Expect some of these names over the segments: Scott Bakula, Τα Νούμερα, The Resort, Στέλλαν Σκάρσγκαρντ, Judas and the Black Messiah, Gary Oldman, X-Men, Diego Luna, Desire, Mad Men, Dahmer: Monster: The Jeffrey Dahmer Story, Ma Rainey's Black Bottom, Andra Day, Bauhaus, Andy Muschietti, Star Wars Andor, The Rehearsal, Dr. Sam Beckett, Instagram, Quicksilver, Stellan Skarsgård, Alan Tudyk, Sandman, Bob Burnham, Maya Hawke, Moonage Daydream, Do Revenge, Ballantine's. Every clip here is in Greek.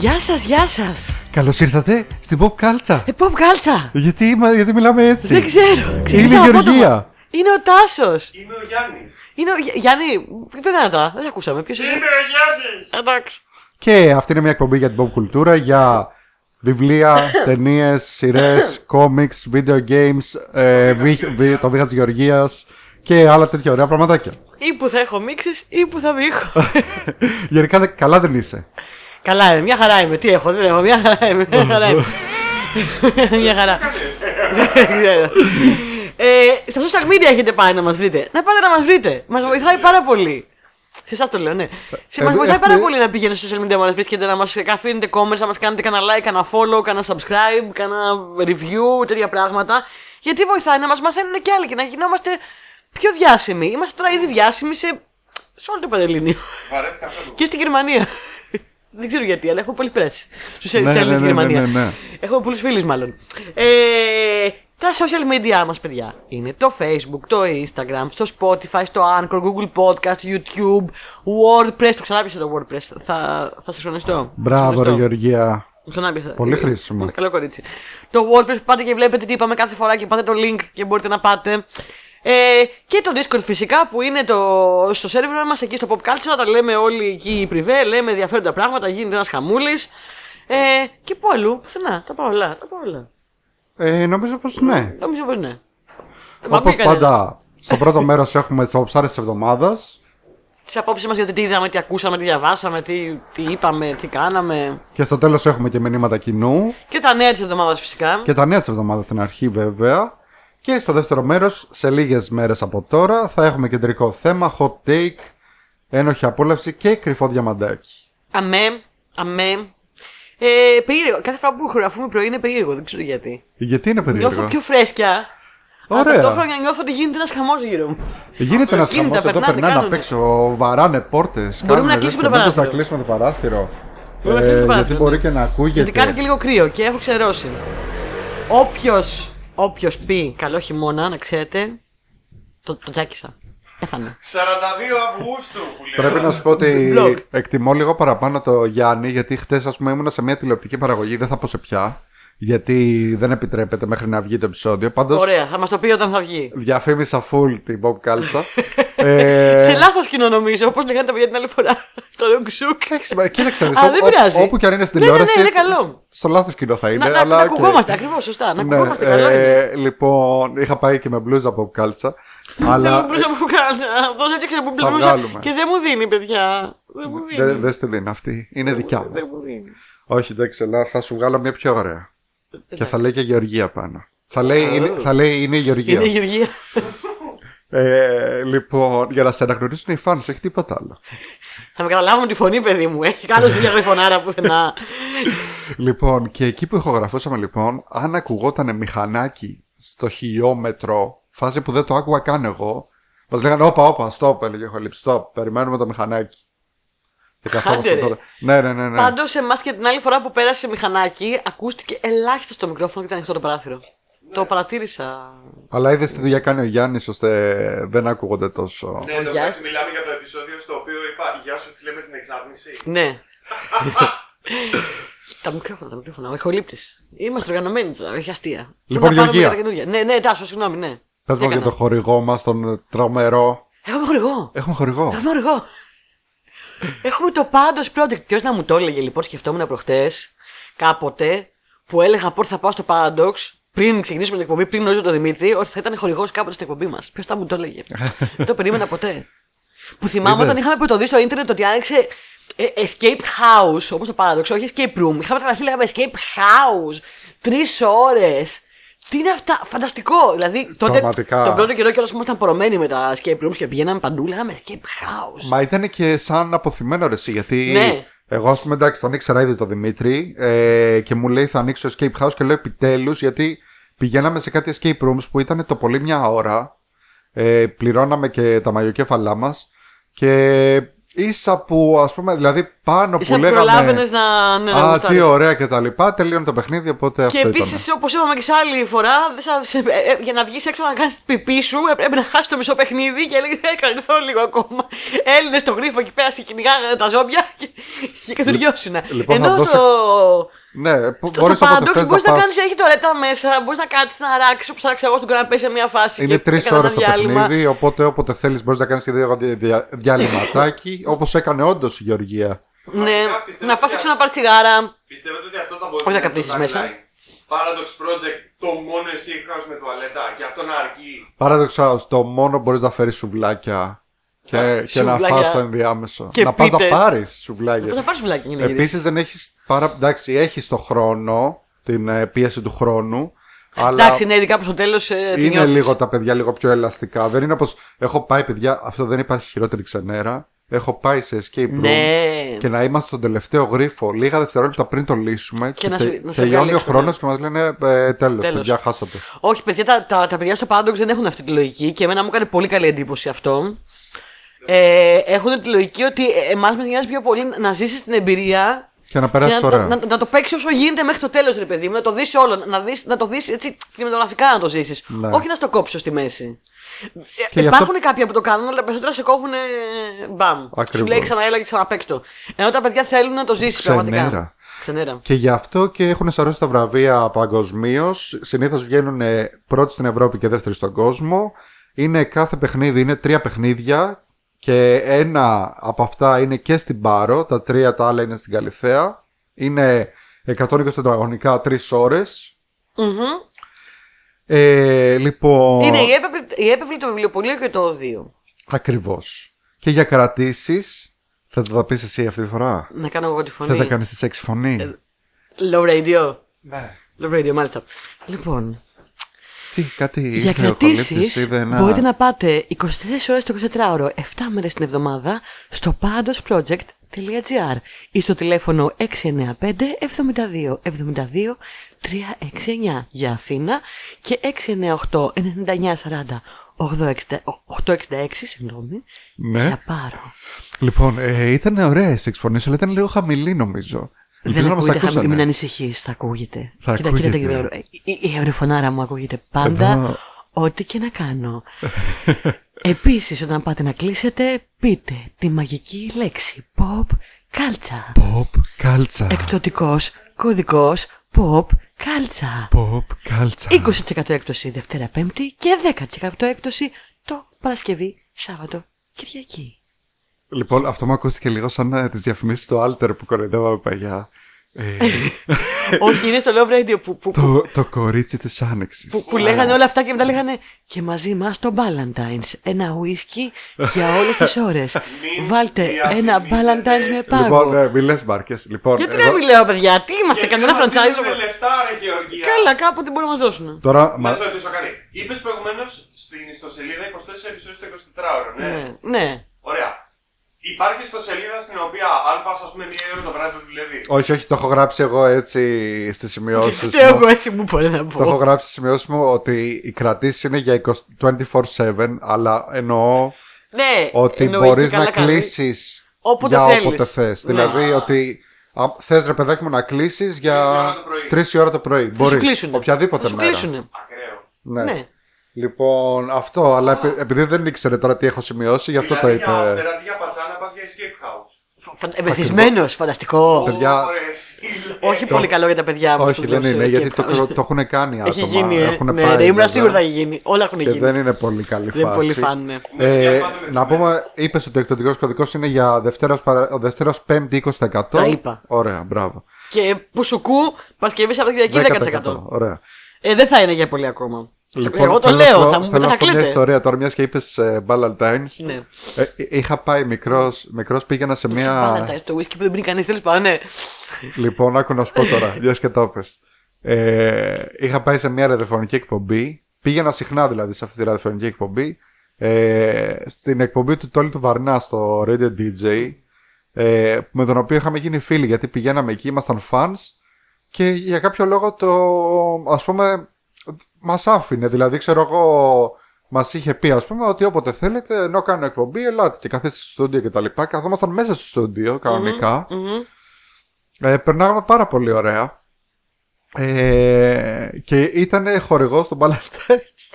Γεια σας, γεια σας. Καλώς ήρθατε στην pop calça. Pop calça. Γιατί μιλάμε έτσι? Δεν ξέρω. Είμαι η Γεωργία. Είναι ο Τάσος. Είμαι ο Γιάννης. Γιάννη, πεθάνα τώρα, δεν σε ακούσαμε. Ποιος είσαι? Είμαι ο Γιάννης. Εντάξει. Και αυτή είναι μια εκπομπή για την pop κουλτούρα, για βιβλία, ταινίες, σειρές, κόμιξ, video games, το βήχα της Γεωργίας και άλλα τέτοια ωραία πραγματάκια. Ή που θα έχω μίξεις ή που θα βήχω. Γεωργικά, καλά δεν είσαι? Καλά είμαι, μια χαρά είμαι. Τι έχω, δεν έχω, μια χαρά είμαι. Μια χαρά. Στα social media έχετε πάει να μας βρείτε? Να πάτε να μας βρείτε. Μας βοηθάει πάρα πολύ. Σε εσάς το λέω, ναι. Μας βοηθάει πάρα πολύ να πηγαίνετε στο social media να μας βρίσκετε, να μας αφήνετε comments, να μας κάνετε κανένα like, κανένα follow, κανένα subscribe, κανένα review, τέτοια πράγματα. Γιατί βοηθάει να μας μαθαίνουν και άλλοι και να γινόμαστε πιο διάσημοι. Είμαστε τώρα ήδη διάσημοι σε όλο το Πανελλήνιο. Και στην Γερμανία. Δεν ξέρω γιατί, αλλά έχω πολύ πρέσβη. Στου Έλληνε στη Γερμανία. Έχω πολλού φίλου, μάλλον. Τα social media μας, παιδιά, είναι το Facebook, το Instagram, στο Spotify, στο Anchor, Google Podcast, YouTube, WordPress. Το ξανάπιασε το WordPress. Θα σε σωνεστώ. Μπράβο, ρε Γεωργία. Πολύ χρήσιμο. Καλό κορίτσι. Το WordPress που πάτε και βλέπετε τι είπαμε κάθε φορά και πάτε το link και μπορείτε να πάτε. Και το Discord φυσικά που είναι στο server μας εκεί στο pop culture. Τα λέμε όλοι εκεί privé, λέμε ενδιαφέροντα πράγματα, γίνεται ένας χαμούλης. Και πού αλλού, πουθενά, τα πάω όλα. Νομίζω πως ναι. Όπως πάντα, στο πρώτο μέρος έχουμε τις αποψάρες της εβδομάδας. Τις απόψεις μας για τι είδαμε, τι ακούσαμε, τι διαβάσαμε, τι είπαμε, τι κάναμε. Και στο τέλος έχουμε και μηνύματα κοινού. Και τα νέα της εβδομάδας φυσικά. Και τα νέα της εβδομάδας στην αρχή βέβαια. Και στο δεύτερο μέρος, σε λίγες μέρες από τώρα, θα έχουμε κεντρικό θέμα, hot take, ένοχη απόλαυση και κρυφό διαμαντάκι. Αμέ. Περίεργο. Κάθε φορά που χωραφούμε πρωί είναι περίεργο, δεν ξέρω γιατί. Γιατί είναι περίεργο? Νιώθω πιο φρέσκια. Ωραία. Αυτό χρόνο νιώθω ότι γίνεται ένας χαμός γύρω μου. Γίνεται ένας χαμός, εδώ περνάνε απ' έξω, βαράνε πόρτες. Μπορούμε να κλείσουμε το παράθυρο. Γιατί μπορεί και να ακούγεται. Γιατί κάνει και λίγο κρύο και έχω ξερώσει. Όποιος πει καλό χειμώνα, να ξέρετε, το τζάκισα. Έφανε. 42 Αυγούστου που λέω. Πρέπει να σου πω ότι εκτιμώ λίγο παραπάνω το Γιάννη, γιατί χτες ας πούμε ήμουνα σε μια τηλεοπτική παραγωγή, δεν θα πω σε πια, γιατί δεν επιτρέπεται μέχρι να βγει το επεισόδιο. Πάντως, ωραία, θα μας το πει όταν θα βγει. Διαφήμισα full την pop κάλτσα. Σε λάθος κοινό νομίζω, όπως να κάνει τα παιδιά την άλλη φορά. Στο Ρογκσουκ. Κοίταξε, δεν πειράζει. Όπου και αν είναι στην τηλεόραση. Ναι, είναι καλό. Στο λάθος κοινό θα είναι. Να ακουγόμαστε, ακριβώς, σωστά. Να ακουγόμαστε καλά. Λοιπόν, είχα πάει και με μπλούζα pop κάλτσα. Αλλά. Μπλούζα pop κάλτσα. Δώσε έτσι ξεμπλούζα. Και δεν μου δίνει, παιδιά. Δεν στη δίνει αυτή. Είναι δικιά μου. Όχι, εντάξει, αλλά θα σου βγάλω μια πιο ωραία. Και θα λέει και Γεωργία πάνω. Θα λέει είναι η Γεωργία. Είναι η Γεωργία. Λοιπόν, για να σε αναγνωρίσουν οι φάνες, έχει τίποτα άλλο. Θα με καταλάβουν τη φωνή, παιδί μου. Έχει κάνω στη φωνάρα πουθενά. Λοιπόν, και εκεί που ηχογραφούσαμε, λοιπόν, αν ακουγόταν μηχανάκι στο χιλιόμετρο, φάση που δεν το άκουγα καν εγώ, μας λέγανε όπα, stop, έλεγε ο Χολίπ, stop, περιμένουμε το μηχανάκι. Τώρα. Ναι. Πάντως εμάς και την άλλη φορά που πέρασε μηχανάκι, ακούστηκε ελάχιστα στο μικρόφωνο και ήταν ανοιχτό το παράθυρο. Ναι. Το παρατήρησα. Αλλά είδες τι δουλειά κάνει ο Γιάννης, ώστε δεν ακούγονται τόσο. Ναι, εντάξει, μιλάμε για το επεισόδιο στο οποίο είπα «Γεια σου, φίλε, με την εξάρτηση». Ναι. Τα μικρόφωνα. Ο ηχολήπτης. Είμαστε οργανωμένοι τώρα, όχι αστεία. Λοιπόν, Γεωργία. Ναι, Τάσο, συγγνώμη, ναι. Πες μας για το χορηγό μας, τον τρομερό. Έχουμε χορηγό. Έχουμε το Paradox Project. Ποιος να μου το έλεγε, λοιπόν, σκεφτόμουν προχτές κάποτε που έλεγα πότε θα πάω στο Paradox πριν ξεκινήσουμε την εκπομπή, πριν γνωρίζω τον Δημήτρη, ότι θα ήταν χορηγός κάποτε στην εκπομπή μας. Ποιος θα μου το έλεγε? Δεν το περίμενα ποτέ. Που θυμάμαι όταν είχαμε πρωτοδεί στο ίντερνετ ότι άνοιξε Escape House, όπως το Paradox, όχι Escape Room. Είχαμε τραναθεί, λέγαμε Escape House, 3 ώρες. Τι είναι αυτά, φανταστικό! Δηλαδή, τότε τον πρώτο καιρό κιόλας ήμασταν πορωμένοι με τα escape rooms και πηγαίναμε παντού, λέγαμε escape house. Μα ήταν και σαν αποθυμένο ρε εσύ, γιατί ναι. Εγώ, ας πούμε, εντάξει, τον ήξερα ήδη τον Δημήτρη και μου λέει θα ανοίξω escape house και λέω επιτέλους, γιατί πηγαίναμε σε κάτι escape rooms που ήταν το πολύ μια ώρα, πληρώναμε και τα μαγιοκέφαλά μας και Ίσα που, ας πούμε, δηλαδή πάνω ίσα που λέγαμε. Προλάβαινες να. Ναι, α, να τι ωραία και τα λοιπά. Τελείωνε το παιχνίδι, οπότε αυτό. Και επίσης, όπως είπαμε και σε άλλη φορά, για να βγεις έξω να κάνεις την πιπί σου, έπρεπε να χάσεις το μισό παιχνίδι και έλεγε θα κρατηθώ λίγο ακόμα. Έλληνες στο γρίφο εκεί πέρα, σε κυνηγάγανε τα ζόμπια και κατουριώσουνε. Λοιπόν, ενώ δώσω... στο. Ναι, στο Paradox μπορείς να κάνεις, έχει τουαλέτα μέσα, μπορείς να κάτσεις να αράξεις όπως άραξα εγώ στον καναπέ σε μια φάση. Είναι 3 ώρες το παιχνίδι, οπότε όποτε θέλεις μπορείς να κάνεις και διαλυματάκι, όπως έκανε όντως η Γεωργία. Ναι, να πας έξω να πάρεις τσιγάρα. Πιστεύετε ότι αυτό θα μπορούσε να καπνίσεις μέσα? Paradox Project, το μόνο escape house με τουαλέτα και αυτό να αρκεί. Paradox House, το μόνο μπορείς να φέρεις σουβλάκια. Και να φας το ενδιάμεσο. Να πας να πάρεις σουβλάκια. Επίσης δεν έχεις πάρα. Εντάξει, έχεις το χρόνο, την πίεση του χρόνου. Αλλά εντάξει, ναι, ειδικά προς το τέλος. Είναι λίγο τα παιδιά λίγο πιο ελαστικά. Δεν είναι όπως. Έχω πάει, παιδιά, αυτό δεν υπάρχει χειρότερη ξενέρα. Έχω πάει σε escape room και να είμαστε στον τελευταίο γρίφο λίγα δευτερόλεπτα πριν το λύσουμε. Και τελειώνει ο χρόνος και μας λένε τέλος, παιδιά, χάσατε. Όχι, παιδιά, τα παιδιά στο Paradox δεν έχουν αυτή τη λογική και εμένα μου έκανε πολύ καλή εντύπωση αυτό. Έχουν τη λογική ότι εμάς μας νοιάζει πιο πολύ να ζήσεις την εμπειρία και να περάσεις ωραία. Να το παίξεις όσο γίνεται μέχρι το τέλος, ρε παιδί μου, να το δεις όλο, να το δεις έτσι κινηματογραφικά, να το ζήσεις. Ναι. Όχι να στο κόψεις στη μέση. Υπάρχουν αυτό... κάποιοι που το κάνουν, αλλά περισσότερα σε κόβουν μπαμ. Σου λέει ξαναέλα και ξαναπαίξ' το. Ενώ τα παιδιά θέλουν να το ζήσεις πραγματικά. Και γι' αυτό και έχουν σαρώσει τα βραβεία παγκοσμίως. Συνήθως βγαίνουν πρώτοι στην Ευρώπη και δεύτεροι στον κόσμο. Είναι κάθε παιχνίδι, είναι 3 παιχνίδια. Και ένα από αυτά είναι και στην Πάρο, τα 3 τα άλλα είναι στην Καλυθέα. Είναι 120 τετραγωνικά, 3 ώρες. Mm-hmm. Λοιπόν... Είναι η έπευλη, το βιβλιοπωλείο και το 2. Ακριβώς. Και για κρατήσεις, θα τα πεις εσύ αυτή τη φορά? Να κάνω εγώ τη φωνή. Θες να κάνεις τη σεξ φωνή? Low radio. Ναι. Low radio, μάλιστα. Λοιπόν... Τι, κάτι για κρατήσεις μπορείτε να πάτε 24 ώρες το 24ωρο, 7 μέρες την εβδομάδα στο paradoxproject.gr ή στο τηλέφωνο 695 72 72 369 για Αθήνα και 698 99 40 866 συγγνώμη, ναι, για Πάρο. Λοιπόν, ήταν ωραίες εξφωνίες, αλλά ήταν λίγο χαμηλή νομίζω. Δεν ακούγεται, μην ανησυχείς, θα ακούγεται. Η ωροφωνάρα μου ακούγεται πάντα, εδώ... ό,τι και να κάνω. Επίσης, όταν πάτε να κλείσετε, πείτε τη μαγική λέξη pop calça. Pop calça. Εκπτωτικός, κωδικός, pop calça. Pop calça. 20% έκπτωση Δευτέρα Πέμπτη και 10% έκπτωση το Παρασκευή, Σάββατο, Κυριακή. Λοιπόν, αυτό μου ακούστηκε λίγο σαν τις διαφημίσεις του Alter που κοροϊδεύαμε παλιά. Όχι, είναι στο Love Radio που το κορίτσι της Άνοιξης. Που λέγανε όλα αυτά και μετά λέγανε και μαζί μας το Valentine's. Ένα ουίσκι για όλες τις ώρες. Βάλτε ένα Valentine's με πάγο. Λοιπόν, μη λες μάρκες. Γιατί να μην λέω, παιδιά, τι είμαστε, κανένα franchise? Έχουμε λεφτά, ρε Γεωργία. Καλά, κάποτε μπορούν να μας δώσουν. Να σου ρωτήσω κάτι. Είπες προηγουμένως στην ιστοσελίδα 24 επεισόδια στο 24ωρο, ναι. Ωραία. Υπάρχει ιστοσελίδα στην οποία, αν πας, ας πούμε, 1 ώρα το βράδυ, δουλεύει. Όχι, όχι, το έχω γράψει εγώ έτσι στις σημειώσεις μου. Εγώ έτσι μου μπορεί να πω. Το έχω γράψει στις σημειώσεις μου ότι οι κρατήσεις είναι για 24/7, αλλά εννοώ ότι μπορείς να κλείσεις για όποτε θες. Δηλαδή ότι θες, ρε παιδάκι μου, να κλείσεις για 3 ώρα το πρωί. Μπορείς, οποιαδήποτε μέρα. Ακραίο. Λοιπόν, αυτό, αλλά επειδή δεν ήξερε τώρα τι έχω σημειώσει, γι' αυτό το είπε. Δηλαδή για πατσάνα πας για escape house. Εμεθυσμένος, φανταστικό. Όχι πολύ καλό για τα παιδιά μου. Όχι, δεν είναι, γιατί το έχουν κάνει άτομα. Ναι, ήμουν σίγουρα θα γίνει. Όλα έχουν γίνει. Και δεν είναι πολύ καλή φάση. Να πούμε, είπες ότι ο εκδοτικός κωδικός είναι για Δευτέρας Πέμπτη 20%. Τα είπα. Ωραία, μπράβο. Και Πουσουκού, Παρασκευή, Σαββατοκυριακή 10%. Ωραία. Δεν θα είναι για πολύ ακόμα. Λοιπόν, εγώ το λέω, θα μου πείτε μια ιστορία τώρα, μιας και είπες Valentine's. Ναι. Είχα πάει μικρός πήγαινα σε μια. Valentine's, το whisky που δεν πίνει κανείς, τέλος πάντων, ναι. Λοιπόν, άκου να σου πω τώρα, μιας και το πες. Είχα πάει σε μια ραδιοφωνική εκπομπή. Πήγαινα συχνά δηλαδή σε αυτή τη ραδιοφωνική εκπομπή. Στην εκπομπή του Τόλι του Βαρνά στο Radio DJ. Με τον οποίο είχαμε γίνει φίλοι, γιατί πηγαίναμε εκεί, ήμασταν fans. Και για κάποιο λόγο το. Ας πούμε. Μας άφηνε, δηλαδή ξέρω εγώ μας είχε πει, ας πούμε, ότι όποτε θέλετε, ενώ κάνω εκπομπή, ελάτε και καθίστε στο στούντιο κτλ. Καθόμασταν μέσα στο στούντιο, κανονικά. Mm-hmm. Περνάγαμε πάρα πολύ ωραία. Και ήταν χορηγός στον Παλατέρης.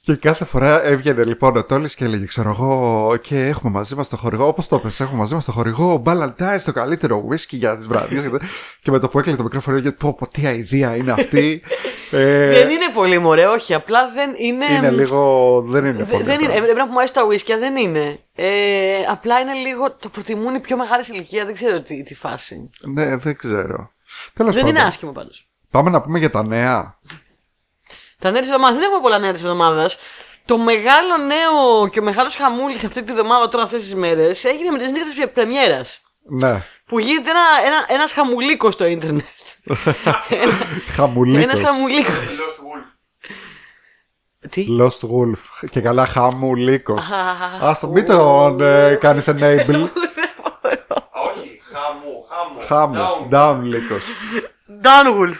Και κάθε φορά έβγαινε λοιπόν ο Τόλης και έλεγε, ξέρω εγώ, και έχουμε μαζί μας το χορηγό, όπως το πες, έχουμε μαζί μας το χορηγό Ballantine's, το καλύτερο whisky για τις βραδιές. Και με το που έκλεινε το μικρόφωνο, γιατί πω, πω, τι αηδία είναι αυτή. Δεν είναι πολύ μωρέ, όχι, απλά δεν είναι. Είναι λίγο, δεν είναι πολύ. Εμένα που μου αρέσει τα whisky δεν είναι. Απλά είναι λίγο, το προτιμούν οι πιο μεγάλες ηλικία, δεν ξέρω τη φάση. Ναι, δεν ξέρω. Τέλος δεν πάντα. Είναι άσχημο πάντως. Πάμε να πούμε για τα νέα. Τα νέα της εβδομάδας. Δεν έχουμε πολλά νέα της εβδομάδας. Το μεγάλο νέο και ο μεγάλος χαμούλης αυτή τη εβδομάδα, τώρα αυτές τις μέρες, έγινε με τις νύχτες της πρεμιέρας. Ναι. Που γίνεται ένας χαμουλίκος στο ίντερνετ. Χαμουλίκος. Ένας χαμουλίκος. Τι? Lost Wolf. Και καλά, χαμουλίκος. Ας το μην τον κάνεις enable. Χάμου, down λίκος. Downwulf.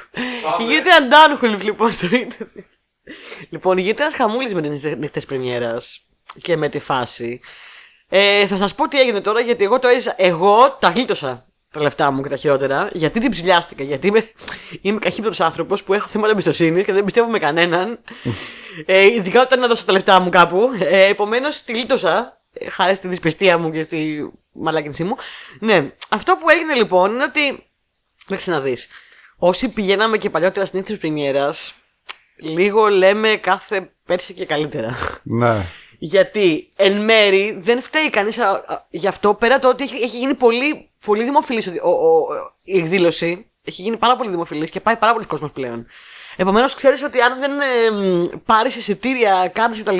Γίνεται ένα Downwulf λοιπόν στο ίντερνετ. Λοιπόν, γίνεται ένας χαμούλης με τις νύχτες πρεμιέρας και με τη φάση. Θα σας πω τι έγινε τώρα, γιατί εγώ το έζησα. Εγώ τα γλίτωσα τα λεφτά μου και τα χειρότερα. Γιατί την ψηλιάστηκα, γιατί είμαι καχύπτωρος άνθρωπος που έχω θέματα εμπιστοσύνης και δεν πιστεύω με κανέναν. Ειδικά όταν έδωσα τα λεφτά μου κάπου. Επομένως τη γλίτωσα. Χάρη στη δυσπιστία μου και στη μαλάκινση μου. Ναι, αυτό που έγινε λοιπόν είναι ότι. Μέχρι να δεις. Όσοι πηγαίναμε και παλιότερα στην νύχτα της πρεμιέρας, λίγο λέμε κάθε πέρσι και καλύτερα. Ναι. Γιατί εν μέρη δεν φταίει κανείς γι' αυτό, πέρα το ότι έχει γίνει πολύ, πολύ δημοφιλής η εκδήλωση. Έχει γίνει πάρα πολύ δημοφιλής και πάει πάρα πολλοί κόσμος πλέον. Επομένως, ξέρεις ότι αν δεν πάρεις εισιτήρια, κάρτες κτλ.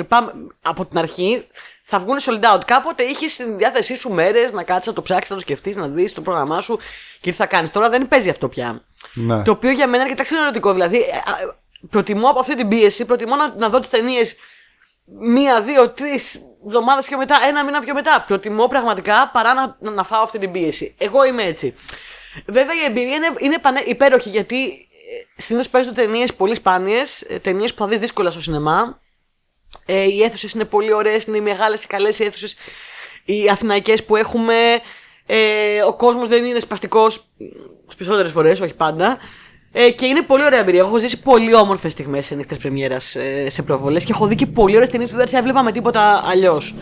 Από την αρχή. Θα βγουν sold out. Κάποτε είχε στην διάθεσή σου μέρες να κάτσεις, να το ψάξεις, να το σκεφτείς, να δεις το πρόγραμμά σου και τι θα κάνεις. Τώρα δεν παίζει αυτό πια. Ναι. Το οποίο για μένα είναι αρκετά ξενερωτικό. Δηλαδή, προτιμώ από αυτή την πίεση, προτιμώ να δω τις ταινίες μία, δύο, τρεις εβδομάδες πιο μετά, ένα μήνα πιο μετά. Προτιμώ πραγματικά παρά να φάω αυτή την πίεση. Εγώ είμαι έτσι. Βέβαια η εμπειρία είναι υπέροχη, γιατί συνήθως παίζουν ταινίες πολύ σπάνιες, ταινίες που θα δεις δύσκολα στο σινεμά. Οι αίθουσες είναι πολύ ωραίες, είναι οι μεγάλες, οι καλές αίθουσες, οι αθηναϊκές που έχουμε. Ο κόσμος δεν είναι σπαστικός τις περισσότερες φορές, όχι πάντα. Και είναι πολύ ωραία εμπειρία. Έχω ζήσει πολύ όμορφες στιγμές σε νύχτες πρεμιέρας, σε προβολές, και έχω δει και πολύ ωραίες ταινίες που δεν τις έβλεπα με τίποτα αλλιώς.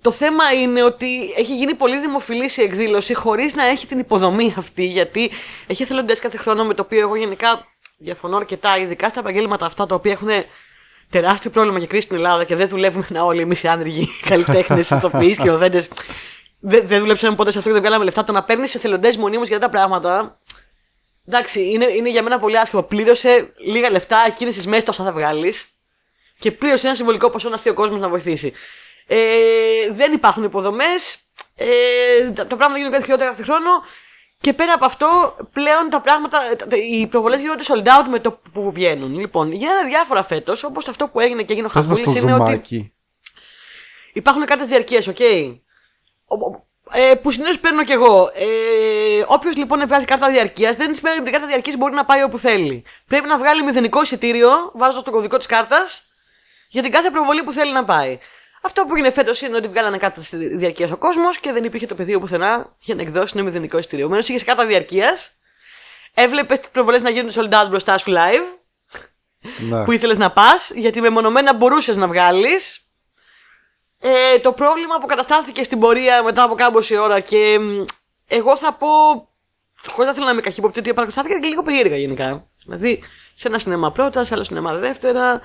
Το θέμα είναι ότι έχει γίνει πολύ δημοφιλής η εκδήλωση χωρίς να έχει την υποδομή αυτή, γιατί έχει εθελοντές κάθε χρόνο, με το οποίο εγώ γενικά διαφωνώ αρκετά, ειδικά στα επαγγέλματα αυτά τα οποία έχουν τεράστιο πρόβλημα και κρίση στην Ελλάδα και δεν δουλεύουμε όλοι εμείς οι άνεργοι καλλιτέχνες, ηθοποιείς, σκηνοθέτες. Δεν δουλέψαμε ποτέ σε αυτό και δεν βγάλαμε λεφτά. Το να παίρνεις εθελοντές μονίμως για τα πράγματα. Εντάξει, είναι για μένα πολύ άσχημα. Πλήρωσε λίγα λεφτά εκείνες τις μέρες, τόσα θα βγάλεις. Και πλήρωσε ένα συμβολικό ποσό να έρθει ο κόσμος να βοηθήσει. Δεν υπάρχουν υποδομές. Τα πράγματα γίνουν κάτι χειρότερα κάθε χρόνο. Και πέρα από αυτό, πλέον τα πράγματα, οι προβολές γίνονται sold out με το που βγαίνουν. Λοιπόν, γίνανε διάφορα φέτος, όπως αυτό που έγινε και έγινε ο χαμούλης, είναι ότι υπάρχουν κάρτες διαρκείας, okay? Που συνήθως παίρνω κι εγώ. Όποιος λοιπόν βγάζει κάρτα διαρκείας, δεν σημαίνει ότι την κάρτα διαρκείας μπορεί να πάει όπου θέλει. Πρέπει να βγάλει μηδενικό εισιτήριο, βάζοντας το κωδικό της κάρτας, για την κάθε προβολή που θέλει να πάει. Αυτό που έγινε φέτος είναι ότι βγάλανε κάρτα διαρκείας ο κόσμος και δεν υπήρχε το πεδίο πουθενά για να εκδώσει ένα μηδενικό εισιτήριο. Επομένως, είχες κάρτα διαρκείας, έβλεπες τις προβολές να γίνουν sold out μπροστά σου live, ναι, που ήθελες να πας, γιατί μεμονωμένα μπορούσες να βγάλεις. Το πρόβλημα αποκαταστάθηκε στην πορεία μετά από κάμποση ώρα και εγώ θα πω, χωρίς να θέλω να είμαι καχύποπτη, ότι επανακαταστάθηκε και λίγο περίεργα γενικά. Δηλαδή, σε ένα σινεμά πρώτα, σε άλλο σινεμά δεύτερα.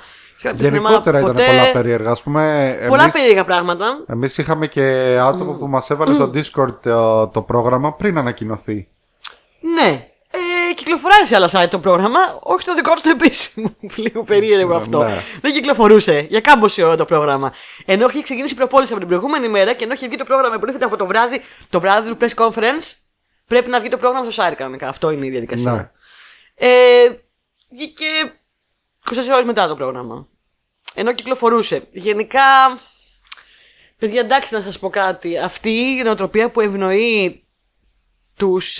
Γενικότερα ήταν πολλά περίεργα, ας πούμε. Πολλά περίεργα πράγματα. Εμείς είχαμε και άτομο που μας έβαλε στο Discord το πρόγραμμα πριν ανακοινωθεί. Ναι. Κυκλοφοράει σε άλλα site το πρόγραμμα, όχι στο δικό του το επίσημο. Λίγο περίεργο αυτό. Ναι. Δεν κυκλοφορούσε για κάμποση ώρα το πρόγραμμα. Ενώ είχε ξεκινήσει η προπόληση από την προηγούμενη μέρα και ενώ είχε βγει το πρόγραμμα που ήρθε από το βράδυ του press conference, πρέπει να βγει το πρόγραμμα στο site κανονικά. Αυτό είναι η διαδικασία. Ναι. Βγήκε 24 ώρες μετά το πρόγραμμα. Ενώ κυκλοφορούσε. Γενικά, παιδιά, εντάξει, να σας πω κάτι. Αυτή η νοοτροπία που ευνοεί τους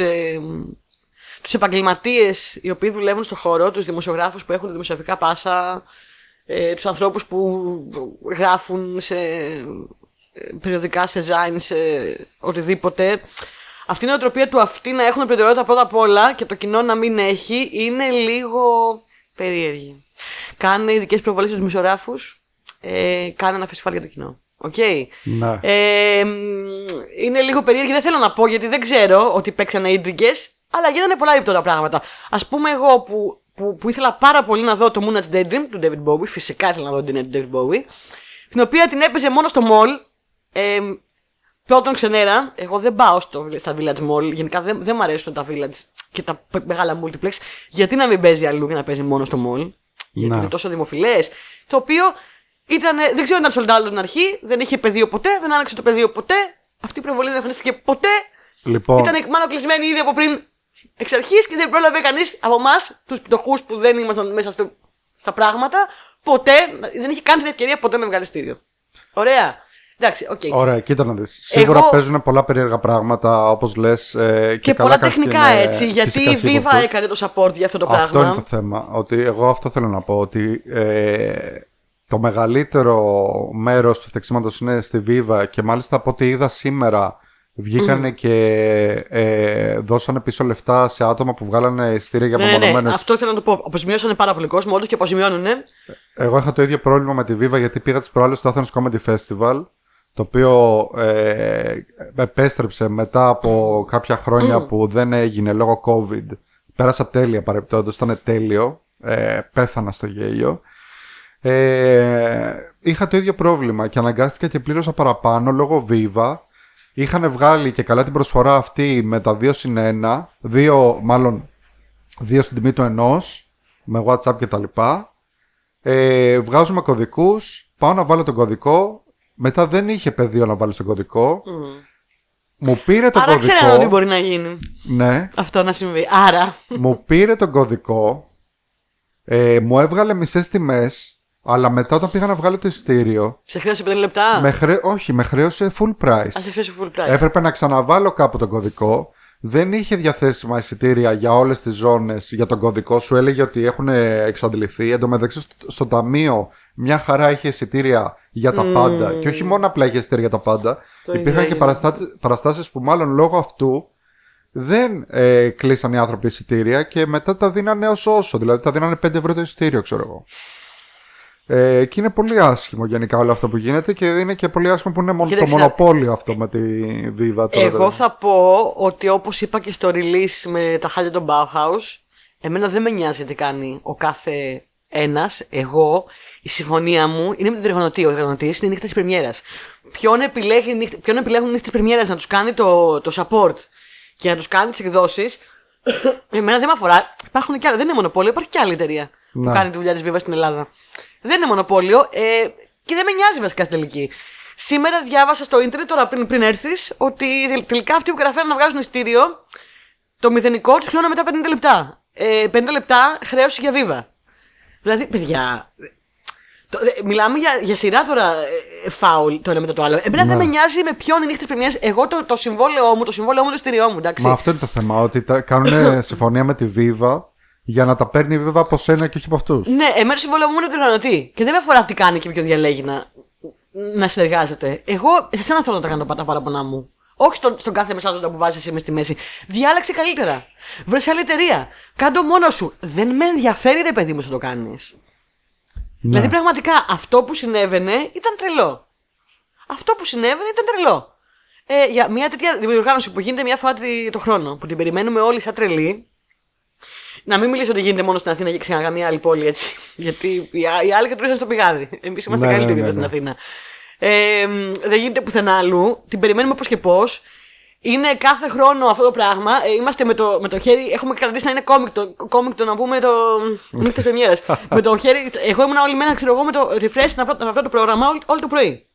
επαγγελματίες οι οποίοι δουλεύουν στον χώρο, τους δημοσιογράφους που έχουν δημοσιογραφικά πάσα, τους ανθρώπους που γράφουν σε περιοδικά, σε design, σε οτιδήποτε. Αυτή η νοοτροπία του αυτοί να έχουν προτεραιότητα πρώτα απ' όλα και το κοινό να μην έχει είναι λίγο περίεργη. Κάνε ειδικές προβολές στους δημοσιογράφους, κάνε ένα φεστιβάλ για το κοινό. Okay. Ναι. Είναι λίγο περίεργη, δεν θέλω να πω γιατί δεν ξέρω ότι παίξανε ίντριγκες, αλλά γίνανε πολλά ύπτωτα πράγματα. Ας πούμε, εγώ που ήθελα πάρα πολύ να δω το Moonage Daydream του David Bowie, φυσικά ήθελα να δω την David Bowie, την οποία την έπαιζε μόνο στο mall. Πρώτον, ξενέρα, εγώ δεν πάω στα Village Mall, γενικά δεν μου αρέσουν τα Village και τα μεγάλα multiplex. Γιατί να μην παίζει αλλού και να παίζει μόνο στο mall, γιατί είναι τόσο δημοφιλές. Το οποίο ήτανε, δεν ξέρω αν ήταν sold out την αρχή, δεν είχε πεδίο ποτέ, δεν άνοιξε το πεδίο ποτέ, αυτή η προβολή δεν εμφανίστηκε ποτέ. Λοιπόν. Ήταν μάλλον κλεισμένη ήδη από πριν εξ αρχής και δεν πρόλαβε κανείς από εμάς, τους πτωχούς που δεν ήμασταν μέσα στα πράγματα, ποτέ, δεν είχε καν την ευκαιρία ποτέ να βγάλει στήριο. Ωραία. Εντάξει, okay. Ωραία, κοίτα να δεις. Σίγουρα παίζουν πολλά περίεργα πράγματα, όπως λες. Και πολλά τεχνικά έτσι. Γιατί η Viva έκανε το support για αυτό το πράγμα. Αυτό είναι το θέμα. Ότι εγώ αυτό θέλω να πω. Ότι το μεγαλύτερο μέρος του φτιαξίματος είναι στη Viva και μάλιστα από ό,τι είδα σήμερα βγήκανε και δώσανε πίσω λεφτά σε άτομα που βγάλανε στήρια για απομονωμένες. Ναι, αυτό ήθελα να το πω. Αποζημιώσανε πάρα πολύ κόσμο, όντως, και αποζημιώνουνε. Εγώ είχα το ίδιο πρόβλημα με τη Viva γιατί πήγα τις προάλλες στο Athens Comedy Festival, το οποίο επέστρεψε μετά από κάποια χρόνια που δεν έγινε λόγω COVID. Πέρασα τέλεια παρεπτόντως, ήταν τέλειο. Πέθανα στο γέλιο. Είχα το ίδιο πρόβλημα και αναγκάστηκα και πλήρωσα παραπάνω λόγω Viva. Είχαν βγάλει και καλά την προσφορά αυτή με τα 2 συν 1, μάλλον 2 στην τιμή του 1, με WhatsApp και τα λοιπά. Βγάζουμε κωδικούς, πάω να βάλω τον κωδικό, μετά δεν είχε πεδίο να βάλω τον κωδικό. Μου πήρε τον κωδικό. Άρα ξέρω ότι μπορεί να γίνει. Ναι. Αυτό να συμβεί. Άρα. Μου πήρε τον κωδικό, μου έβγαλε μισές τιμές. Αλλά μετά όταν πήγα να βγάλω το εισιτήριο. Σε χρέωσε 5 λεπτά. Όχι, με χρέωσε full price. Α, σε χρέωσε full price. Έπρεπε να ξαναβάλω κάπου τον κωδικό. Δεν είχε διαθέσιμα εισιτήρια για όλες τις ζώνες για τον κωδικό. Σου έλεγε ότι έχουν εξαντληθεί. Εν τω μεταξύ στο ταμείο μια χαρά είχε εισιτήρια για τα πάντα. Και όχι μόνο απλά είχε εισιτήρια για τα πάντα. Υπήρχαν και παραστάσεις που μάλλον λόγω αυτού δεν κλείσαν οι άνθρωποι εισιτήρια και μετά τα δίνανε όσο. Δηλαδή τα δίνανε 5 ευρώ το εισιτήριο, ξέρω εγώ. Και είναι πολύ άσχημο γενικά όλο αυτό που γίνεται και είναι και πολύ άσχημο που είναι μόνο το μονοπόλιο αυτό με τη Viva. Εγώ θα πω ότι όπως είπα και στο release με τα χάλια των Bauhaus, εμένα δεν με νοιάζει τι κάνει ο κάθε ένας. Εγώ, η συμφωνία μου είναι με τον τριγωνωτή. Ο τριγωνωτής είναι η νύχτα της πρεμιέρας. Ποιον επιλέγουν η νύχτα της πρεμιέρας να τους κάνει το support και να τους κάνει τις εκδόσεις, εμένα δεν με αφορά. Υπάρχουν και άλλα, δεν είναι μονοπόλιο, υπάρχει και άλλη εταιρεία που κάνει τη δουλειά της Viva στην Ελλάδα. Δεν είναι μονοπόλιο και δεν με νοιάζει βασικά στην τελική. Σήμερα διάβασα στο ίντερνετ, τώρα πριν έρθεις, ότι τελικά αυτοί που καταφέραν να βγάζουν εισιτήριο, το μηδενικό τους χρειώναν μετά 50 λεπτά. 50 λεπτά χρέωση για Viva. Δηλαδή, παιδιά. Μιλάμε για σειρά τώρα φάουλ το ένα μετά το άλλο. Εμένα δεν με νοιάζει με ποιον η νύχτα της πρεμιέρας. Εγώ το συμβόλαιό μου, το εισιτήριό μου, εντάξει. Μα αυτό είναι το θέμα, ότι κάνουν συμφωνία με τη Viva. Για να τα παίρνει βέβαια από σένα και όχι από αυτούς. Ναι, εμένα το συμβόλαιο μου είναι τριγωνωτή. Και δεν με αφορά τι κάνει και ποιο διαλέγει να συνεργάζεται. Εγώ σε σένα θέλω να τα κάνω τα παραπονά μου. Όχι στον κάθε μεσάζοντα που βάζεις εσύ μες στη μέση. Διάλεξε καλύτερα. Βρες άλλη εταιρεία. Κάντο μόνο σου. Δεν με ενδιαφέρει, ρε παιδί μου, να το κάνεις. Ναι. Δηλαδή πραγματικά αυτό που συνέβαινε ήταν τρελό. Για μια τέτοια διοργάνωση που γίνεται μια φορά το χρόνο, που την περιμένουμε όλοι σαν τρελή. Να μην μιλήσω ότι γίνεται μόνο στην Αθήνα και ξανά καμία άλλη πόλη, έτσι. Γιατί οι άλλοι κατουρίζαν στο πηγάδι. Εμείς είμαστε καλύτεροι εδώ στην Αθήνα. Δεν γίνεται πουθενά αλλού. Την περιμένουμε πώς και πώς. Είναι κάθε χρόνο αυτό το πράγμα. Είμαστε με το χέρι. Έχουμε κρατήσει να είναι κόμικτο να πούμε το. Νύχτα της πρεμιέρας. Με το χέρι. Εγώ ήμουν όλη μέρα, ξέρω εγώ, με το refresh να αυτό το πρόγραμμα όλο το πρωί.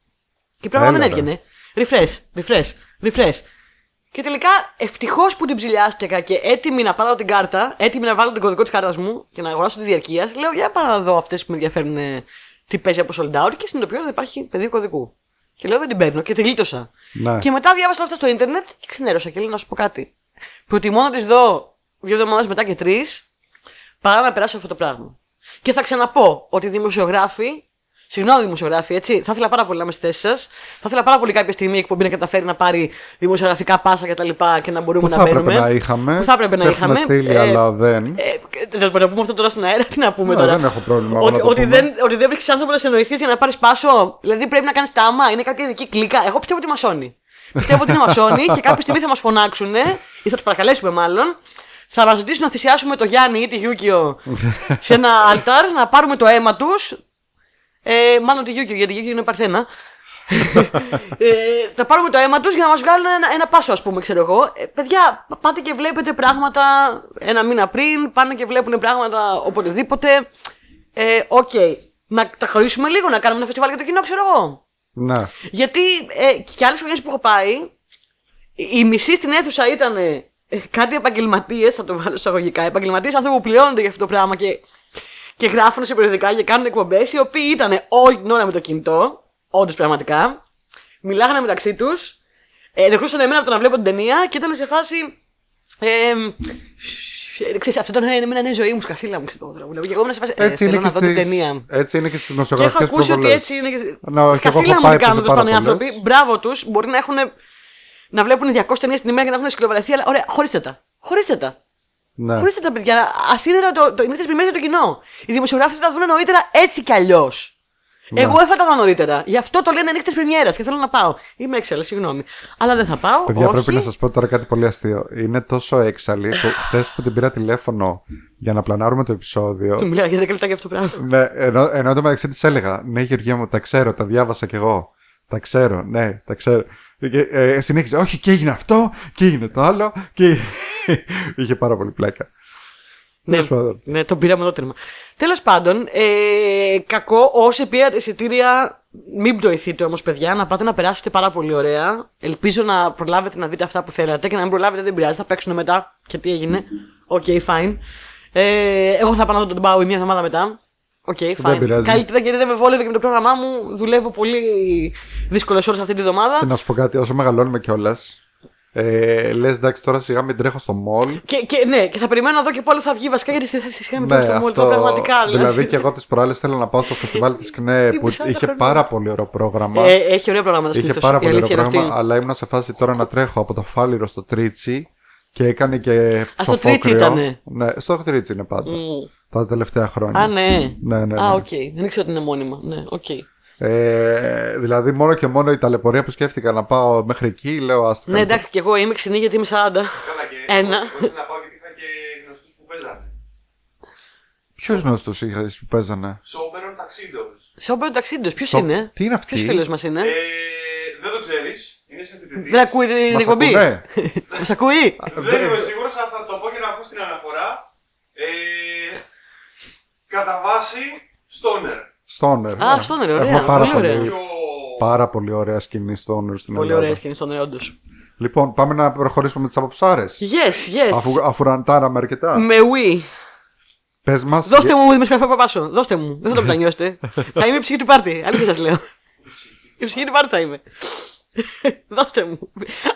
Και πράγμα δεν έβγαινε. Refresh. Και τελικά ευτυχώς που την ψηλιάστηκα και έτοιμη να πάρω την κάρτα, έτοιμη να βάλω τον κωδικό της κάρτας μου και να αγοράσω τη διαρκείας, λέω για πάω να δω αυτές που με ενδιαφέρουν τι παίζει από sold out και συνειδητοποιώ ότι υπάρχει πεδίο κωδικού. Και λέω δεν την παίρνω και τη γλίτωσα. Ναι. Και μετά διάβασα αυτά στο ίντερνετ και ξενέρωσα και λέω να σου πω κάτι. Προτιμώ να τις δω 2 εβδομάδες μετά και 3 παρά να περάσω αυτό το πράγμα. Και θα ξαναπώ ότι οι δημοσιογράφοι, συγγνώμη δημοσιογράφοι, έτσι, θα ήθελα πάρα πολύ να είμαι στη θέση σας. Θα ήθελα πάρα πολύ κάποια στιγμή η εκπομπή να καταφέρει να πάρει δημοσιογραφικά πάσα κτλ. Και να μπορούμε να μπαίνουμε. Θα έπρεπε να είχαμε. Στείλει, αλλά δεν. Δεν μπορούμε να πούμε αυτό τώρα στον αέρα. Τι να πούμε τώρα. Δεν έχω πρόβλημα. Ότι δεν βρίσκει άνθρωπο να συνοηθεί για να πάρει πάσο. Δηλαδή πρέπει να κάνει τάμα, είναι κάποια ειδική κλίκα. Εγώ πιστεύω ότι μασώνει. Πιστεύω ότι είναι μασόνοι και κάποια στιγμή θα μας φωνάξουν ή θα τους παρακαλέσουμε μάλλον. Θα μας ζητήσουν να θυσιάσουμε το Γιάννη ή τη Γιούκιο σε ένα αλτάρ, να πάρουμε το αίμα τους. Μάλλον τη Γιούκιο, γιατί η Γιούκιο είναι παρθένα. Θα πάρουμε το αίμα τους για να μας βγάλουν ένα πάσο, ας πούμε, ξέρω εγώ. Παιδιά, πάτε και βλέπετε πράγματα ένα μήνα πριν, πάνε και βλέπουν πράγματα οποτεδήποτε. Οκ. Να τα χωρίσουμε λίγο, να κάνουμε ένα φεστιβάλ για το κοινό, ξέρω εγώ. Να. Γιατί και άλλες χρονιές που έχω πάει, η μισή στην αίθουσα ήταν κάτι επαγγελματίες, θα το βάλω εισαγωγικά. Επαγγελματίες, άνθρωποι που πληρώνονται για αυτό το πράγμα και γράφουν σε περιοδικά και κάνουν εκπομπές, οι οποίοι ήταν όλη την ώρα με το κινητό, όντως πραγματικά, μιλάγανε μεταξύ τους, ενεχούσαν εμένα από το να βλέπω την ταινία και ήταν σε φάση. Ξέρεις, αυτό ήταν η ζωή μου, σκασίλα μου, ξέρω εγώ. Και εγώ ήμουν σε φάση. Έτσι είναι και στις δημοσιογραφικές και έχω ακούσει προβολές. Ότι έτσι είναι και. Σκασίλα μου, κάνουν τους πανεάνθρωποι. Μπράβο τους, μπορεί να, να βλέπουν 200 ταινίες την ημέρα και να έχουν σκυλοβαρεθεί, αλλά ωραία, χωρίστε τα. Χωρίστε τα. Ναι. Χωρίστε τα, παιδιά. Ας είναι τις πλημμύρες για το κοινό. Οι δημοσιογράφοι θα τα δουν νωρίτερα έτσι κι αλλιώς. Ναι. Εγώ έφατα τα νωρίτερα. Γι' αυτό το λένε νύχτες πρεμιέρας και θέλω να πάω. Είμαι έξαλλη, συγγνώμη. Αλλά δεν θα πάω. Παιδιά, όχι. Πρέπει να σας πω τώρα κάτι πολύ αστείο. Είναι τόσο έξαλλη που χθες που την πήρα τηλέφωνο για να πλανάρουμε το επεισόδιο. Του μιλάω για 10 λεπτά για αυτό το πράγμα. Ναι, ενώ το μεταξύ της έλεγα. Ναι, Γεωργία μου, τα ξέρω, τα διάβασα κι εγώ. Τα ξέρω, ναι, τα ξέρω. Συνέχιζε. Όχι, και έγινε αυτό, και έγινε το άλλο. Και είχε πάρα πολύ πλάκα. Ναι, τον πήραμε το τέρμα. Τέλος πάντων, κακό, όσοι πήρατε εισιτήρια, μην πτωηθείτε όμως, παιδιά, να πάτε να περάσετε πάρα πολύ ωραία. Ελπίζω να προλάβετε να δείτε αυτά που θέλατε και να μην προλάβετε δεν πειράζει, θα παίξουν μετά και τι έγινε. Οκ, fine. Εγώ θα πάω να δω τον Πάου μία εβδομάδα μετά. Οκ, fine. Καλύτερα γιατί δεν με βόλευε και με το πρόγραμμά μου. Δουλεύω πολύ δύσκολες ώρες αυτή τη εβδομάδα. Και να σου πω κάτι, όσο μεγαλώνουμε κιόλας. Λες εντάξει, τώρα σιγά μην τρέχω στο μολ. Ναι, και θα περιμένω να δω και πάλι θα βγει βασικά γιατί σιγά μην τρέχω στο μολ. Τώρα πραγματικά. Δηλαδή και εγώ τις προάλλες θέλω να πάω στο φεστιβάλ της ΚΝΕ που είχε πάρα πολύ ωραίο πρόγραμμα. Έχει ωραία προγράμματα. Είχε πάρα πολύ ωραίο πρόγραμμα, αλλά ήμουν σε φάση τώρα να τρέχω από το Φάληρο στο Τρίτσι και έκανε και ψοφόκριο. Στο Τρίτσι ήτανε. Ναι, στο Τρίτσι είναι πάντα. Τα τελευταία χρόνια. Α, ναι. Α, οκ. Δεν ήξερα ότι είναι μόνιμα. Ναι, οκ. Δηλαδή, μόνο και μόνο η ταλαιπωρία που σκέφτηκα να πάω μέχρι εκεί, λέω άστο. Ναι, εντάξει, και εγώ είμαι ξινή γιατί είμαι 40. Καλά, και ένα. Μπορούσα να πάω γιατί είχα και γνωστούς που παίζανε. Ποιους γνωστούς είχες που παίζανε? Σόμπερον Ταξίντος. Σόμπερον Ταξίντος, ποιος είναι? Τι είναι αυτή? Ποιος φίλος μας είναι? Δεν το ξέρεις. Είναι συνθετητής. Δεν ακούει την εκπομπή. Μας ακούει. Δεν είμαι σίγουρος, αλλά θα το πω και να ακούς την αναφορά. Κατά βάση, Στόνερ. Στόνερ. Α, Στόνερ, ωραία. Πάρα πολύ ωραία σκηνή Στόνερ στην Ελλάδα. Πολύ ωραία σκηνή Στόνερ, όντως. Λοιπόν, πάμε να προχωρήσουμε με τις αποψάρες. Yes. Αφού ραντάραμε αρκετά. Με oui. Πες μας. Δώστε μου δημοσιογραφικό παπάσο. Δώστε μου. Δεν θα το μετανιώσετε. Θα είμαι η ψυχή του πάρτι. Αλήθεια σας λέω. Η ψυχή του πάρτι θα είμαι. Δώστε μου.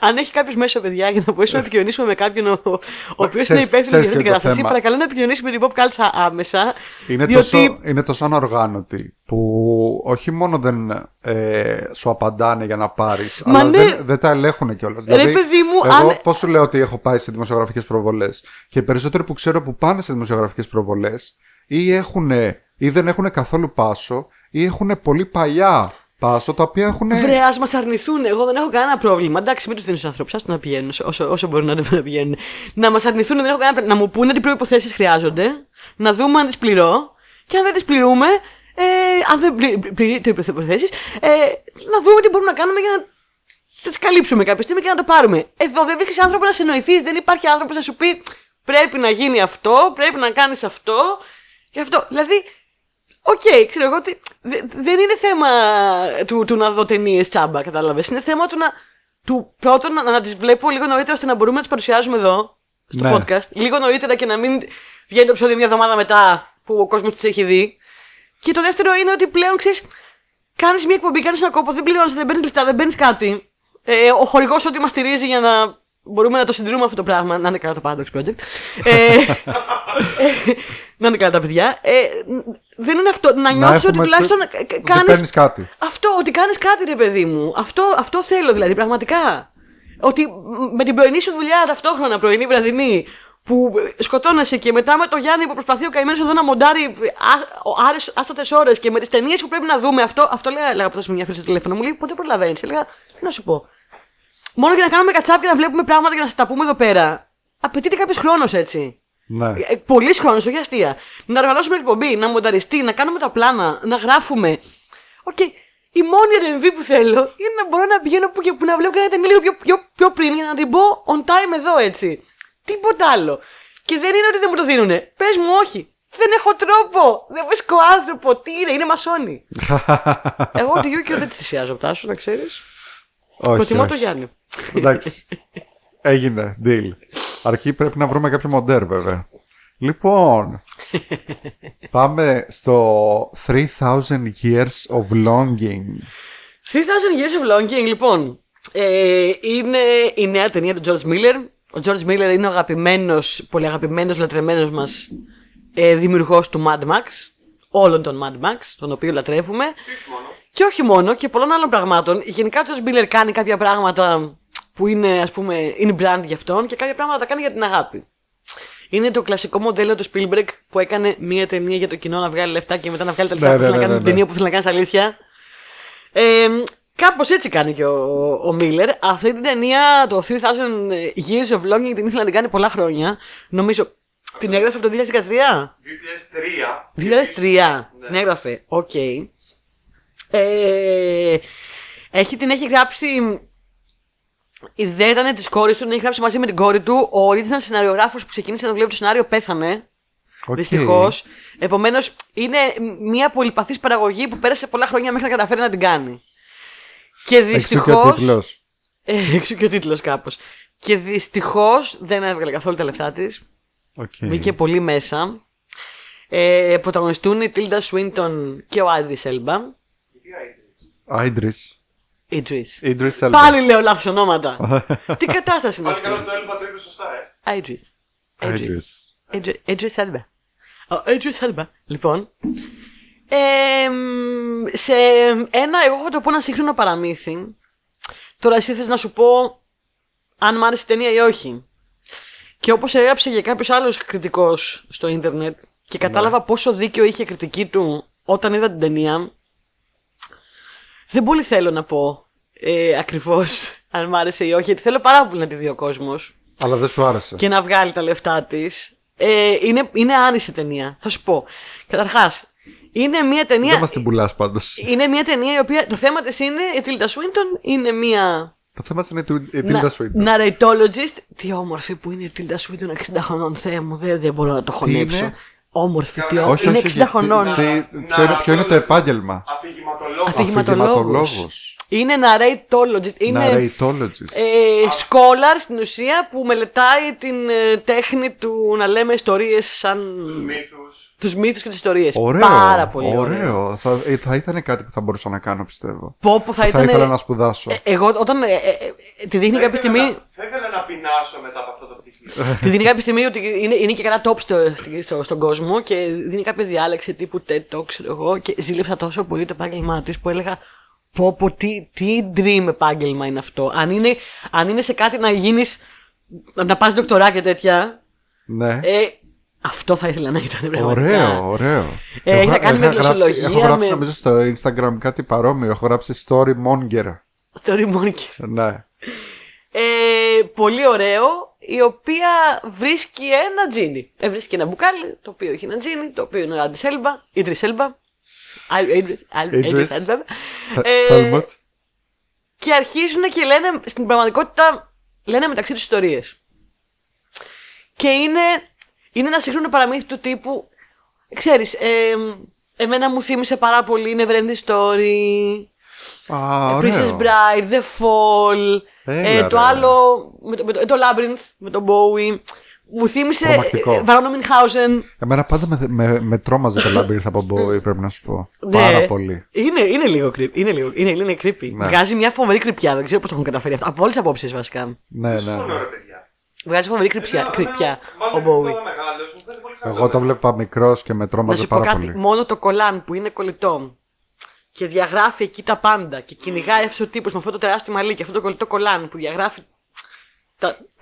Αν έχει κάποιο μέσα, παιδιά, για να μπορέσουμε να επικοινωνήσουμε με κάποιον ο οποίος είναι υπεύθυνος για την κατάσταση, παρακαλώ να επικοινωνήσει με την pop κάλτσα άμεσα. Είναι τόσο ανοργάνωτη που όχι μόνο δεν σου απαντάνε για να πάρεις, αλλά δεν τα ελέγχουν κιόλας. Δηλαδή, εγώ πώς σου λέω ότι έχω πάει σε δημοσιογραφικές προβολές και οι περισσότεροι που ξέρω που πάνε σε δημοσιογραφικές προβολές ή δεν έχουν καθόλου πάσο ή έχουν πολύ παλιά. Πάσο, τα οποία έχουν. Βρε, ας μας αρνηθούν. Εγώ δεν έχω κανένα πρόβλημα. Εντάξει, μην τους δίνουν στους ανθρώπους. Ας να πηγαίνουν όσο μπορούν να πηγαίνουν. Να μας αρνηθούν, δεν έχω κανένα πρόβλημα. Να μου πούνε τι προϋποθέσεις χρειάζονται. Να δούμε αν τις πληρώ. Και αν δεν τις πληρούμε. Αν δεν πληρείται οι προϋποθέσεις. Να δούμε τι μπορούμε να κάνουμε για να τις καλύψουμε κάποια στιγμή και να τα πάρουμε. Εδώ δεν βρίσκεις άνθρωπο να συνοηθείς. Δεν υπάρχει άνθρωπος να σου πει πρέπει να γίνει αυτό, πρέπει να κάνεις αυτό. Και αυτό. Δηλαδή. Οκ, ξέρω εγώ ότι δεν είναι θέμα του να δω ταινίες τσάμπα, κατάλαβες. Είναι θέμα του πρώτον να τις βλέπω λίγο νωρίτερα ώστε να μπορούμε να τις παρουσιάζουμε εδώ, στο podcast. Λίγο νωρίτερα και να μην βγαίνει το επεισόδιο μια εβδομάδα μετά που ο κόσμος τις έχει δει. Και το δεύτερο είναι ότι πλέον ξέρεις, κάνεις μια εκπομπή, κάνεις ένα κόπο, δεν πληρώνεις, δεν παίρνεις λεφτά, δεν παίρνεις κάτι. Ο χορηγός ότι μας στηρίζει για να μπορούμε να το συντηρούμε αυτό το πράγμα, να είναι καλά το Paradox Project. Να είναι καλά τα παιδιά. Δεν είναι αυτό. Να νιώθεις ότι τουλάχιστον κάνεις κάτι. Αυτό, ότι κάνεις κάτι, ρε παιδί μου. Αυτό θέλω δηλαδή, πραγματικά. Ότι με την πρωινή σου δουλειά ταυτόχρονα, πρωινή, βραδινή, που σκοτώνεσαι και μετά με το Γιάννη που προσπαθεί ο καημένος εδώ να μοντάρει άστατες ώρες και με τις ταινίες που πρέπει να δούμε. Αυτό λέγα που θα σου μια φίλη στο τηλέφωνο μου, λέει πότε προλαβαίνεις. Έλεγα, τι να σου πω. Μόνο για να κάνουμε κατσάπ και να βλέπουμε πράγματα και να σας τα πούμε εδώ πέρα. Απαιτείται κάποιος χρόνος, έτσι. Ναι. Πολύς χρόνος, όχι αστεία. Να οργανώσουμε εκπομπή, να μονταριστεί, να κάνουμε τα πλάνα, να γράφουμε. Okay. Η μόνη ρεμβή που θέλω είναι να μπορώ να πηγαίνω που και που να βλέπω και να είναι λίγο πιο πριν για να την πω on time εδώ, έτσι. Τίποτα άλλο. Και δεν είναι ότι δεν μου το δίνουνε. Πες μου, όχι. Δεν έχω τρόπο. Δεν βρίσκω άνθρωπο. Τι είναι μασόνι. Εγώ τη Γιούκιο δεν τη θυσιάζω, Τάσο, να ξέρεις. Προτιμώ το Γιάννη. Εντάξει. Έγινε. Deal. Αρκεί πρέπει να βρούμε κάποιο μοντέρ, βέβαια. Λοιπόν, πάμε στο 3000 Years of Longing. 3000 Years of Longing, λοιπόν. Είναι η νέα ταινία του George Miller. Ο George Miller είναι ο αγαπημένος, πολύ αγαπημένος, λατρεμένος μας δημιουργός του Mad Max. Όλων των Mad Max, τον οποίο λατρεύουμε. Και όχι μόνο, και πολλών άλλων πραγμάτων. Γενικά ο George Miller κάνει κάποια πράγματα που είναι, ας πούμε, είναι brand για αυτόν και κάποια πράγματα τα κάνει για την αγάπη. Είναι το κλασικό μοντέλο του Spielberg που έκανε μία ταινία για το κοινό να βγάλει λεφτά και μετά να βγάλει τα λεφτά που θέλει να κάνει την ταινία που θέλει να κάνει στα αλήθεια. Κάπως έτσι κάνει και ο Miller. Αυτή την ταινία, το 3000 Years of Longing, την ήθελα να την κάνει πολλά χρόνια. Νομίζω την έγραφε από το 2013. 2003. Την έγραφε. Οκ. Την έχει γράψει. Η ιδέα ήταν της κόρης του, την έχει γράψει μαζί με την κόρη του. Ο original σεναριογράφος που ξεκίνησε να δουλεύει το σενάριο πέθανε. Okay. Δυστυχώς. Επομένως, είναι μια πολυπαθής παραγωγή που πέρασε πολλά χρόνια μέχρι να καταφέρει να την κάνει. Και δυστυχώς. Έξω και ο τίτλος κάπως. Και δυστυχώς δεν έβγαλε καθόλου τα λεφτά της. Okay. Μπήκε πολύ μέσα. Πρωταγωνιστούν η Tilda Swinton και ο Idris Elba. Idris Elba. Πάλι λέω λάθος ονόματα. Τι κατάσταση είναι αυτή. Πάλι καλό το Elba το είπε σωστά, Idris Elba. Idris Elba. Λοιπόν. Σε ένα, εγώ έχω το πω ένα σύγχρονο παραμύθι. Τώρα εσύ θες να σου πω αν μ' άρεσε η ταινία ή όχι. Και όπως έγραψε για κάποιος άλλος κριτικός στο ίντερνετ και κατάλαβα πόσο δίκιο είχε η κριτική του όταν είδα την ταινία, δεν πολύ θέλω να πω ακριβώς αν μ' άρεσε ή όχι, γιατί θέλω πάρα πολύ να τη δει ο κόσμος. Αλλά δεν σου άρεσε. Και να βγάλει τα λεφτά της. Είναι άνηση ταινία. Θα σου πω. Καταρχάς, είναι μια ταινία. Δεν μας την πουλάς πάντως. Είναι μια ταινία η οποία. Το θέμα της είναι η Tilda Swinton. Είναι μια. Το θέμα της είναι η Tilda Swinton. Narratologist. Τι όμορφη που είναι η Tilda Swinton 60 χρονών. Θεέ μου, δεν μπορώ να το χωνέψω. Όμορφη, τι όμορφη. Είναι 60 χρονών. Ποιο είναι το επάγγελμα. Αφηγηματολόγος. Είναι narratologist. Είναι scholar στην ουσία που μελετάει την τέχνη του να λέμε ιστορίες σαν. Τους μύθους και τις ιστορίες. Πάρα πολύ ωραίο. Θα ήταν κάτι που θα μπορούσα να κάνω, πιστεύω. Θα ήθελα να σπουδάσω. Εγώ όταν τη δείχνει κάποια στιγμή. Θα ήθελα να πεινάσω μετά από αυτό το πτυχίο. Τη δίνει κάποια στιγμή ότι είναι και καλά top στον κόσμο και δίνει κάποια διάλεξη τύπου TED Talk, ξέρω εγώ. Και ζήλεψα τόσο πολύ το επάγγελμά της που έλεγα. Πω, τι dream επάγγελμα είναι αυτό. Αν είναι σε κάτι να γίνεις. Να πας δοκτορά και τέτοια. Ναι. Αυτό θα ήθελα να ήταν πραγματικά. Ωραίο. Έχει να κάνει με γλωσσολογία. Έχω γράψει νομίζω στο Instagram κάτι παρόμοιο. Έχω γράψει Story Monger. Ναι. Πολύ ωραίο. Η οποία βρίσκει ένα τζίνι. Βρίσκει ένα μπουκάλι το οποίο έχει ένα τζίνι. Το οποίο είναι ο Idris Elba. Και αρχίζουν και λένε στην πραγματικότητα λένε μεταξύ τους ιστορίες. Και είναι ένα σύγχρονο παραμύθι του τύπου. Ξέρεις, εμένα μου θύμισε πάρα πολύ Neverending Story, Princess Bride, The Fall, το άλλο, το Labyrinth με τον Bowie. Μου θύμισε Βαρόνο Μινχάουζεν. Εμένα πάντα με τρόμαζε το Labyrinth από Bowie, πρέπει να σου πω. Πάρα πολύ. Είναι λίγο creepy. Είναι creepy. Βγάζει μια φοβερή κρυπιά, δεν ξέρω πώς το έχουν καταφέρει αυτό. Από όλες τις απόψεις βασικά. Ναι. Βγάζει φοβερή κρυπιά ο Μπόουι. Εγώ το βλέπα μικρός και με τρόμαζε πάρα πολύ. Μόνο το κολάν που είναι κολλητό και διαγράφει εκεί τα πάντα και κυνηγάει αυτός ο τύπος με αυτό το τεράστιο μαλλί και αυτό το κολλητό κολάν που διαγράφει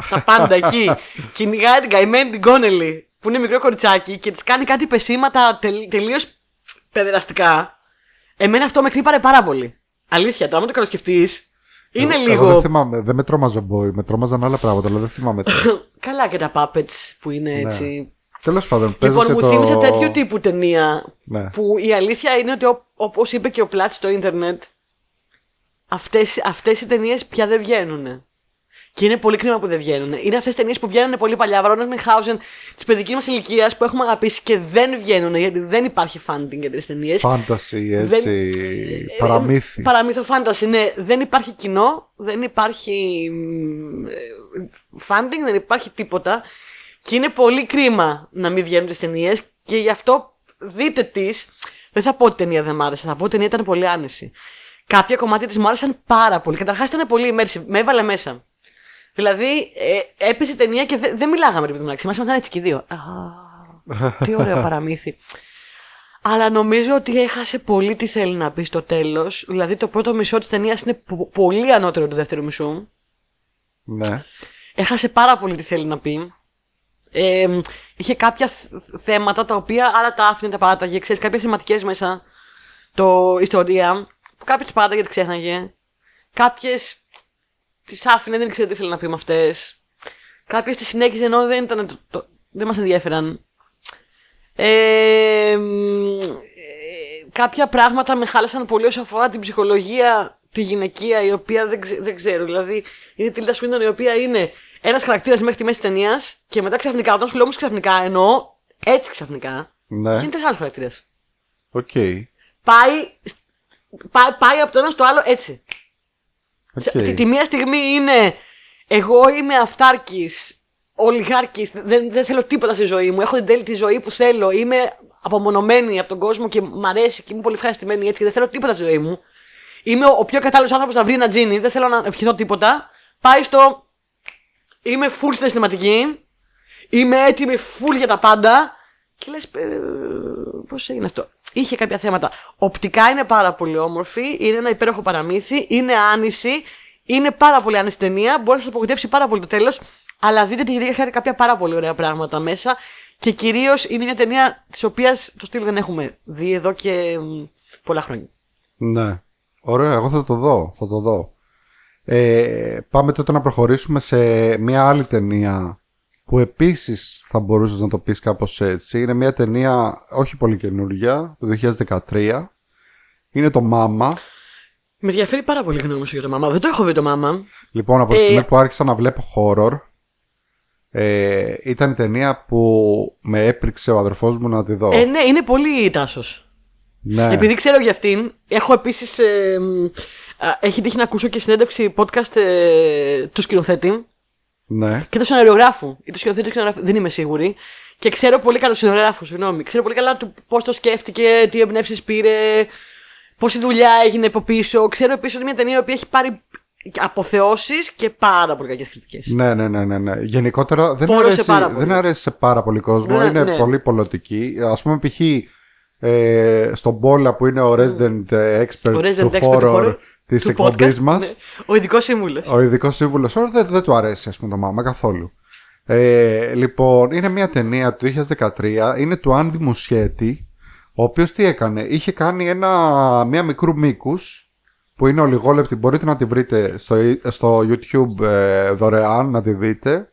τα πάντα εκεί. Κυνηγάει την καημένη την Κόνελη που είναι μικρό κοριτσάκι και της κάνει κάτι πεσήματα τελείως παιδεραστικά. Εμένα αυτό με κρύπαρε πάρα πολύ. Αλήθεια, τώρα μην το καλοσκεφτείς. Είναι λίγο. Εγώ δεν θυμάμαι, δεν με τρόμαζε ο Μπόι, με τρόμαζαν άλλα πράγματα, αλλά δεν θυμάμαι. Καλά και τα puppets που είναι έτσι. Τέλος πάντων, λοιπόν, μου θύμισε τέτοιου τύπου ταινία. Ναι. Που η αλήθεια είναι ότι όπως είπε και ο Πλάτς στο ίντερνετ, αυτές οι ταινίες πια δεν βγαίνουν. Και είναι πολύ κρίμα που δεν βγαίνουν. Είναι αυτές οι ταινίες που βγαίνουν πολύ παλιά, Βαρόνας Μινχάουζεν, της παιδικής μας ηλικίας που έχουμε αγαπήσει και δεν βγαίνουν γιατί δεν υπάρχει funding για τις ταινίες. Φάνταση, έτσι. Παραμύθι. Παραμύθο φάνταση, ναι. Δεν υπάρχει κοινό, δεν υπάρχει funding, δεν υπάρχει τίποτα. Και είναι πολύ κρίμα να μην βγαίνουν τις ταινίες και γι' αυτό δείτε τις. Δεν θα πω ότι η ταινία δεν μ' άρεσε, θα πω ότι η ταινία ήταν πολύ άνεση. Κάποια κομμάτια της μου άρεσαν πάρα πολύ. Καταρχάς ήταν πολύ immersive, με έβαλε μέσα. Δηλαδή έπεσε η ταινία και δεν μιλάγαμε ρε παιδί μεταξύ μας, ήμασταν έτσι και οι δύο. Τι ωραίο παραμύθι. Αλλά νομίζω ότι έχασε πολύ τι θέλει να πει στο τέλος. Δηλαδή το πρώτο μισό της ταινίας είναι πολύ ανώτερο του δεύτερου μισού. Ναι. Έχασε πάρα πολύ τι θέλει να πει. Είχε κάποια θέματα τα οποία άλλα τα άφηνε, τα παράταγε, ξέρεις, κάποιες θεματικές μέσα, το ιστορία, που κάποιες τις παράταγε, τις ξέχναγε, κάποιες τις άφηνε, δεν ξέρω τι ήθελε να πει με αυτές, κάποιες τις συνέχιζε ενώ δεν ήταν, δεν μας ενδιαφέραν. Κάποια πράγματα με χάλασαν πολύ όσον αφορά την ψυχολογία, τη γυναικεία, η οποία δεν ξέρω, δηλαδή είναι η Τίλντα Σουίντον η οποία είναι ένας χαρακτήρας μέχρι τη μέση της ταινίας και μετά ξαφνικά, όταν σου λέω όμως ξαφνικά, εννοώ έτσι ξαφνικά. Ναι. Γίνεται ένας άλλος χαρακτήρας. Οκ. Okay. Πάει από το ένα στο άλλο έτσι. Okay. Τη μία στιγμή είναι εγώ είμαι αυτάρκης, ολιγάρκης, δεν θέλω τίποτα στη ζωή μου. Έχω την τέλεια τη ζωή που θέλω. Είμαι απομονωμένη από τον κόσμο και μ' αρέσει και είμαι πολύ ευχαριστημένη έτσι και δεν θέλω τίποτα στη ζωή μου. Είμαι ο πιο κατάλληλος άνθρωπος να βρει ένα τζίνι. Δεν θέλω να ευχηθώ τίποτα. Πάει στο. Είμαι full στην αισθηματική, είμαι έτοιμη full για τα πάντα και λες πώς έγινε αυτό. Είχε κάποια θέματα. Οπτικά είναι πάρα πολύ όμορφη, είναι ένα υπέροχο παραμύθι, είναι άνηση, είναι πάρα πολύ άνηση ταινία, μπορεί να σας απογοητεύσει πάρα πολύ το τέλος, αλλά δείτε τη γιατί έχετε κάποια πάρα πολύ ωραία πράγματα μέσα και κυρίως είναι μια ταινία της οποίας το στυλ δεν έχουμε δει εδώ και πολλά χρόνια. Ναι, ωραία, εγώ θα το δω. Πάμε τότε να προχωρήσουμε σε μια άλλη ταινία που επίσης θα μπορούσες να το πεις κάπως έτσι. Είναι μια ταινία όχι πολύ καινούργια, το 2013. Είναι το Mama. Με ενδιαφέρει πάρα πολύ η γνώμη σου για το Mama. Δεν το έχω δει το Mama. Λοιπόν, από τη στιγμή που άρχισα να βλέπω horror, ήταν η ταινία που με έπρηξε ο αδερφός μου να τη δω. Ναι, είναι πολύ τάσος. Ναι. Επειδή ξέρω για αυτήν, έχω επίσης έχει τύχει να ακούσω και συνέντευξη podcast του σκηνοθέτη. Ναι. Και του σεναριογράφου. Ή του σκηνοθέτη του σεναριογράφου. Δεν είμαι σίγουρη. Και ξέρω πολύ καλά του σεναριογράφου, συγγνώμη. Ξέρω πολύ καλά πώς το σκέφτηκε, τι εμπνεύσεις πήρε, πόση δουλειά έγινε από πίσω. Ξέρω επίσης ότι είναι μια ταινία που έχει πάρει αποθεώσεις και πάρα πολύ κακές κριτικές. Ναι. Γενικότερα δεν αρέσει σε πάρα πολύ κόσμο. Είναι πολύ πολωτική. Ας πούμε, π.χ. Στον Πόλα που είναι ο resident expert του horror της εκπομπής μας, ο ειδικός σύμβουλος. Ο ειδικός σύμβουλος δεν του αρέσει, ας πούμε, το Mama καθόλου. Λοιπόν, είναι μια ταινία του 2013, είναι του Andy Muschietti, ο οποίος τι έκανε? Είχε κάνει μια μικρού μήκους που είναι ολιγόλεπτη. Μπορείτε να τη βρείτε στο YouTube δωρεάν, να τη δείτε.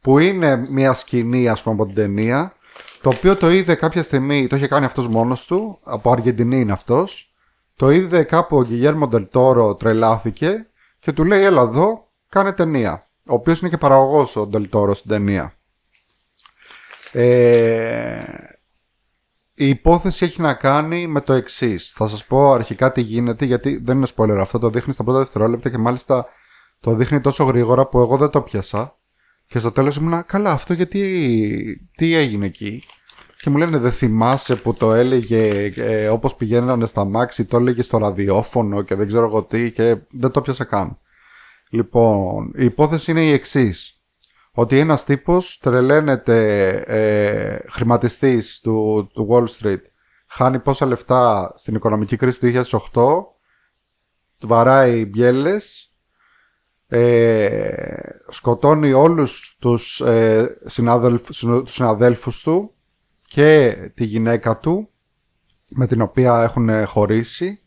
Που είναι μια σκηνή, ας πούμε, από την ταινία, το οποίο το είδε κάποια στιγμή, το είχε κάνει αυτός μόνος του, από Αργεντινή είναι αυτός. Το είδε κάπου ο Γκιγέρμο Ντελ Τόρο, τρελάθηκε και του λέει έλα εδώ, κάνε ταινία. Ο οποίος είναι και παραγωγός ο Ντελ Τόρο στην ταινία. Η υπόθεση έχει να κάνει με το εξής. Θα σας πω αρχικά τι γίνεται, γιατί δεν είναι spoiler αυτό, το δείχνει στα πρώτα δευτερόλεπτα και μάλιστα το δείχνει τόσο γρήγορα που εγώ δεν το πιάσα. Και στο τέλος ήμουνα, καλά, αυτό γιατί, τι έγινε εκεί? Και μου λένε, δεν θυμάσαι που το έλεγε όπως πηγαίνανε στα μάξι, το έλεγε στο ραδιόφωνο και δεν ξέρω εγώ τι, και δεν το πιάσα καν. Λοιπόν, η υπόθεση είναι η εξής. Ότι ένας τύπος τρελαίνεται, χρηματιστής του Wall Street, χάνει πόσα λεφτά στην οικονομική κρίση του 2008, βαράει μπιέλες, σκοτώνει όλους τους συναδέλφους του και τη γυναίκα του, με την οποία έχουν χωρίσει.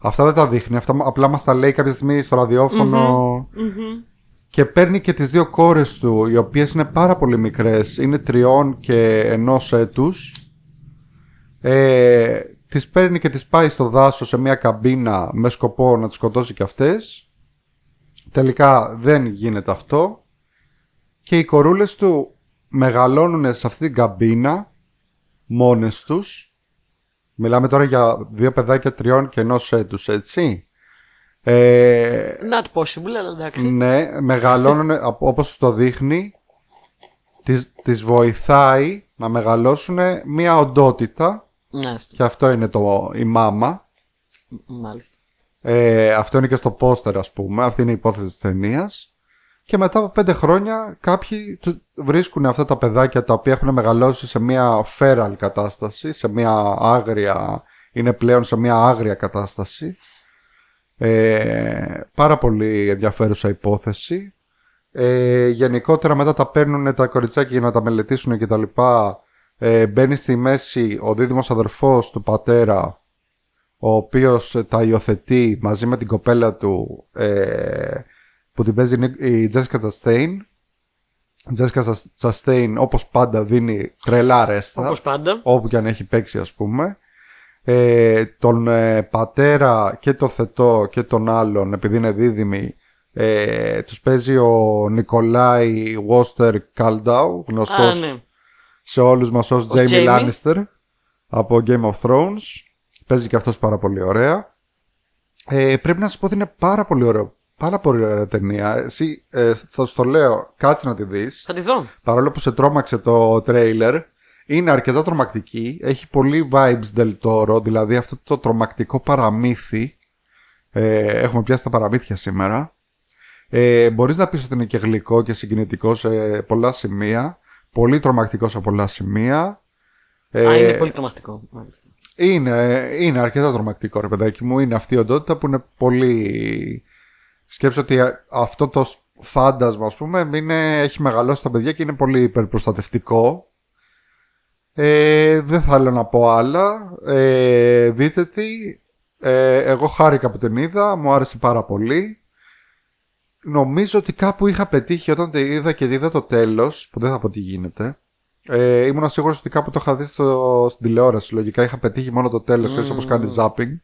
Αυτά δεν τα δείχνει, αυτά απλά μας τα λέει κάποια στιγμή στο ραδιόφωνο. Mm-hmm. Mm-hmm. Και παίρνει και τις δύο κόρες του, οι οποίες είναι πάρα πολύ μικρές, είναι 3 και 1 έτους. Τις παίρνει και τις πάει στο δάσος σε μια καμπίνα με σκοπό να τις σκοτώσει και αυτές. Τελικά δεν γίνεται αυτό. Και οι κορούλες του μεγαλώνουν σε αυτή την καμπίνα μόνες τους. Μιλάμε τώρα για 2 παιδάκια 3 και 1 έτους, έτσι. Not possible, αλλά εντάξει. Ναι, μεγαλώνουν όπως το δείχνει. Τις βοηθάει να μεγαλώσουν μια οντότητα. Μάλιστα. Και αυτό είναι η μάμα. Μάλιστα. Αυτό είναι και στο πόστερ, ας πούμε. Αυτή είναι η υπόθεση της ταινίας. Και μετά από 5 χρόνια κάποιοι βρίσκουν αυτά τα παιδάκια, τα οποία έχουν μεγαλώσει σε μια feral κατάσταση, σε μια άγρια, είναι πλέον σε μια άγρια κατάσταση. Πάρα πολύ ενδιαφέρουσα υπόθεση. Γενικότερα μετά τα παίρνουν τα κοριτσάκια για να τα μελετήσουν και τα λοιπά. Μπαίνει στη μέση ο δίδυμος αδερφός του πατέρα, ο οποίος τα υιοθετεί μαζί με την κοπέλα του, που την παίζει η Jessica Chastain. Jessica Chastain, όπως πάντα, δίνει τρελά ρέστα. Όπως πάντα. Όπου και αν έχει παίξει, ας πούμε. Τον πατέρα και το θετό και τον άλλον, επειδή είναι δίδυμοι, τους παίζει ο Νικολάι Βόστερ Καλντάου, γνωστός σε όλους μας ως Jamie Lannister από Game of Thrones. Παίζει και αυτός πάρα πολύ ωραία. Πρέπει να σας πω ότι είναι πάρα πολύ ωραίο. Πάρα πολύ ωραία ταινία. Εσύ, θα σου το λέω, κάτσε να τη δεις. Θα τη δω. Παρόλο που σε τρόμαξε το τρέιλερ, είναι αρκετά τρομακτική. Έχει πολύ vibes del Toro, δηλαδή αυτό το τρομακτικό παραμύθι. Έχουμε πιάσει τα παραμύθια σήμερα. Μπορείς να πεις ότι είναι και γλυκό και συγκινητικό σε πολλά σημεία. Πολύ τρομακτικό σε πολλά σημεία. Είναι πολύ τρομακτικό, μάλιστα. Είναι αρκετά τρομακτικό, ρε παιδάκι μου. Είναι αυτή η οντότητα που είναι πολύ... Σκέψω ότι αυτό το φάντασμα, ας πούμε, έχει μεγαλώσει τα παιδιά και είναι πολύ υπερπροστατευτικό. Δεν θα λέω να πω άλλα. Δείτε τι. Εγώ χάρηκα που την είδα, μου άρεσε πάρα πολύ. Νομίζω ότι κάπου είχα πετύχει όταν την είδα και είδα το τέλος, που δεν θα πω τι γίνεται. Ήμουν σίγουρος ότι κάπου το είχα δει στην τηλεόραση. Λογικά είχα πετύχει μόνο το τέλος, έτσι όπως κάνει zapping.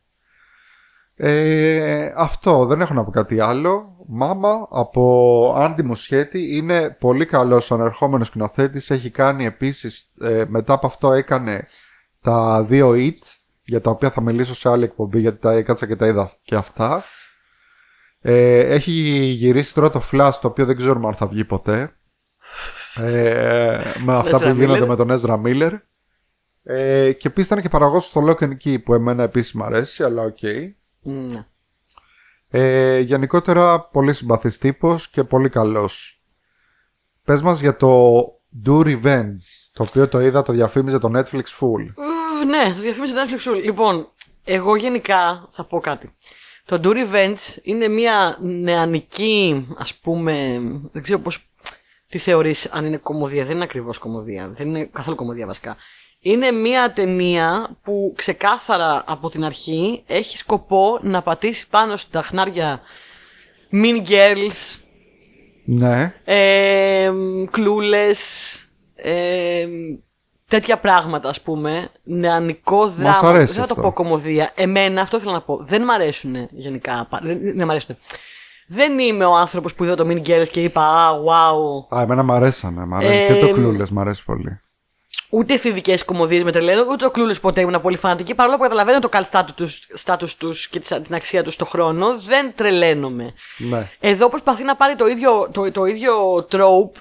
Αυτό, δεν έχω να πω κάτι άλλο. Μάμα από Άντι Μουσιέτη, είναι πολύ καλός ο ανερχόμενος σκηνοθέτης. Έχει κάνει επίσης, μετά από αυτό έκανε τα 2 It, για τα οποία θα μιλήσω σε άλλη εκπομπή, γιατί τα έκατσα και τα είδα και αυτά. Έχει γυρίσει τώρα το Flash, το οποίο δεν ξέρουμε αν θα βγει ποτέ, με αυτά που γίνονται με τον Έζρα Μίλλερ. Και επίσης ήταν και παραγωγός στο Lock and Key, που εμένα επίσης μου αρέσει, αλλά οκ. Ναι. Γενικότερα πολύ συμπαθής τύπος και πολύ καλός. Πες μας για το Do Revenge, το οποίο το είδα, το διαφήμιζε το Netflix full. Ναι, το διαφήμιζε το Netflix full. Λοιπόν, εγώ γενικά θα πω κάτι. Το Do Revenge είναι μια νεανική, ας πούμε, δεν ξέρω πώς τη θεωρείς, αν είναι κομμωδία. Δεν είναι ακριβώς κομμωδία, δεν είναι καθόλου κομμωδία βασικά. Είναι μια ταινία που ξεκάθαρα από την αρχή έχει σκοπό να πατήσει πάνω στα χνάρια Mean Girls, ναι, Clueless, τέτοια πράγματα, ας πούμε. Νεανικό δράμα. Δεν θα το πω κομμωδία. Εμένα αυτό ήθελα να πω. Δεν μ' αρέσουν γενικά. Δεν μ' αρέσουν. Δεν είμαι ο άνθρωπος που είδα το Mean Girls και είπα wow. Εμένα μ' αρέσανε. Και το Clueless μ' αρέσει πολύ. Ούτε εφηβικές κομμωδίες με τρελαίνουν, ούτε ο Clueless ποτέ ήμουν πολύ φανατική. Παρόλο που καταλαβαίνω το cult status τους και την αξία τους στον χρόνο, δεν τρελαίνομαι. Ναι. Εδώ προσπαθεί να πάρει το ίδιο trope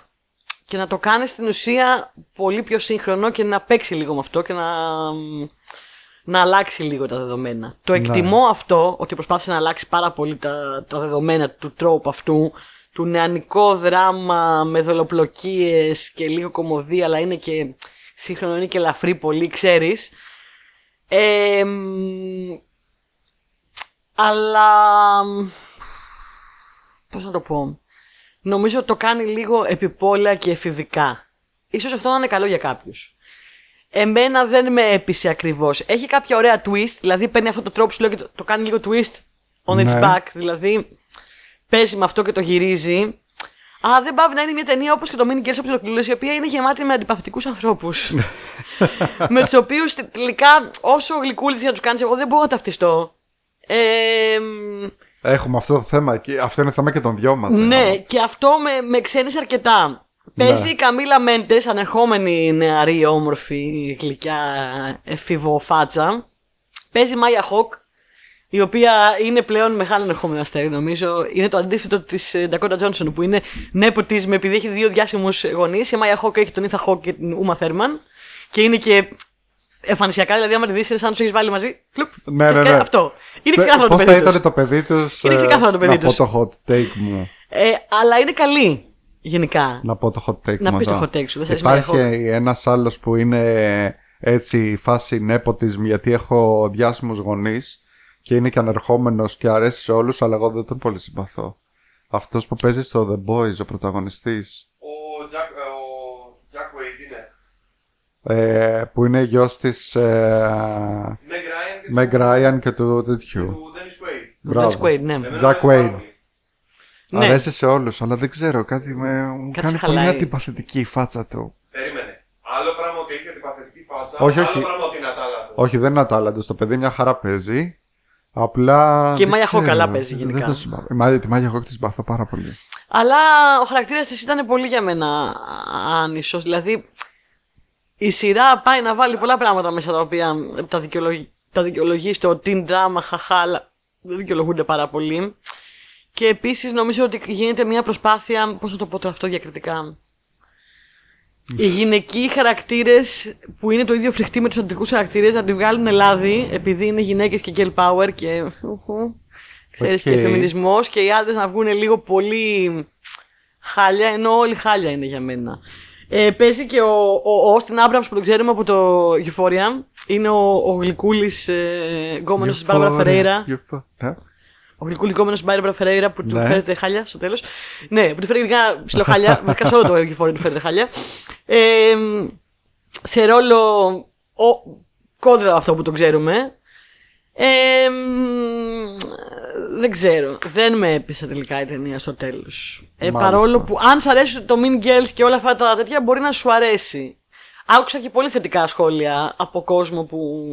και να το κάνει στην ουσία πολύ πιο σύγχρονο και να παίξει λίγο με αυτό και να να αλλάξει λίγο τα δεδομένα. Το εκτιμώ αυτό, ότι προσπάθησε να αλλάξει πάρα πολύ τα δεδομένα του τρόπου αυτού, του νεανικό δράμα με δολοπλοκίες και λίγο κωμωδία, αλλά είναι και σύγχρονο, είναι και ελαφρύ πολύ, ξέρεις. Αλλά... πώς να το πω... νομίζω ότι το κάνει λίγο επιπόλαια και εφηβικά. Ίσως αυτό να είναι καλό για κάποιους. Εμένα δεν με έπεισε ακριβώς. Έχει κάποια ωραία twist, δηλαδή παίρνει αυτό το τρόπο σου λέω και το κάνει λίγο twist on its back, δηλαδή παίζει με αυτό και το γυρίζει. Αλλά δεν πάει να είναι μια ταινία όπως και το Mean Girls, όπως το Clueless, η οποία είναι γεμάτη με αντιπαθητικούς ανθρώπους. Με τους οποίους τελικά όσο γλυκούλης για να τους κάνεις, εγώ δεν μπορώ να ταυτιστώ. Έχουμε αυτό το θέμα εκεί. Αυτό είναι θέμα και των δυο μας. Ναι, και αυτό με ξένησε αρκετά. Παίζει η Καμίλα Μέντες, ανερχόμενη νεαρή, όμορφη, γλυκιά, εφηβοφάτσα. Παίζει η Μάια Χοκ, η οποία είναι πλέον μεγάλο ανερχόμενο αστέρι, νομίζω. Είναι το αντίθετο της Ντακότα Τζόνσον, που είναι νεποτίζμ, επειδή έχει δύο διάσημους γονείς. Η Μάια Χοκ έχει τον Ίθα Χοκ και την Ούμα Θέρμαν. Και είναι και εμφανισιακά, δηλαδή, άμα τη δεις, είναι σαν να του έχει βάλει μαζί. Κλουπ. Ναι. Αυτό. Είναι ξεκάθαρο το παιδί τους. Πώς θα ήταν το παιδί τους. Είναι ξεκάθαρο το παιδί τους. Να πω το hot take μου. Αλλά είναι καλή. Γενικά. Να πω το hot take μου. Να πεις το hot take σου. Υπάρχει ένας άλλος που είναι έτσι φάση νέποτισμ, γιατί έχω διάσημους γονείς και είναι και ανερχόμενος και αρέσει σε όλους, αλλά εγώ δεν τον πολύ συμπαθώ. Αυτός που παίζει στο The Boys, ο πρωταγωνιστής. Ο Jack Wade είναι. Που είναι γιος της Meg Ryan και του τέτοιου. Dennis Quaid, ναι. Jack Wade. Ναι. Αρέσει σε όλους, αλλά δεν ξέρω, κάτι μου κάνει χαλάει. Πολύ αντιπαθητική η φάτσα του. Περίμενε. Άλλο πράγμα ότι είχε αντιπαθητική φάτσα, άλλο πράγμα ότι είναι ατάλλαντος. Όχι, δεν είναι ατάλλαντος. Το παιδί μια χαρά παίζει. Απλά. Και η Μάγια Χοκ καλά παίζει γενικά. Τη Μάγια Χοκ τη συμπαθώ πάρα πολύ. Αλλά ο χαρακτήρας της ήταν πολύ για μένα άνισος. Δηλαδή, η σειρά πάει να βάλει πολλά πράγματα μέσα τα οποία τα δικαιολογεί στο teen drama, χαχά, αλλά δεν δικαιολογούνται πάρα πολύ. Και επίσης νομίζω ότι γίνεται μια προσπάθεια, πώς να το πω τώρα αυτό διακριτικά, οι γυναικοί χαρακτήρες που είναι το ίδιο φρικτοί με τους αντρικούς χαρακτήρες να τη βγάλουν λάδι, επειδή είναι γυναίκες και girl power και ξέρεις, και φεμινισμός, και οι άντρες να βγουν λίγο πολύ χάλια, ενώ όλοι χάλια είναι για μένα. Παίζει και ο Όστιν Άμπραμς, που τον ξέρουμε από το Euphoria. Είναι ο γλυκούλης γκόμενος της Μπάρμπαρα Φερέιρα. Ο γλυκούλης γκόμενος της Μπάρμπαρα Φερέιρα που του φέρεται χάλια στο τέλος. Ναι, που του φέρεται ειδικά ψιλοχάλια. Βασικά σε όλο το Euphoria του φέρεται χάλια. Σε ρόλο κόντρα αυτό που τον ξέρουμε. Δεν ξέρω. Δεν με έπεισε τελικά η ταινία στο τέλος. Παρόλο που αν σ' αρέσει το Mean Girls και όλα αυτά τα τέτοια, μπορεί να σου αρέσει. Άκουσα και πολύ θετικά σχόλια από κόσμο που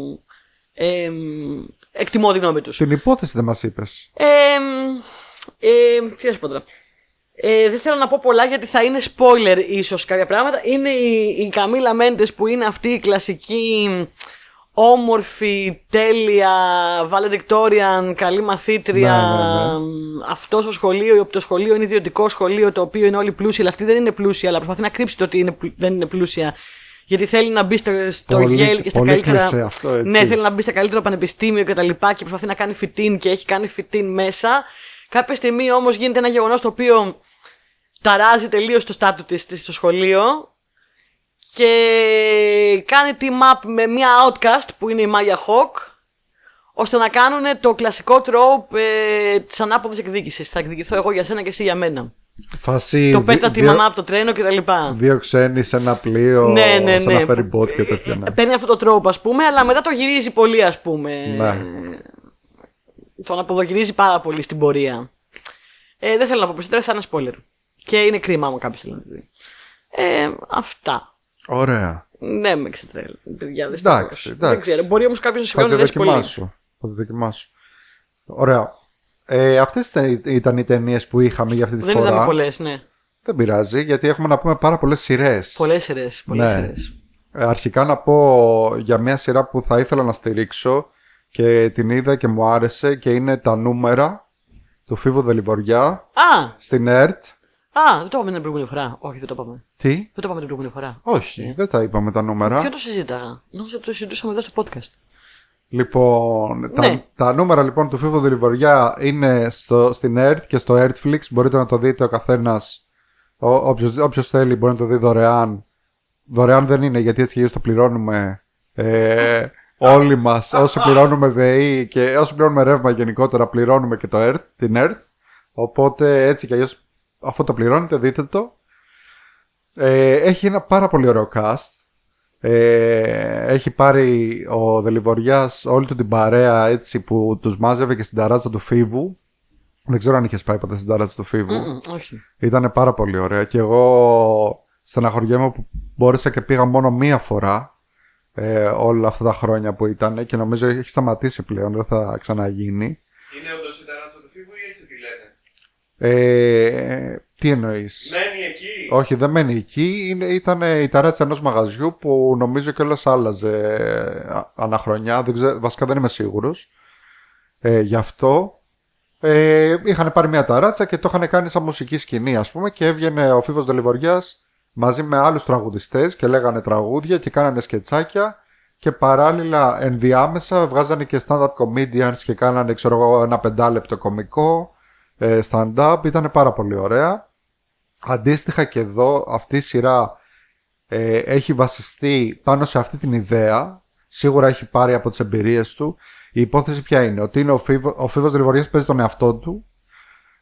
εκτιμώ τη γνώμη τους. Την υπόθεση δεν μας είπες. Τι να σου πω τώρα. Δεν θέλω να πω πολλά γιατί θα είναι spoiler ίσως κάποια πράγματα. Είναι η Καμίλα Μέντες που είναι αυτή η κλασική... όμορφη, τέλεια, valedictorian, καλή μαθήτρια. Αυτό στο σχολείο, το σχολείο είναι ιδιωτικό σχολείο, το οποίο είναι όλοι πλούσιοι, αλλά αυτή δεν είναι πλούσια, αλλά προσπαθεί να κρύψει το ότι δεν είναι πλούσια. Γιατί θέλει να μπει στο Yale και στα καλύτερα. Αυτό, έτσι. Ναι, θέλει να μπει στα καλύτερα πανεπιστήμιο κτλ. Και προσπαθεί να κάνει φοιτήν και έχει κάνει φοιτήν μέσα. Κάποια στιγμή όμως γίνεται ένα γεγονός το οποίο ταράζει τελείως το στάτου της στο σχολείο. Και κάνει team up με μια outcast που είναι η Maya Hawke, ώστε να κάνουν το κλασικό τρόπο της ανάποδης εκδίκησης. Θα εκδικηθώ εγώ για σένα και εσύ για μένα. Φασί, το πέτα τη μαμά από το τρένο κτλ. Δύο ξένοι σε ένα πλοίο, σε ένα ferry boat και τέτοια. Παίρνει αυτό το τρόπο, ας πούμε, αλλά μετά το γυρίζει πολύ, ας πούμε. Ναι. Τον αποδογυρίζει πάρα πολύ στην πορεία. Δεν θέλω να πω περισσότερο, θα είναι spoiler. Και είναι κρίμα μου κάποιος θέλει να δει. Αυτά. Ωραία. Ναι, με ξετρέλα. Εντάξει, δεν ξέρω. Μπορεί όμως κάποιος να σηκώνει να δοκιμάσω. Θα το δοκιμάσω. Ωραία. Αυτές ήταν οι ταινίες που είχαμε για αυτή τη φορά. Δεν ήταν πολλές, ναι. Δεν πειράζει, γιατί έχουμε να πούμε πάρα πολλές σειρές. Πολλές σειρές. Αρχικά να πω για μια σειρά που θα ήθελα να στηρίξω και την είδα και μου άρεσε, και είναι τα νούμερα του Φοίβου Δελιβοριά στην ΕΡΤ. Δεν το είπαμε την προηγούμενη φορά. Όχι, δεν το είπαμε. Τι? Δεν το είπαμε την προηγούμενη φορά. Όχι, δεν τα είπαμε τα νούμερα. Ποιο το συζήταγα. Νομίζω ότι το συζητούσαμε εδώ στο podcast. Λοιπόν, ναι. τα νούμερα λοιπόν του Φοίβου Δελιβοριά είναι στην ΕΡΤ και στο ΕΡΤφlix. Μπορείτε να το δείτε ο καθένας. Όποιος θέλει μπορεί να το δει δωρεάν. Δωρεάν δεν είναι, γιατί έτσι και το πληρώνουμε όλοι μας. Όσοι πληρώνουμε ΔΕΗ και όσοι πληρώνουμε ρεύμα γενικότερα, πληρώνουμε και το ΕΡΤ, την ΕΡΤ. Οπότε έτσι και αλλιώς, αφού το πληρώνετε, δείτε το. Έχει ένα πάρα πολύ ωραίο cast. Έχει πάρει ο Δελιβοριάς όλη του την παρέα, έτσι, που τους μάζευε και στην ταράτσα του Φοίβου. Δεν ξέρω αν είχες πάει ποτέ στην ταράτσα του Φοίβου. Όχι. Ήτανε πάρα πολύ ωραία. Και εγώ στεναχωριέμαι που μπόρεσα και πήγα μόνο μία φορά όλα αυτά τα χρόνια που ήταν. Και νομίζω έχει σταματήσει πλέον, δεν θα ξαναγίνει. Είναι όντως η ταράτσα του Φοίβου ή έτσι τη λένε? Τι εννοείς? Μένει εκεί? Όχι, δεν μένει εκεί. Ήταν η ταράτσα ενός μαγαζιού που νομίζω κιόλας άλλαζε αναχρονιά. Βασικά δεν είμαι σίγουρος γι' αυτό. Είχαν πάρει μια ταράτσα και το είχαν κάνει σαν μουσική σκηνή, ας πούμε, και έβγαινε ο Φοίβος Δελιβοριάς μαζί με άλλους τραγουδιστές και λέγανε τραγούδια και κάνανε σκετσάκια και παράλληλα ενδιάμεσα βγάζανε και stand-up comedians και κάνανε, ξέρω εγώ, ένα 5 λεπτό κωμικό stand-up. Ήτανε πάρα πολύ ωραία. Αντίστοιχα και εδώ αυτή η σειρά έχει βασιστεί πάνω σε αυτή την ιδέα. Σίγουρα έχει πάρει από τις εμπειρίες του. Η υπόθεση ποια είναι? Ότι είναι ο Φοίβος Δελιβοριάς παίζει τον εαυτό του.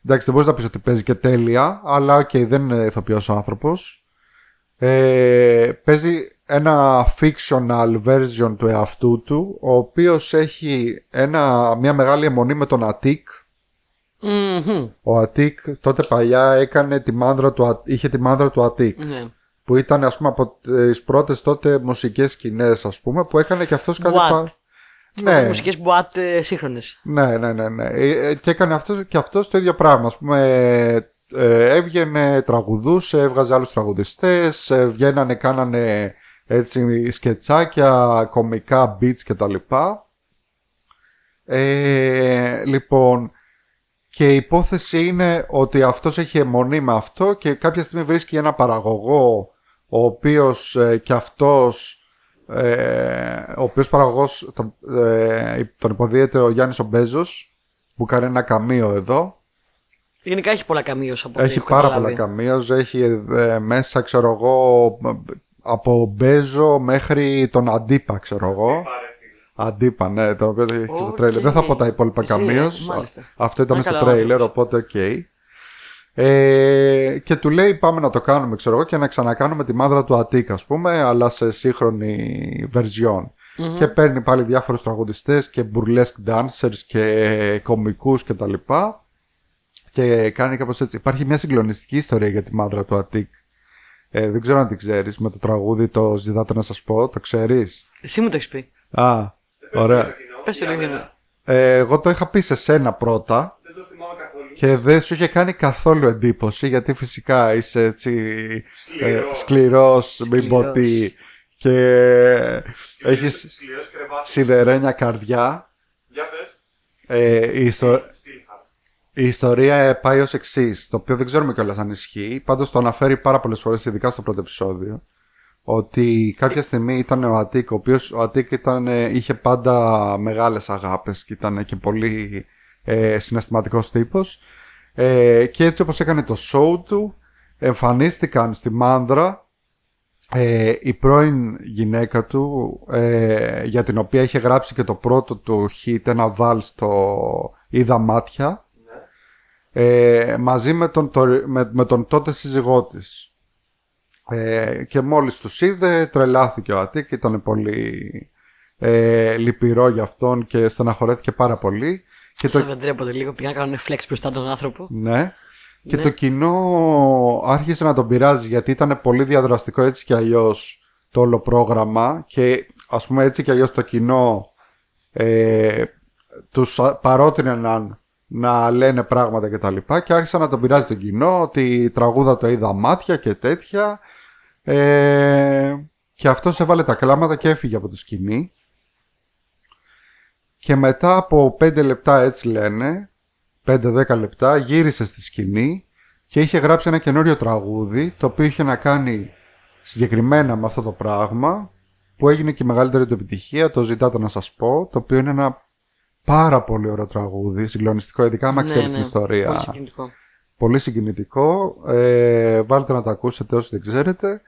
Εντάξει, δεν μπορείς να πεις ότι παίζει και τέλεια, αλλά okay, δεν είναι ηθοποιός ο άνθρωπος. Παίζει ένα fictional version του εαυτού του, ο οποίος έχει μια μεγάλη αιμονή με τον Αττικ. Mm-hmm. Ο Αττικ τότε παλιά είχε τη μάνδρα του Αττικ. Mm-hmm. Που ήταν, ας πούμε, από τις πρώτες τότε μουσικές σκηνές, ας πούμε, που έκανε και αυτός κάτι παραπάνω. Ναι. Μουσικές μπουάτ σύγχρονες. Ναι. Και έκανε και αυτός το ίδιο πράγμα. Ας πούμε, έβγαινε, τραγουδούσε, έβγαζε άλλους τραγουδιστές, βγαίνανε, κάνανε έτσι σκετσάκια, κωμικά, beats κτλ. Λοιπόν, και η υπόθεση είναι ότι αυτός έχει αιμονή με αυτό και κάποια στιγμή βρίσκει ένα παραγωγό, ο οποίος και αυτός, ο οποίος παραγωγός τον υποδίεται ο Γιάννης ο Μπέζος, που κάνει ένα καμίο εδώ. Γενικά έχει πολλά καμίως από εκεί. Έχει πάρα πολλά καμίως. Έχει μέσα, ξέρω εγώ, από Μπέζο μέχρι τον Αντίπα, ξέρω εγώ. Αντίπα, ναι, το οποίο έχει στο τρέιλερ. Δεν θα πω τα υπόλοιπα καμίως. Αυτό ήταν στο τρέιλερ, οπότε οκ. Και του λέει πάμε να το κάνουμε, ξέρω εγώ, και να ξανακάνουμε τη μάνδρα του Αττικ, ας πούμε, αλλά σε σύγχρονη version. Mm-hmm. Και παίρνει πάλι διάφορους τραγουδιστές και burlesque dancers και κωμικούς και τα λοιπά, και κάνει κάπως έτσι. Υπάρχει μια συγκλονιστική ιστορία για τη μάνδρα του Αττικ, δεν ξέρω αν την ξέρεις, με το τραγούδι το «Ζητάτε να σας πω», το ξέρεις? Εσύ μου το έχεις πει. Α, ωραία. Πες το λίγο. Εγώ το είχα πει σε σένα πρώτα. Και δεν σου είχε κάνει καθόλου εντύπωση, γιατί φυσικά είσαι έτσι σκληρός, μην πω τι, και έχεις σιδερένια καρδιά. Για πες. Η ιστορία πάει ως εξής, το οποίο δεν ξέρουμε κιόλας αν ισχύει, πάντως το αναφέρει πάρα πολλές φορές, ειδικά στο πρώτο επεισόδιο, ότι κάποια στιγμή ήταν ο Αττικ, ο οποίος είχε πάντα μεγάλες αγάπες και ήταν και πολύ συναισθηματικός τύπος, και έτσι όπως έκανε το show του, εμφανίστηκαν στη μάνδρα η πρώην γυναίκα του, για την οποία είχε γράψει και το πρώτο του hit, ένα βάλς, το «Είδα μάτια», μαζί με τον τότε σύζυγό της, και μόλις τους είδε τρελάθηκε ο Αττικ, ήταν πολύ λυπηρό για αυτόν και στεναχωρέθηκε πάρα πολύ. Αυτό δεν τρέπονται λίγο, πήγαν να κάνουν flex μπροστά τον άνθρωπο. Ναι. Και το κοινό άρχισε να τον πειράζει, γιατί ήταν πολύ διαδραστικό έτσι κι αλλιώς το όλο πρόγραμμα. Και ας πούμε, έτσι κι αλλιώς το κοινό τους παρότριναν να λένε πράγματα κτλ. Και άρχισαν να τον πειράζει το κοινό, ότι η τραγούδα το «Είδα μάτια» και τέτοια. Και αυτός έβαλε τα κλάματα και έφυγε από το σκηνή. Και μετά από 5 λεπτά, έτσι λένε, 5-10 λεπτά, γύρισε στη σκηνή και είχε γράψει ένα καινούριο τραγούδι, το οποίο είχε να κάνει συγκεκριμένα με αυτό το πράγμα, που έγινε και η μεγαλύτερη του επιτυχία, το «Ζητάτε να σας πω», το οποίο είναι ένα πάρα πολύ ωραίο τραγούδι, συγκλονιστικό, ειδικά άμα ξέρεις την ιστορία. Πολύ συγκινητικό. Πολύ συγκινητικό. Βάλτε να το ακούσετε όσοι δεν ξέρετε.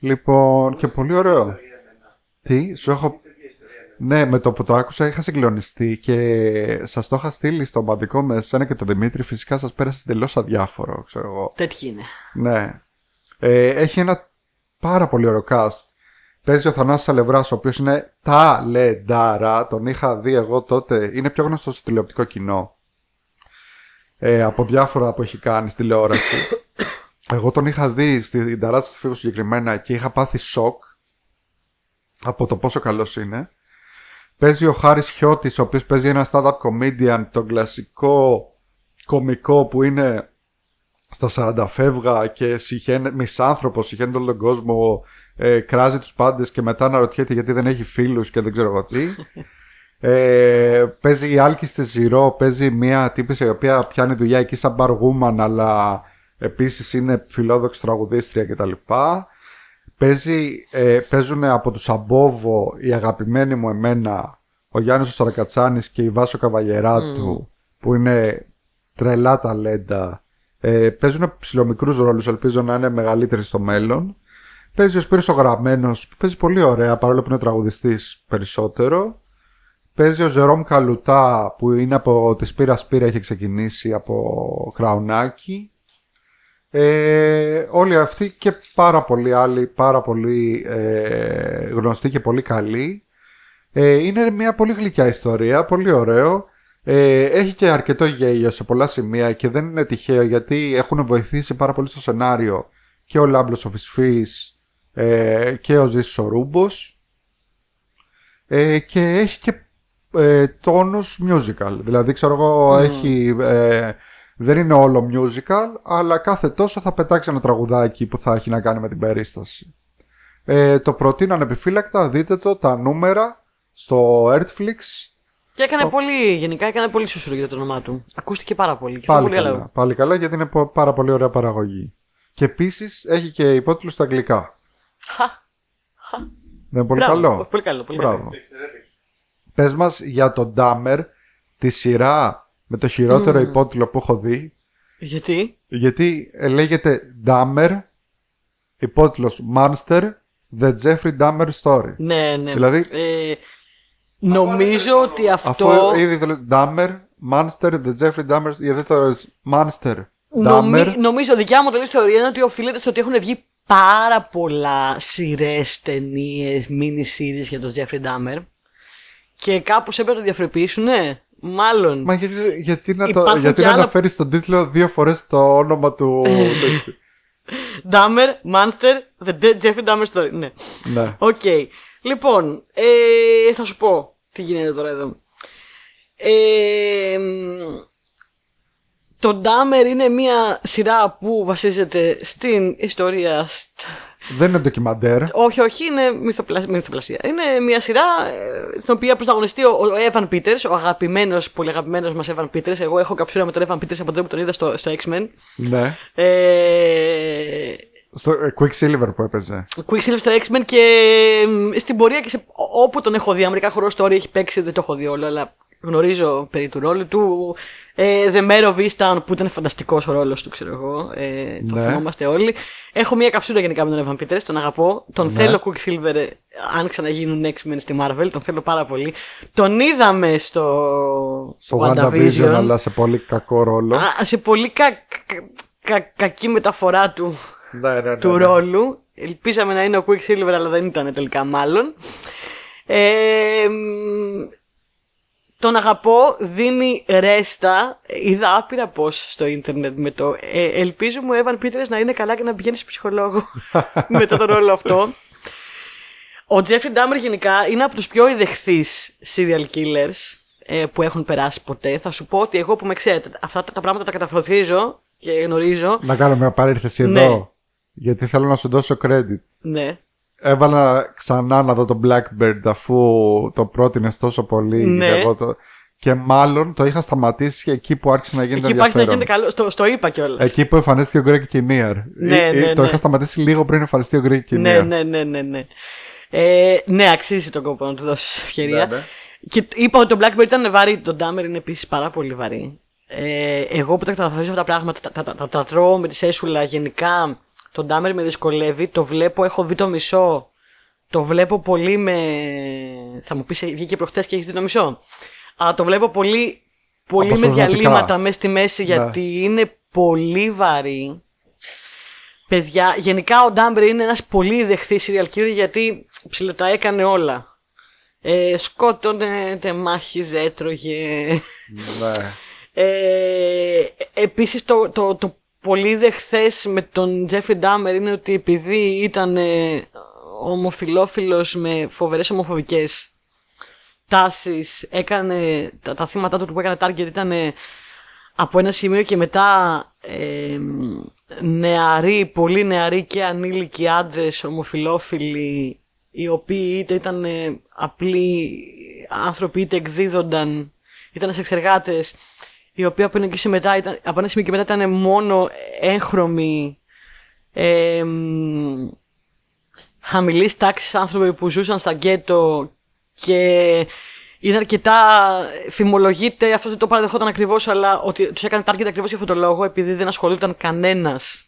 Λοιπόν, και πολύ ωραίο. Τι, σου έχω... Ναι, με το που το άκουσα είχα συγκλονιστεί και σας το είχα στείλει στο μπαντικό με εσένα και τον Δημήτρη. Φυσικά σας πέρασε τελώς αδιάφορο, ξέρω εγώ. Τέτοιοι είναι. Ναι. Έχει ένα πάρα πολύ ωραίο cast. Παίζει ο Θανάσης Αλευράς, ο οποίος είναι ταλεντάρα. Τον είχα δει εγώ τότε. Είναι πιο γνωστός στο τηλεοπτικό κοινό. Από διάφορα που έχει κάνει στη τηλεόραση. Εγώ τον είχα δει στην ταράτσα του Φοίβου συγκεκριμένα και είχα πάθει σοκ από το πόσο καλός είναι. Παίζει ο Χάρης Χιώτης, ο οποίος παίζει ένα stand-up comedian, τον κλασικό κωμικό που είναι στα 40 φεύγα και μισάνθρωπος, συχαίνει όλο τον κόσμο, κράζει τους πάντες και μετά αναρωτιέται γιατί δεν έχει φίλους και δεν ξέρω εγώ τι. Παίζει η Άλκη στη Ζηρό, παίζει μια τύπησα η οποία πιάνει δουλειά εκεί σαν bar woman, αλλά επίσης είναι φιλόδοξη τραγουδίστρια κτλ. Παίζουν από του Σαμπόβο, η αγαπημένη μου εμένα, ο Γιάννης ο Σαρακατσάνης και η Βάσο Καβαγεράτου, που είναι τρελά ταλέντα. Παίζουν ψιλομικρούς ρόλους, ελπίζω να είναι μεγαλύτεροι στο μέλλον. Παίζει ο Σπύρος ο Γραμμένος, που παίζει πολύ ωραία παρόλο που είναι τραγουδιστής περισσότερο. Παίζει ο Ζερόμ Καλουτά, που είναι από τη Σπύρα Σπύρα, έχει ξεκινήσει από Χραουνάκι. Όλοι αυτοί και πάρα πολλοί άλλοι, πάρα πολύ γνωστοί και πολύ καλοί. Είναι μια πολύ γλυκιά ιστορία, πολύ ωραίο. Έχει και αρκετό γέλιο σε πολλά σημεία και δεν είναι τυχαίο, γιατί έχουν βοηθήσει πάρα πολύ στο σενάριο και ο Λάμπλος ο Φυσφής και ο Ζήσης ο Ρούμπος, και έχει και τόνους musical. Δηλαδή ξέρω εγώ έχει... δεν είναι όλο musical, αλλά κάθε τόσο θα πετάξει ένα τραγουδάκι που θα έχει να κάνει με την περίσταση. Το προτείνω ανεπιφύλακτα, δείτε το, τα νούμερα στο Netflix. Και έκανε πολύ, γενικά έκανε πολύ σουσούρο για το όνομά του. Ακούστηκε πάρα πολύ. Και πάλι, πολύ καλά, πάλι καλά, γιατί είναι πάρα πολύ ωραία παραγωγή. Και επίσης έχει και υπότιτλους στα αγγλικά. Δεν είναι πολύ καλό. Πολύ καλό, πολύ καλό. Πες μας για τον Dahmer, τη σειρά με το χειρότερο υπότιτλο που έχω δει. Γιατί? Γιατί λέγεται Dahmer, υπότιτλος Monster, The Jeffrey Dahmer Story. Ναι, ναι. Δηλαδή, νομίζω ότι αυτό... Αφού ήδη το Dahmer, Monster, The Jeffrey Dahmer, γιατί το λες Monster, Dahmer. Νομίζω, δικιά μου τελείως θεωρία είναι ότι οφείλεται στο ότι έχουν βγει πάρα πολλά σειρές, ταινίες, mini-series για τον Jeffrey Dahmer και κάπως έπρεπε να το διαφοροποιήσουνε. Μάλλον. Μα γιατί να αναφέρεις τον τίτλο δύο φορές το όνομα του. Dahmer, Monster, The Dead Jeffrey Dahmer Story. Ναι. Ναι. Okay. Λοιπόν, θα σου πω τι γίνεται τώρα εδώ. Το Dahmer είναι μια σειρά που βασίζεται στην ιστορία. Δεν είναι ντοκιμαντέρ. Όχι, όχι, είναι μυθοπλασία. Είναι μια σειρά στην οποία πρωταγωνιστεί ο Evan Peters, ο αγαπημένος, πολύ αγαπημένος μας Evan Peters. Εγώ έχω καψούρα με τον Evan Peters από τότε που τον είδα στο X-Men. Ναι. Στο Quicksilver που έπαιζε. Quicksilver στο X-Men και στην πορεία και όπου τον έχω δει. Αμερικά horror story έχει παίξει, δεν το έχω δει όλο, αλλά γνωρίζω περί του ρόλου του. The Mare of Easttown, που ήταν φανταστικός ο ρόλος του, ξέρω εγώ. Το θυμόμαστε όλοι. Έχω μια καψούρα γενικά με τον Evan Peters, τον αγαπώ. Τον θέλω Quicksilver, αν ξαναγίνουν X-Men στη Marvel, τον θέλω πάρα πολύ. Τον είδαμε στο WandaVision, αλλά σε πολύ κακό ρόλο. Σε πολύ κακή μεταφορά του, του ρόλου. Ελπίζαμε να είναι ο Quicksilver, αλλά δεν ήταν τελικά, μάλλον. Τον αγαπώ, δίνει ρέστα. Είδα άπειρα πώς στο ίντερνετ με το ελπίζουμε ο Evan Peters να είναι καλά και να πηγαίνει σε ψυχολόγο μετά τον ρόλο αυτό. Ο Jeffrey Dahmer γενικά είναι από τους πιο ειδεχθείς serial killers που έχουν περάσει ποτέ. Θα σου πω ότι εγώ που με ξέρετε αυτά τα πράγματα τα καταφροθίζω και γνωρίζω. Να κάνω μια παρένθεση εδώ, ναι. Γιατί θέλω να σου δώσω credit. Ναι. Έβαλα ξανά να δω το Blackbird αφού το πρότεινες τόσο πολύ, ναι. Και μάλλον το είχα σταματήσει εκεί που άρχισε να γίνεται ενδιαφέρον. Στο είπα κιόλας. Εκεί που εμφανίστηκε ο Greg Kinnear. Ναι, ναι, ναι. Το είχα σταματήσει λίγο πριν εμφανιστεί ο Greg Kinnear. Ναι, ναι, ναι, ναι, ναι. Ναι, αξίζει τον κόπο να του δώσεις ευκαιρία. Ναι, ναι. Και είπα ότι το Blackberry ήταν βαρύ. Το Dahmer είναι επίσης πάρα πολύ βαρύ. Εγώ που τα καταθαρίζω αυτά τα πράγματα, τα τρώω με τη σέσουλα. Γενικά το Dahmer με δυσκολεύει. Το βλέπω, έχω δει το μισό. Το βλέπω πολύ με. Θα μου πεις, βγήκε προχτές και έχεις δει το μισό. Αλλά το βλέπω πολύ, πολύ με διαλύματα μέσα στη μέση, γιατί ναι, είναι πολύ βαρύ. Παιδιά, γενικά ο Dahmer είναι ένας πολύ δεχθής serial killer, γιατί ψηλωτά έκανε όλα. Σκότωνε, μάχιζε, έτρωγε. Ναι. Επίσης το πολύ δεχθές με τον Jeffrey Dahmer είναι ότι επειδή ήταν ομοφιλόφιλος με φοβερές ομοφοβικές τάσεις, έκανε τα θύματα του που έκανε target ήταν από ένα σημείο και μετά νεαροί, πολύ νεαροί και ανήλικοι άντρες ομοφιλόφιλοι, οι οποίοι είτε ήταν απλοί άνθρωποι είτε εκδίδονταν, ήταν σεξεργάτες, οι οποίοι από ένα σημείο και μετά ήταν μόνο έγχρωμοι, χαμηλής τάξης άνθρωποι που ζούσαν στα γκέτο, και είναι αρκετά φημολογείται, αυτό δεν το παραδεχόταν ακριβώς, αλλά ότι τους έκανε target ακριβώς για αυτόν τον λόγο, επειδή δεν ασχολούνταν κανένας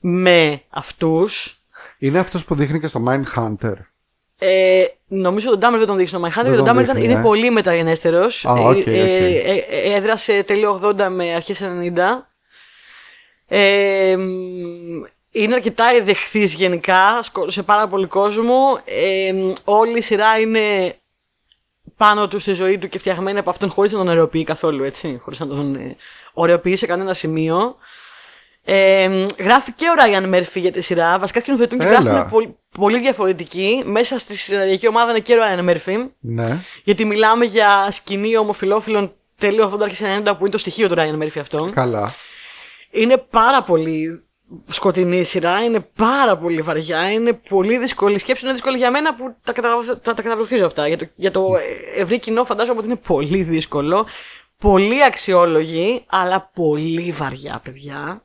με αυτούς. Είναι αυτός που δείχνει και στο Mindhunter. Νομίζω τον Dahmer δεν τον δείχνει στο Mindhunter, γιατί τον Dahmer ήταν, είναι πολύ μεταγενέστερος. Έδρασε τέλειο 80 με αρχές 90. Είναι αρκετά εδεχθής γενικά σε πάρα πολύ κόσμο. Όλη η σειρά είναι πάνω του στη ζωή του και φτιαγμένη από αυτόν, χωρίς να τον ωρεοποιεί καθόλου, έτσι. Χωρίς να τον ωρεοποιεί σε κανένα σημείο. Γράφει και ο Ryan Murphy για τη σειρά. Βασικά σκηνοθετούν και γράφουν πολύ, πολύ διαφορετικοί. Μέσα στη συνεργειακή ομάδα είναι και ο Ryan Murphy. Ναι. Γιατί μιλάμε για σκηνή ομοφιλόφιλων τέλειο 80-90, που είναι το στοιχείο του Ryan Murphy αυτό. Καλά. Είναι πάρα πολύ σκοτεινή σειρά, είναι πάρα πολύ βαριά, είναι πολύ δύσκολη. Σκέψη είναι δύσκολη για μένα που τα καταβληθίζω αυτά. Για το ευρύ κοινό φαντάζομαι ότι είναι πολύ δύσκολο. Πολύ αξιόλογη, αλλά πολύ βαριά, παιδιά.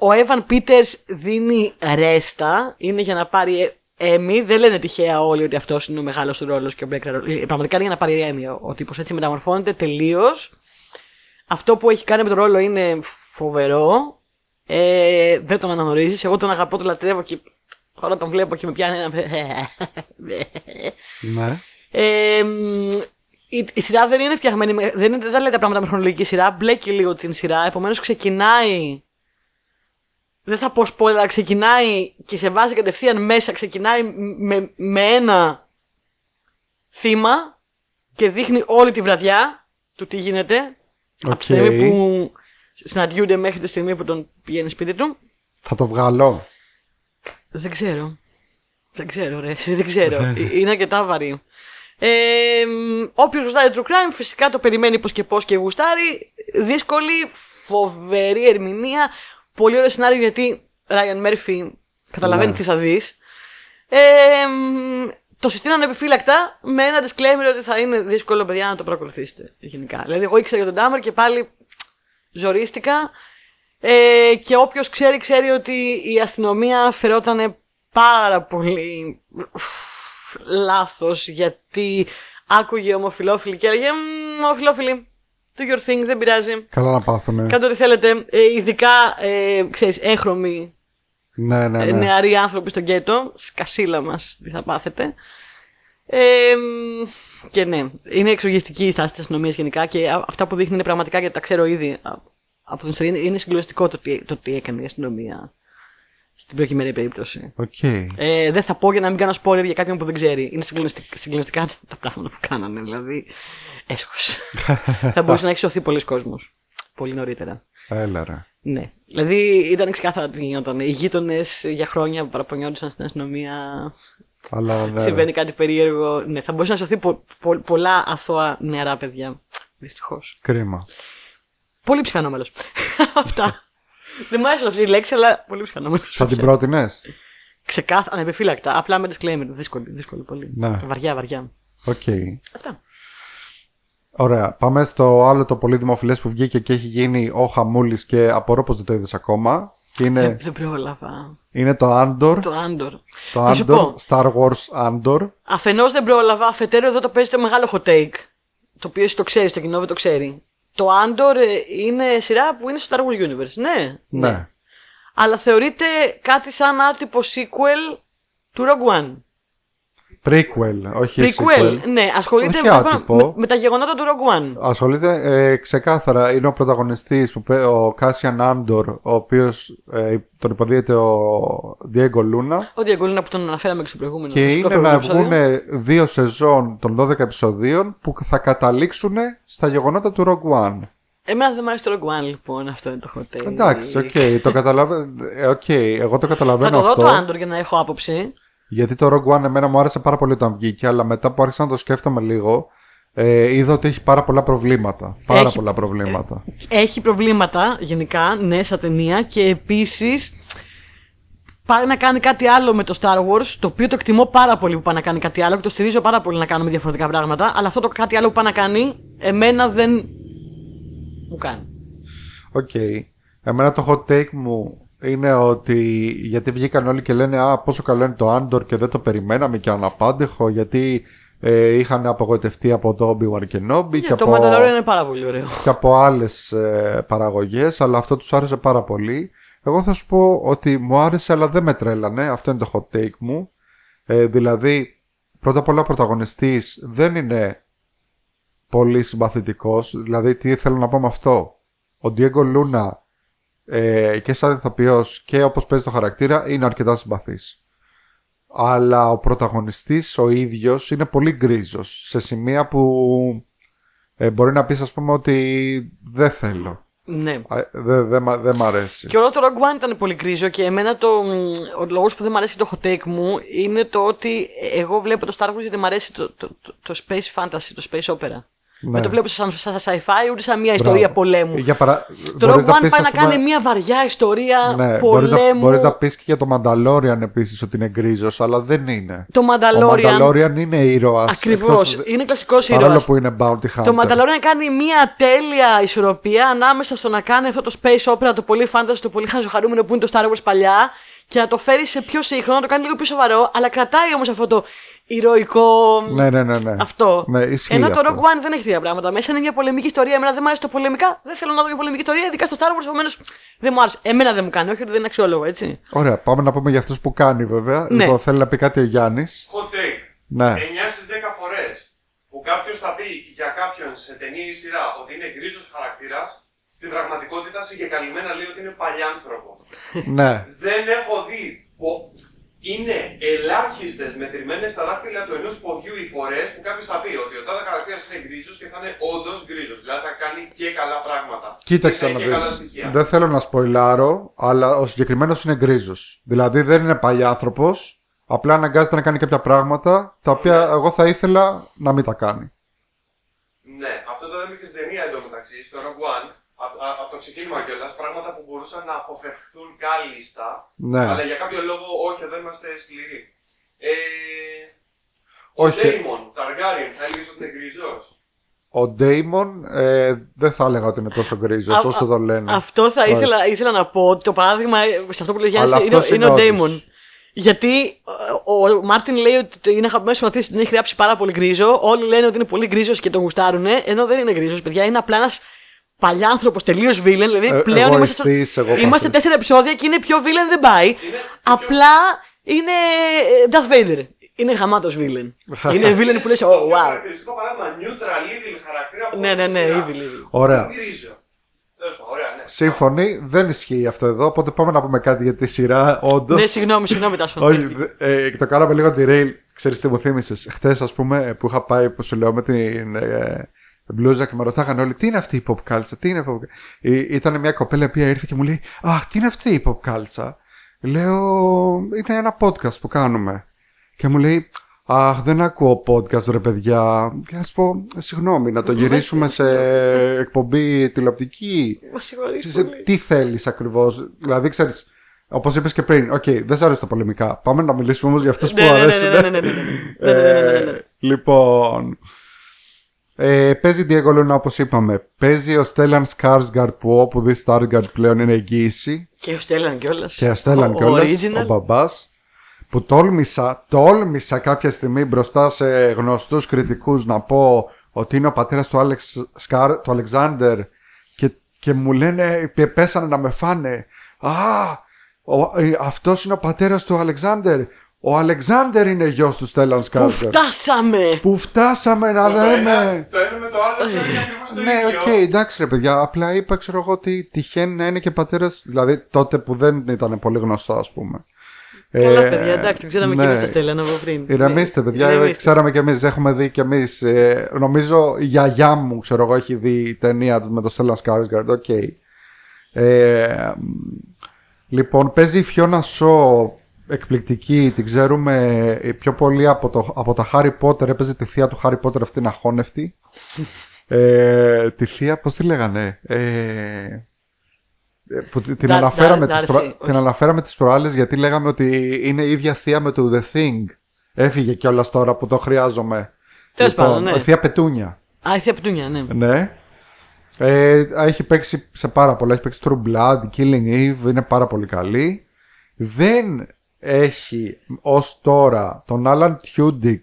Ο Evan Peters δίνει ρέστα, είναι για να πάρει Emmy. Δεν λένε τυχαία όλοι ότι αυτός είναι ο μεγάλος του ρόλος και ο Μπέκραρ. Πραγματικά είναι για να πάρει Emmy. Ο τύπος έτσι μεταμορφώνεται τελείως. Αυτό που έχει κάνει με τον ρόλο είναι φοβερό. Δεν τον αναγνωρίζεις. Εγώ τον αγαπώ, τον λατρεύω και τώρα τον βλέπω και με πιάνει ένα. Ναι. Η σειρά δεν είναι φτιαγμένη, δεν τα λέει τα πράγματα με χρονολογική σειρά, μπλέκει λίγο την σειρά. Επομένως ξεκινάει, δεν θα πω spoiler, ξεκινάει και σε βάζει κατευθείαν μέσα. Ξεκινάει με ένα θύμα και δείχνει όλη τη βραδιά του τι γίνεται. Okay. Από τη στιγμή που συναντιούνται μέχρι τη στιγμή που τον πηγαίνει σπίτι του. Θα το βγάλω. Δεν ξέρω. Είναι αρκετά βαρύ. Όποιος γουστάρει true crime φυσικά το περιμένει πως και πως και γουστάρει. Δύσκολη, φοβερή ερμηνεία. Πολύ ωραίο σενάριο, γιατί Ryan Murphy καταλαβαίνει τι θα δεις. Το συστήνανε επιφύλακτα με ένα disclaimer ότι θα είναι δύσκολο, παιδιά, να το παρακολουθήσετε γενικά. Δηλαδή εγώ ήξερα για τον Dahmer και πάλι ζορίστηκα, και όποιος ξέρει ότι η αστυνομία φερότανε πάρα πολύ λάθος, γιατί άκουγε ομοφιλόφιλοι και έλεγε ομοφιλόφιλοι, do your thing, δεν πειράζει. Καλά να πάθουμε. Κάντε ό,τι θέλετε, ειδικά, ξέρεις, έγχρωμοι, ναι. Νεαροί άνθρωποι στο γκέτο, σκασίλα μας, τι θα πάθετε. Και ναι, είναι εξοργιστική η στάση της αστυνομίας γενικά, και αυτά που δείχνει είναι πραγματικά, γιατί τα ξέρω ήδη από την ιστορία. Είναι συγκλονιστικό το τι έκανε η αστυνομία στην προκειμένη περίπτωση. Okay. Δεν θα πω για να μην κάνω spoiler για κάποιον που δεν ξέρει. Είναι συγκλονιστικά τα πράγματα που κάνανε, δηλαδή έσχος. Θα μπορούσε να έχει σωθεί πολλοί κόσμος πολύ νωρίτερα. Έλα ρε. Ναι, δηλαδή ήταν ξεκάθαρα τι γινόταν. Οι γείτονες για χρόνια παραπονιόντουσαν στην αστυνομία. Συμβαίνει κάτι περίεργο. Ναι, θα μπορούσε να σωθεί πολλά αθώα νεαρά παιδιά. Δυστυχώς. Κρίμα. Πολύ ψυχανόμαλος. Αυτά. Δεν μου άρεσε αυτή η λέξη, αλλά πολύ ψυχανόμαλος. Θα την πρότεινες? Ξεκάθαρα, ανεπιφύλακτα. Απλά με disclaimer. Δύσκολη πολύ. Ναι. Βαριά. Οκ. Okay. Αυτά. Ωραία. Πάμε στο άλλο το πολύ δημοφιλές που βγήκε και έχει γίνει ο χαμούλης και απορώ πως δεν το είδες ακόμα. Είναι... Δεν πρόλαβα. Είναι το Andor. Το Andor. Star Wars Andor. Αφενός δεν πρόλαβα. Αφετέρου εδώ το παίζει το μεγάλο hot take. Το οποίο εσύ το ξέρει, το κοινό δεν το ξέρει. Το Andor είναι σειρά που είναι στο Star Wars Universe. Ναι. Ναι. Αλλά θεωρείται κάτι σαν άτυπο sequel του Rogue One. Prequel, όχι sequel. Ναι, ασχολείται με τα γεγονότα του Rogue One. Ασχολείται ξεκάθαρα. Είναι ο πρωταγωνιστής, ο Cassian Andor, ο οποίος τον υποδίεται ο Diego Luna. Ο Diego Luna που τον αναφέραμε και στο προηγούμενο. Και είναι να βγουν δύο σεζόν των 12 επεισοδίων που θα καταλήξουν στα γεγονότα του Rogue One. Εμένα δεν μου αρέσει το Rogue One, λοιπόν, αυτό είναι το hot take. Εντάξει, οκ, εγώ το καταλαβαίνω αυτό. Θα το δω το Andor για να έχω άποψη. Γιατί το Rogue One εμένα μου άρεσε πάρα πολύ όταν βγήκε, αλλά μετά που άρχισα να το σκέφτομαι λίγο, είδα ότι έχει πάρα πολλά προβλήματα. Έχει προβλήματα γενικά, ναι, σαν ταινία, και επίσης πάει να κάνει κάτι άλλο με το Star Wars, το οποίο το εκτιμώ πάρα πολύ που πάει να κάνει κάτι άλλο, και το στηρίζω πάρα πολύ να κάνουμε διαφορετικά πράγματα, αλλά αυτό το κάτι άλλο που πάει να κάνει, εμένα δεν μου κάνει. Οκ. Εμένα το hot take μου είναι ότι γιατί βγήκαν όλοι και λένε «Α, πόσο καλό είναι το Andor και δεν το περιμέναμε και αναπάντεχο», γιατί είχαν απογοητευτεί από το Obi-Wan Kenobi και το Mandalorian είναι πάρα πολύ ωραίο. Και από άλλες παραγωγές, αλλά αυτό τους άρεσε πάρα πολύ. Εγώ θα σου πω ότι μου άρεσε αλλά δεν με τρέλανε, αυτό είναι το hot take μου. Δηλαδή, πρώτα απ' όλα ο πρωταγωνιστής δεν είναι πολύ συμπαθητικός, δηλαδή τι θέλω να πω με αυτό. Ο Diego Luna και σαν ηθοποιός και όπως παίζει το χαρακτήρα είναι αρκετά συμπαθής. Αλλά ο πρωταγωνιστής ο ίδιος είναι πολύ γκρίζος σε σημεία που μπορεί να πεις, ας πούμε, ότι δεν θέλω. Ναι. Δεν μ' αρέσει. Και όλο το Rogue One ήταν πολύ γκρίζο. Και εμένα ο λόγος που δεν μ' αρέσει το hot take μου είναι το ότι εγώ βλέπω το Star Wars γιατί μ' αρέσει το Space Fantasy, το Space Opera. Ναι. Δεν το βλέπω σαν sci-fi ούτε σαν μια ιστορία πολέμου. Το Rogue One πάει να κάνει μια βαριά ιστορία πολέμου. Μπορείς να πεις και για το Mandalorian επίσης ότι είναι γκρίζος, αλλά δεν είναι. Το Mandalorian είναι ήρωας. Ακριβώς, είναι κλασικός ήρωας. Παρόλο που είναι bounty hunter. Το Mandalorian κάνει μια τέλεια ισορροπία ανάμεσα στο να κάνει αυτό το space opera, το πολύ fantasy, το πολύ χαζοχαρούμενο που είναι το Star Wars παλιά, και να το φέρει σε πιο σύγχρονο, να το κάνει λίγο πιο σοβαρό, αλλά κρατάει όμως αυτό το ηρωικό. Ναι. Αυτό. Ναι, ενώ το Rogue One δεν έχει τέτοια πράγματα. Μέσα είναι μια πολεμική ιστορία. Εμένα δεν μου αρέσει το πολεμικά. Δεν θέλω να δω μια πολεμική ιστορία. Ειδικά στο Star Wars, επομένως δεν μου άρεσε. Εμένα δεν μου κάνει. Όχι ότι δεν είναι αξιόλογο, έτσι. Ωραία. Πάμε να πούμε για αυτούς που κάνει, βέβαια. Ναι. Λοιπόν, θέλει να πει κάτι ο Γιάννης. Hot take. Ναι. 9 στις 10 φορές που κάποιος θα πει για κάποιον σε ταινία ή σειρά ότι είναι γκρίζος χαρακτήρας, στην πραγματικότητα συγκεκαλυμμένα λέει ότι είναι παλιάνθρωπο. Ναι. Δεν έχω δει. Είναι ελάχιστες μετρημένες στα δάχτυλα του ενός ποδιού οι φορές που κάποιος θα πει ότι ο τάδε χαρακτήρας είναι γκρίζος και θα είναι όντως γκρίζος. Δηλαδή θα κάνει και καλά πράγματα. Κοίταξε να δεις. Δεν θέλω να σποϊλάρω, αλλά ο συγκεκριμένος είναι γκρίζος. Δηλαδή δεν είναι παλιάνθρωπος, απλά αναγκάζεται να κάνει κάποια πράγματα τα οποία εγώ θα ήθελα να μην τα κάνει. Ναι, αυτό το δέμε και στην ταινία εντωμεταξύ, στο Rogue One. Από το ξεκίνημα κιόλας, πράγματα που μπορούσαν να αποφευχθούν κάλλιστα, ναι, αλλά για κάποιο λόγο όχι, εδώ είμαστε σκληροί. Ο Ντέιμον, Ταργάριεν, θα έλεγες ότι είναι γκριζός? Ο Ντέιμον δεν θα έλεγα ότι είναι τόσο γκριζός όσο το λένε. Αυτό θα ήθελα να πω, ότι το παράδειγμα σε αυτό που λέει Γιάννης είναι ο Ντέιμον. Γιατί ο Μάρτιν λέει ότι είναι αγαπημένος σωματής, την έχει γράψει πάρα πολύ γκρίζο, όλοι λένε ότι είναι πολύ γκρίζος και τον γουστάρουνε, ενώ δεν είναι γκρίζος, παιδιά, είναι απλά ένας παλιάνθρωπος, τελείως villain, δηλαδή πλέον είμαστε 4 επεισόδια και είναι πιο villain δεν πάει. Απλά είναι Darth Vader. Είναι γαμάτος villain. Είναι villain που λες, oh wow. Είναι χαρακτηριστικό παράδειγμα, neutral evil χαρακτήρα από την evil. Ωραία. Σύμφωνοι, δεν ισχύει αυτό εδώ, οπότε πάμε να πούμε κάτι για τη σειρά, όντως. Ναι, συγγνώμη, τα σχολιάζω. Το κάναμε λίγο τη rail, ξέρεις τι μου θύμισες. Χθες, ας πούμε, που είχα πάει, που σου λέω, με την μπλούζα και με ρωτάγανε όλοι τι είναι αυτή η pop κάλτσα, τι είναι pop. Ήταν μια κοπέλα η οποία ήρθε και μου λέει «Αχ, τι είναι αυτή η pop κάλτσα?» Λέω «Είναι ένα podcast που κάνουμε». Και μου λέει «Αχ, δεν ακούω podcast ρε παιδιά». Και να σου πω «Συγγνώμη, να το γυρίσουμε σε εκπομπή τηλεοπτική?» Τι θέλεις ακριβώς? Δηλαδή ξέρεις, όπως είπες και πριν, οκ, δεν σ' αρέσει τα πολεμικά. Πάμε να μιλήσουμε όμως για αυτούς που αρέσουν. Λοιπόν, παίζει Diego Luna όπως είπαμε. Παίζει ο Stellan Skarsgård που όπου δει Skarsgård πλέον είναι εγγύηση. Και ο Στέλλαν κιόλας. Και ο Στέλλαν κιόλας, ο μπαμπάς. Που τόλμησα κάποια στιγμή μπροστά σε γνωστούς κριτικούς να πω ότι είναι ο πατέρας του Αλεξάνδερ και μου λένε, πέσανε να με φάνε. Αυτός είναι ο πατέρας του Αλεξάνδερ. Ο Αλεξάνδερ είναι γιος του Στέλλαν Σκάρσγκαρντ. Που φτάσαμε να λέμε. Το ένα με το άλλο είναι ακριβώς το ίδιο. Ναι, οκ, εντάξει ρε παιδιά. Απλά είπα, ξέρω εγώ, ότι τυχαίνει να είναι και πατέρας. Δηλαδή τότε που δεν ήταν πολύ γνωστό, ας πούμε. Καλά παιδιά, εντάξει, ξέραμε και εμείς το Στέλλαν από πριν. Ηρεμήστε παιδιά, ξέραμε και εμείς. Έχουμε δει και εμείς. Νομίζω η γιαγιά μου, ξέρω εγώ, έχει δει ταινία με το Στέλλαν Σκάρσγκαρντ. Οκ. Λοιπόν, παίζει η Φιώνα Σο. Εκπληκτική, την ξέρουμε πιο πολύ από τα Harry Potter. Έπαιζε τη θεία του Harry Potter, αυτή είναι αχώνευτη. Τη θεία, πώς τη λέγανε, που την αναφέραμε τις προάλλες, γιατί λέγαμε ότι είναι η ίδια θεία με το The Thing. Έφυγε κιόλας τώρα που το χρειάζομαι. Τέλος πάντων, ναι. Θεία Πετούνια. Α, η θεία Πετούνια, ναι. Ναι. Έχει παίξει σε πάρα πολλά. Έχει παίξει True Blood, Killing Eve, είναι πάρα πολύ καλή. Δεν έχει ως τώρα τον Alan Tudyk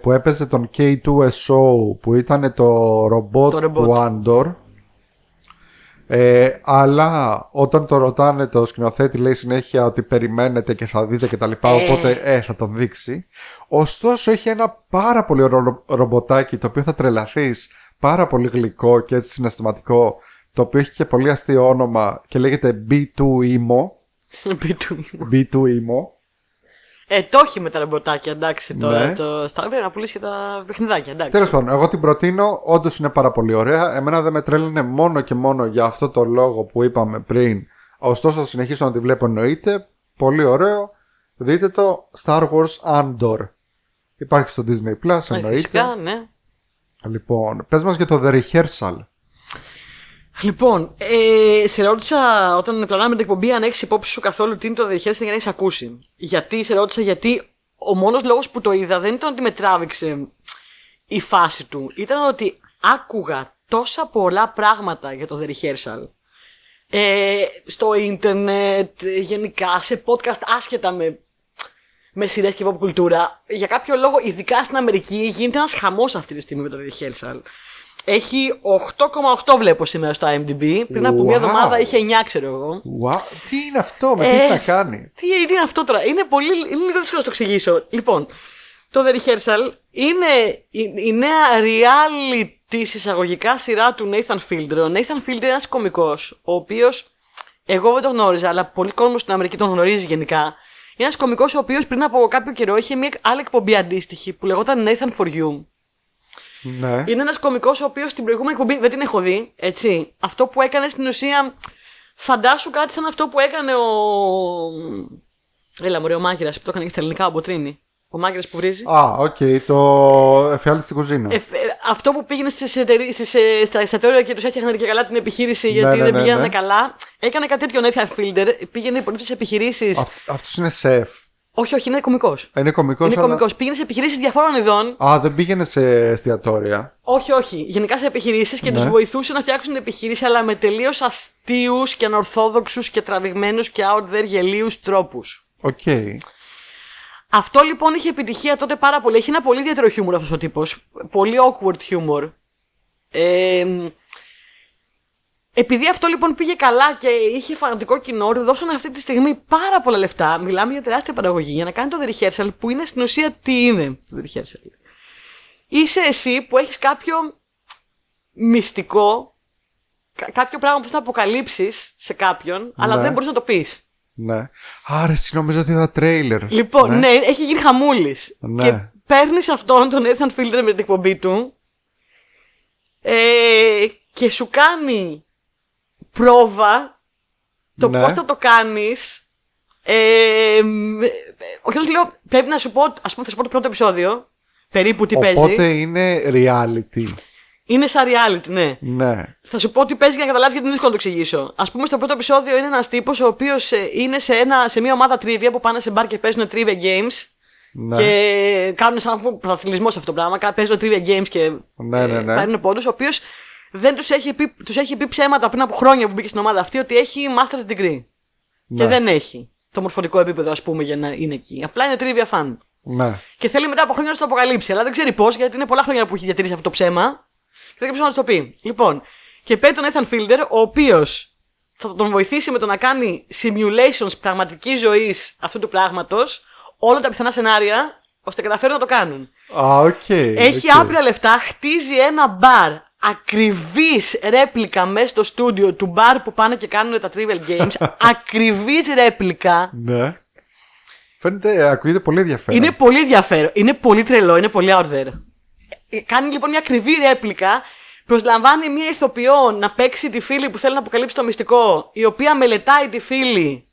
που έπαιζε τον K2SO, που ήταν το ρομπότ του Andor. Αλλά όταν το ρωτάνε το σκηνοθέτη, λέει συνέχεια ότι περιμένετε και θα δείτε και τα λοιπά, οπότε θα τον δείξει. Ωστόσο έχει ένα πάρα πολύ ωραίο ρομποτάκι, το οποίο θα τρελαθείς, πάρα πολύ γλυκό και έτσι συναισθηματικό, το οποίο έχει και πολύ αστείο όνομα και λέγεται B2 Emo. Το έχει με τα ρομποτάκια, εντάξει. Ναι. Το Star Wars να πουλήσει και τα παιχνιδάκια, εντάξει. Τέλος πάντων, εγώ την προτείνω, όντως είναι πάρα πολύ ωραία. Εμένα δεν με τρέλανε μόνο και μόνο για αυτό το λόγο που είπαμε πριν. Ωστόσο, θα συνεχίσω να τη βλέπω, εννοείται. Πολύ ωραίο. Δείτε το, Star Wars Andor. Υπάρχει στο Disney Plus, εννοείται. Φυσικά, ναι. Λοιπόν, πες μας για το The Rehearsal. Λοιπόν, σε ρώτησα όταν πλανάμε την εκπομπή αν έχεις υπόψη σου καθόλου τι είναι το The Rehearsal για να έχεις ακούσει. Γιατί σε ρώτησα, γιατί ο μόνος λόγος που το είδα δεν ήταν ότι με τράβηξε η φάση του, ήταν ότι άκουγα τόσα πολλά πράγματα για το The Rehearsal στο ίντερνετ, γενικά σε podcast, άσχετα με σειρές και pop κουλτούρα. Για κάποιο λόγο, ειδικά στην Αμερική, γίνεται ένας χαμός αυτή τη στιγμή με το The Rehearsal. Έχει 8,8 βλέπω σήμερα στο IMDb. Πριν από μια εβδομάδα είχε 9, ξέρω εγώ. Wow. Τι είναι αυτό, με τι θα κάνει. Τι είναι αυτό τώρα, είναι πολύ δύσκολο να το εξηγήσω. Λοιπόν, το The Rehearsal είναι η νέα reality εισαγωγικά σειρά του Nathan Fielder. Ο Nathan Fielder είναι ένας κωμικός, ο οποίος εγώ δεν τον γνώριζα, αλλά πολλοί κόσμος στην Αμερική τον γνωρίζει γενικά. Είναι ένας κωμικός ο οποίος πριν από κάποιο καιρό είχε μια άλλη εκπομπή αντίστοιχη που λεγόταν Nathan For You. Ναι. Είναι ένας κωμικός ο οποίος στην προηγούμενη εκπομπή δεν την έχω δει, έτσι. Αυτό που έκανε στην ουσία, φαντάσου κάτι σαν αυτό που έκανε ο. Έλα μωρέ, ο Μάγκυρας που το έκανε και στα ελληνικά, ο Μποτρίνι. Ο Μάγκυρας που βρίζει. Οκ, το εφιάλτη στην κουζίνα. Αυτό που πήγαινε στα εστιατόρια και τους έφτιαχναν και καλά την επιχείρηση, γιατί δεν πήγαιναν καλά. Έκανε κάτι τέτοιο ο Nathan Fielder, πήγαινε υποτίθεται σε επιχειρήσεις. Αυτός είναι σεφ. Όχι, είναι κωμικός. Είναι κωμικός. Πήγαινε σε επιχειρήσεις διαφόρων ειδών. Δεν πήγαινε σε εστιατόρια. Όχι. Γενικά σε επιχειρήσεις και τους βοηθούσε να φτιάξουν την επιχείρηση, αλλά με τελείως αστείους και ανορθόδοξους και τραβηγμένους και out there γελίους τρόπους. Okay. Αυτό λοιπόν είχε επιτυχία τότε πάρα πολύ. Έχει ένα πολύ ιδιαίτερο χιούμορ αυτός ο τύπος. Πολύ awkward humor. Επειδή αυτό λοιπόν πήγε καλά και είχε φανατικό κοινό, του δώσανε αυτή τη στιγμή πάρα πολλά λεφτά. Μιλάμε για τεράστια παραγωγή για να κάνει το The Rehearsal, που είναι στην ουσία τι είναι το The Rehearsal. Είσαι εσύ που έχεις κάποιο μυστικό, κάποιο πράγμα που θες να αποκαλύψεις σε κάποιον, αλλά δεν μπορείς να το πεις. Ναι. Άρα, νομίζω ότι είδα τρέιλερ. Λοιπόν, ναι, έχει γίνει χαμούλης. Ναι. Και παίρνεις αυτόν τον Nathan Fielder με την εκπομπή του και σου κάνει πρόβα το πώς θα το κάνεις. Ο Γιώργος λέω, πρέπει να σου πω, ας πούμε, θα σου πω το πρώτο επεισόδιο περίπου τι παίζει. Οπότε είναι reality. Είναι σαν reality, ναι. Θα σου πω τι παίζει για να καταλάβεις, γιατί είναι δύσκολο να το εξηγήσω. Ας πούμε, στο πρώτο επεισόδιο είναι ένας τύπος ο οποίος είναι σε μια ομάδα τρίβια που πάνε σε μπαρ και παίζουν trivia games. Ναι. Και κάνουν σαν αθλητισμό σε αυτό το πράγμα. Παίζουν trivia games και παίρνουν πόντους. Ο οποίος δεν τους έχει πει, τους έχει πει ψέματα πριν από χρόνια που μπήκε στην ομάδα αυτή ότι έχει master's degree. Ναι. Και δεν έχει το μορφωτικό επίπεδο, ας πούμε, για να είναι εκεί. Απλά είναι trivia fan. Ναι. Και θέλει μετά από χρόνια να το αποκαλύψει. Αλλά δεν ξέρει πώς, γιατί είναι πολλά χρόνια που έχει διατηρήσει αυτό το ψέμα. Και δεν ξέρει πώς να το πει. Λοιπόν, και παίρνει τον Ethan Fielder, ο οποίος θα τον βοηθήσει με το να κάνει simulations πραγματικής ζωής αυτού του πράγματος, όλα τα πιθανά σενάρια, ώστε καταφέρουν να το κάνουν. Okay, έχει άπειρα λεφτά, χτίζει ένα μπαρ, ακριβής ρέπλικα μέσα στο στούντιο του μπαρ που πάνε και κάνουν τα Trivial Games. Ακριβής ρέπλικα. Ναι. Φαίνεται, ακούγεται πολύ ενδιαφέρον. Είναι πολύ ενδιαφέρον. Είναι πολύ τρελό, είναι πολύ out there. Κάνει λοιπόν μια ακριβή ρέπλικα. Προσλαμβάνει μια ηθοποιό να παίξει τη φίλη που θέλει να αποκαλύψει το μυστικό, η οποία μελετάει τη φίλη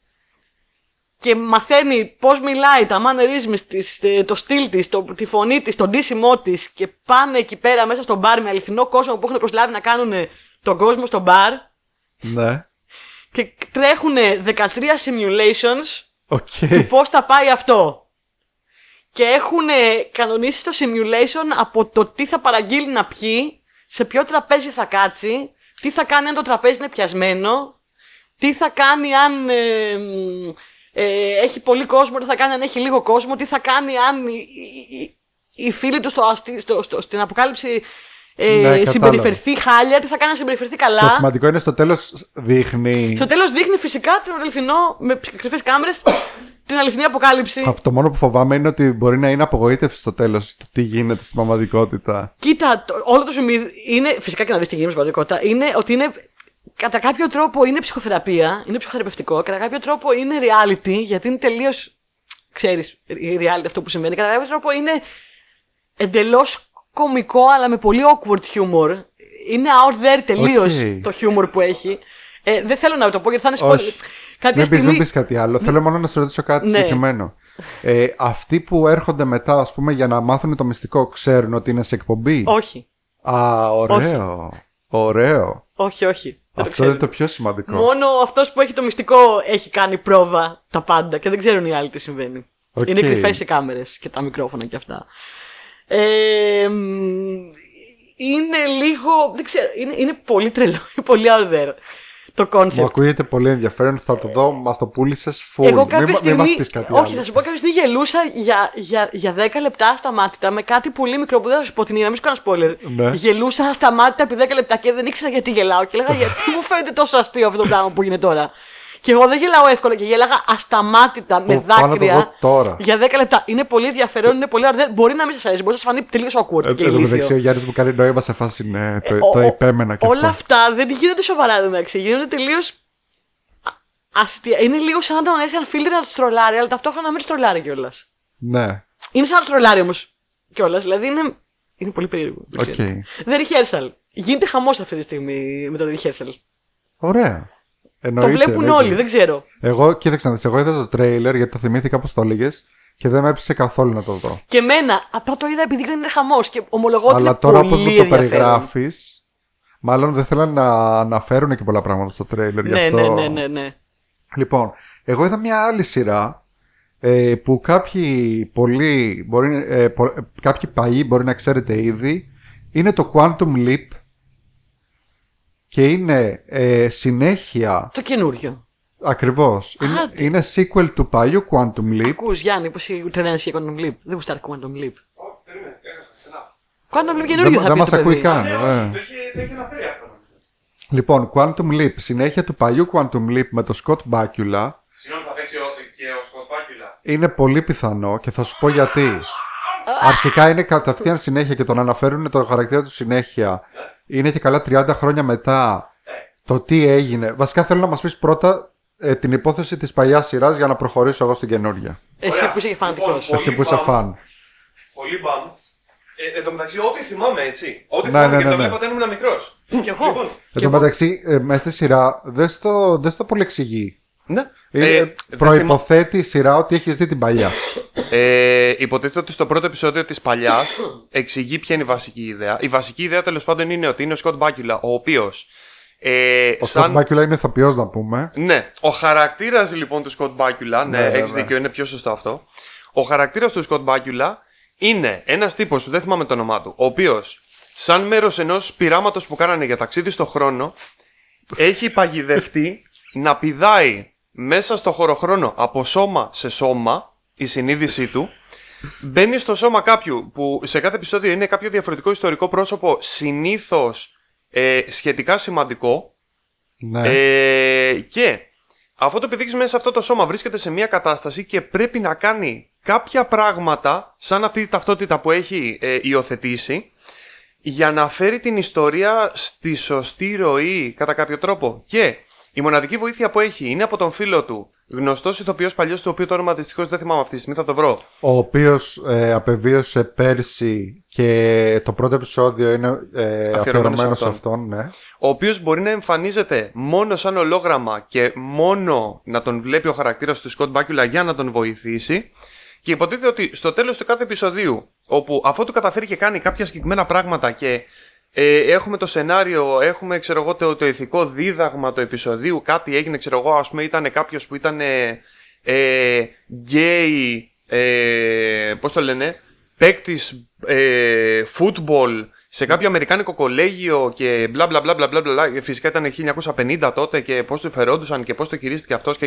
και μαθαίνει πώς μιλάει, τα mannerisms της, το στυλ της, τη φωνή της, το ντύσιμό της, και πάνε εκεί πέρα μέσα στο μπαρ με αληθινό κόσμο που έχουν προσλάβει να κάνουν τον κόσμο στο μπαρ. Ναι. Και τρέχουν 13 simulations του πώς θα πάει αυτό. Και έχουν κανονίσει το simulation από το τι θα παραγγείλει να πιει, σε ποιο τραπέζι θα κάτσει, τι θα κάνει αν το τραπέζι είναι πιασμένο, τι θα κάνει αν έχει πολύ κόσμο, τι θα κάνει αν έχει λίγο κόσμο, τι θα κάνει αν οι φίλοι του στην αποκάλυψη συμπεριφερθεί χάλια, τι θα κάνει αν συμπεριφερθεί καλά. Το σημαντικό είναι στο τέλος δείχνει. Στο τέλος δείχνει φυσικά την αληθινό, με κρυφές κάμερες, την αληθινή αποκάλυψη. Αυτό το μόνο που φοβάμαι είναι ότι μπορεί να είναι απογοήτευση στο τέλος το τι γίνεται στην πραγματικότητα. Κοίτα, όλο το ζουμί είναι. Φυσικά και να δεις τι γίνεται στην πραγματικότητα. Είναι ότι είναι. Κατά κάποιο τρόπο είναι ψυχοθεραπεία, είναι ψυχοθεραπευτικό. Κατά κάποιο τρόπο είναι reality, γιατί είναι τελείως. Ξέρεις, reality αυτό που συμβαίνει. Κατά κάποιο τρόπο είναι εντελώς κωμικό, αλλά με πολύ awkward humor. Είναι out there τελείως το humor που έχει. Δεν θέλω να το πω γιατί θα είναι spoiler. Μην πεις κάτι άλλο. Θέλω μόνο να σε ρωτήσω κάτι συγκεκριμένο. Αυτοί που έρχονται μετά, ας πούμε, για να μάθουν το μυστικό, ξέρουν ότι είναι σε εκπομπή? Όχι. Α, ωραίο. Όχι. Ωραίο. Όχι, όχι. Αυτό είναι το πιο σημαντικό. Μόνο αυτός που έχει το μυστικό έχει κάνει πρόβα τα πάντα και δεν ξέρουν οι άλλοι τι συμβαίνει. Είναι κρυφές οι κάμερες και τα μικρόφωνα και αυτά. Είναι λίγο. Δεν ξέρω. Είναι πολύ τρελό. Πολύ out there. Το concept. Μου ακούγεται πολύ ενδιαφέρον, θα το δω, μας το πούλησες full. Εγώ κάποια στιγμή, μην πεις κάτι. Όχι, θα σου πω, κάποια στιγμή γελούσα για 10 λεπτά ασταμάτητα με κάτι πολύ μικρό που δεν θα σου πω την ίδια, να μην σου κάνω spoiler. Ναι. Γελούσα ασταμάτητα επί 10 λεπτά και δεν ήξερα γιατί γελάω και λέγα γιατί μου φαίνεται τόσο αστείο αυτό το πράγμα που γίνεται τώρα. Και εγώ δεν γελάω εύκολα και γέλαγα ασταμάτητα με δάκρυα για 10 λεπτά. Είναι πολύ ενδιαφέρον, είναι πολύ αρδέ. Μπορεί να μην σας αρέσει, μπορεί να σας φανεί τελείως awkward. Εντάξει, ο Γιάννης μου κάνει νόημα σε φάση είναι το υπέμενα και όλα αυτά δεν γίνονται σοβαρά εδώ μεταξύ. Γίνονται τελείως αστεία. Είναι λίγο σαν να έρθει έναν φίλτρο να του τρολάρει, αλλά ταυτόχρονα να μην του τρολάρει κιόλας. Ναι. Είναι σαν να του τρολάρει όμως κιόλας. Δηλαδή είναι πολύ περίεργο. The Rehearsal. Γίνεται χαμός αυτή τη στιγμή με το The Rehearsal. Ωραία. Εννοείται, το βλέπουν όλοι, δεν ξέρω. Εγώ, κοίταξα να δεις, εγώ είδα το τρέιλερ γιατί το θυμήθηκα πως το έλεγες και δεν με έψησε καθόλου να το δω. Και εμένα, απλά το είδα επειδή είναι χαμός και ομολογώ ότι είναι πολύ ενδιαφέρον. Αλλά τώρα όπως μου το περιγράφεις, μάλλον δεν θέλανε να αναφέρουν και πολλά πράγματα στο τρέιλερ. Ναι, γι' αυτό. Ναι. Λοιπόν, εγώ είδα μια άλλη σειρά που κάποιοι παλιοί μπορεί να ξέρετε ήδη. Είναι το Quantum Leap. Και είναι συνέχεια. Το καινούριο. Ακριβώς. Είναι sequel του παλιού Quantum Leap. Ακούς, Γιάννη, πως τρελαίνεις για Quantum Leap. Δεν γουστάρει Quantum Leap. Περίμενε, Quantum Leap καινούριο θα πει το παιδί. Δεν μας ακούει καν. Το έχει αναφέρει αυτό. Λοιπόν, Quantum Leap, συνέχεια του παλιού Quantum Leap με τον Scott Bakula. Συγγνώμη, θα παίξει και ο Scott Bakula. Είναι πολύ πιθανό και θα σου πω γιατί. Αρχικά είναι κατευθείαν συνέχεια και τον αναφέρουν το χαρακτήρα του συνέχεια. Είναι και καλά 30 χρόνια μετά το τι έγινε. Βασικά θέλω να μας πεις πρώτα την υπόθεση της παλιάς σειράς για να προχωρήσω εγώ στην καινούργια. Εσύ που είσαι φανατικός. Εσύ που είσαι φαν. Πολύ μπαμ. Εν τω μεταξύ, ό,τι θυμάμαι, έτσι. Ό,τι θυμάμαι και το βλέπατε όταν ήμουν μικρός. Και εγώ. Εν τω μεταξύ, μέσα στη σειρά δεν στο πολύ εξηγεί. Ναι. Προϋποθέτει η σειρά ότι έχεις δει την παλιά. Υποτίθεται ότι στο πρώτο επεισόδιο της παλιάς εξηγεί ποια είναι η βασική ιδέα. Η βασική ιδέα τέλος πάντων είναι ότι είναι ο Σκοτ Μπάκιουλα, ο οποίος. Σκοτ Μπάκιουλα είναι ηθοποιός, να πούμε. Ναι. Ο χαρακτήρας λοιπόν του Σκοτ Μπάκιουλα. Ναι, έχεις δίκιο, είναι πιο σωστό αυτό. Ο χαρακτήρας του Σκοτ Μπάκιουλα είναι ένας τύπος που δεν θυμάμαι το όνομά του, ο οποίος σαν μέρος ενός πειράματος που κάνανε για ταξίδι στο χρόνο, έχει παγιδευτεί να πηδάει μέσα στο χωροχρόνο από σώμα σε σώμα, η συνείδησή του. Μπαίνει στο σώμα κάποιου που σε κάθε επεισόδιο είναι κάποιο διαφορετικό ιστορικό πρόσωπο, συνήθως σχετικά σημαντικό. Ναι. Και αυτό το παιδί μέσα σε αυτό το σώμα βρίσκεται σε μια κατάσταση και πρέπει να κάνει κάποια πράγματα σαν αυτή τη ταυτότητα που έχει υιοθετήσει, για να φέρει την ιστορία στη σωστή ροή κατά κάποιο τρόπο. Και η μοναδική βοήθεια που έχει είναι από τον φίλο του, γνωστός ηθοποιός παλιός, του οποίου το όνομα δυστυχώς δεν θυμάμαι αυτή τη στιγμή, θα το βρω. Ο οποίος απεβίωσε πέρσι και το πρώτο επεισόδιο είναι αφιερωμένο σε αυτόν, ναι. Ο οποίος μπορεί να εμφανίζεται μόνο σαν ολόγραμμα και μόνο να τον βλέπει ο χαρακτήρας του Scott Bakula για να τον βοηθήσει. Και υποτίθεται ότι στο τέλος του κάθε επεισοδίου, όπου αφού του καταφέρει και κάνει κάποια συγκεκριμένα πράγματα και έχουμε το σενάριο, έχουμε ξέρω εγώ, το ηθικό δίδαγμα του επεισοδίου, κάτι έγινε, ξέρω εγώ, ας πούμε, ήταν κάποιος που ήταν γκέι, πώς το λένε, παίκτης φούτμπολ σε κάποιο αμερικάνικο κολέγιο και μπλα μπλα μπλα μπλα μπλα, φυσικά ήταν 1950 τότε και πώς του φερόντουσαν και πώς το χειρίστηκε αυτός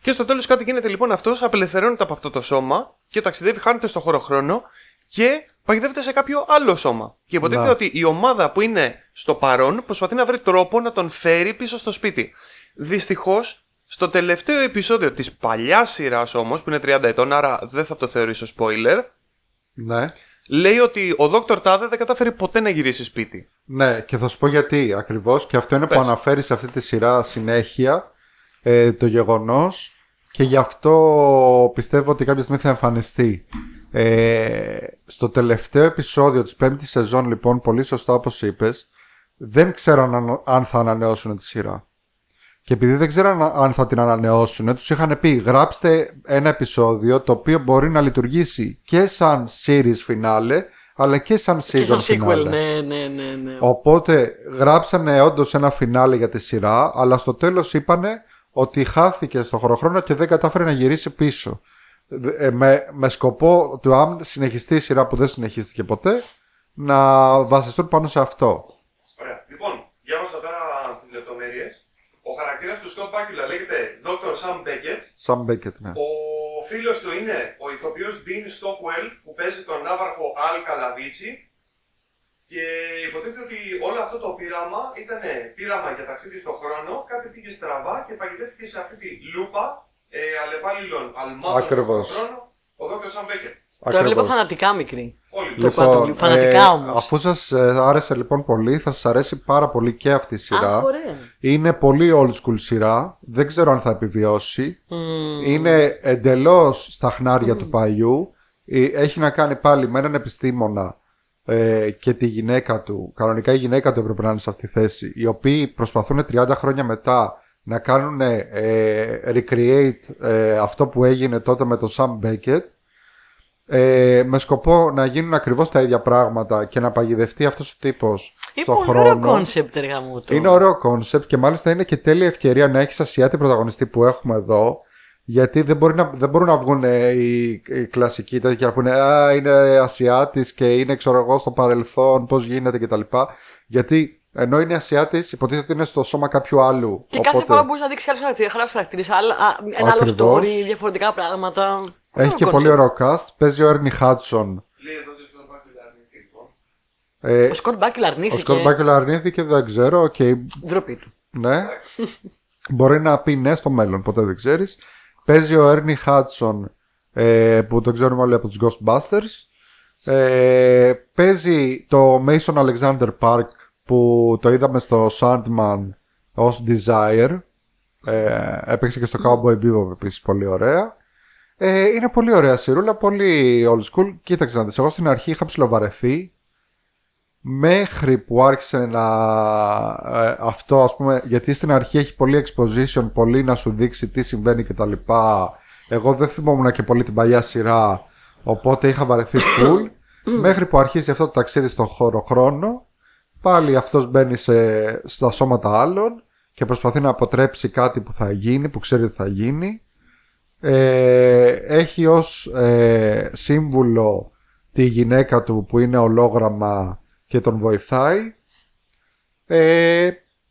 και στο τέλος κάτι γίνεται λοιπόν, αυτός απελευθερώνεται από αυτό το σώμα και ταξιδεύει, χάνεται στο χωροχρόνο και παγιδεύεται σε κάποιο άλλο σώμα. Και υποτίθεται ότι η ομάδα που είναι στο παρόν προσπαθεί να βρει τρόπο να τον φέρει πίσω στο σπίτι. Δυστυχώς, στο τελευταίο επεισόδιο της παλιάς σειράς όμως, που είναι 30 ετών, άρα δεν θα το θεωρήσω spoiler. Ναι. Λέει ότι ο Δόκτωρ Τάδε δεν κατάφερε ποτέ να γυρίσει σπίτι. Ναι, και θα σου πω γιατί ακριβώς. Και αυτό είναι που αναφέρει σε αυτή τη σειρά συνέχεια το γεγονός. Και γι' αυτό πιστεύω ότι κάποια στιγμή θα εμφανιστεί. Στο τελευταίο επεισόδιο της πέμπτης σεζόν, λοιπόν, πολύ σωστά όπως είπες, δεν ξέραν αν θα ανανεώσουν τη σειρά. Και επειδή δεν ξέραν αν θα την ανανεώσουν, τους είχαν πει γράψτε ένα επεισόδιο το οποίο μπορεί να λειτουργήσει και σαν series finale, αλλά και σαν season finale. Ναι. Οπότε γράψανε όντως ένα finale για τη σειρά, αλλά στο τέλος είπανε ότι χάθηκε στο χωροχρόνο και δεν κατάφερε να γυρίσει πίσω. Με σκοπό του, αν συνεχιστεί η σειρά που δεν συνεχίστηκε ποτέ, να βασιστούν πάνω σε αυτό. Ωραία. Λοιπόν, διάβασα τώρα τις λεπτομέρειες. Ο χαρακτήρας του Scott Bakula λέγεται Dr. Sam Beckett. Sam Beckett, ναι. Ο φίλος του είναι ο ηθοποιός Dean Stockwell, που παίζει τον ναύαρχο Al Calavici. Και υποτίθεται ότι όλο αυτό το πείραμα ήταν πείραμα για ταξίδι στον χρόνο. Κάτι πήγε στραβά και παγιδεύτηκε σε αυτή τη λούπα αλλεπάλληλων αλμάτων στον χρόνο, ο Δόκτωρ Σαν Μπέκερ. Το έβλεπα φανατικά μικρή. Λοιπόν, φανατικά όμως. Αφού σας άρεσε λοιπόν πολύ, θα σας αρέσει πάρα πολύ και αυτή η σειρά. Είναι πολύ old school σειρά. Δεν ξέρω αν θα επιβιώσει. Είναι εντελώς στα χνάρια του παλιού. Έχει να κάνει πάλι με έναν επιστήμονα και τη γυναίκα του. Κανονικά η γυναίκα του έπρεπε να είναι σε αυτή τη θέση. Οι οποίοι προσπαθούν 30 χρόνια μετά να κάνουν recreate αυτό που έγινε τότε με τον Sam Beckett, με σκοπό να γίνουν ακριβώς τα ίδια πράγματα και να παγιδευτεί αυτός ο τύπος στον χρόνο. Είναι ωραίο κόνσεπτ, ρε γαμούτο. Είναι ωραίο κόνσεπτ και μάλιστα είναι και τέλεια ευκαιρία να έχεις ασιάτη πρωταγωνιστή που έχουμε εδώ, γιατί δεν μπορούν να βγουν οι κλασικοί και να πούνε «Α, είναι ασιάτης και είναι εξωργός στο παρελθόν, πώς γίνεται» κτλ. Γιατί ενώ είναι Ασιάτης, υποτίθεται ότι είναι στο σώμα κάποιου άλλου. Και κάθε φορά μπορείς να δείξεις άλλους χαρακτήρες, ένα άλλο story, διαφορετικά πράγματα. Έχει και πολύ ωραίο cast. Παίζει ο Έρνι Χάτσον. Λέει εδώ ότι ο Σκοτ Μπάκιουλα αρνήθηκε. Ο Σκοτ Μπάκιουλα αρνήθηκε, δεν ξέρω. Ντροπή του. Ναι. Μπορεί να πει ναι στο μέλλον, ποτέ δεν ξέρεις. Παίζει ο Έρνι Χάτσον, που τον ξέρουμε όλοι από τους Ghostbusters. Παίζει το Mason Alexander Park, που το είδαμε στο Sandman ως Desire. Έπαιξε και στο Cowboy Bebop επίσης πολύ ωραία. Είναι πολύ ωραία σειρούλα, πολύ old school. Κοίταξε να δεις, εγώ στην αρχή είχα ψιλοβαρεθεί, μέχρι που άρχισε να αυτό, ας πούμε, γιατί στην αρχή έχει πολύ exposition, πολύ να σου δείξει τι συμβαίνει κτλ. Εγώ δεν θυμόμουν και πολύ την παλιά σειρά, οπότε είχα βαρεθεί full. Μέχρι που αρχίζει αυτό το ταξίδι στον χώρο-χρόνο. Πάλι αυτός μπαίνει στα σώματα άλλων και προσπαθεί να αποτρέψει κάτι που θα γίνει, που ξέρει ότι θα γίνει. Έχει ως σύμβουλο τη γυναίκα του που είναι ολόγραμμα και τον βοηθάει.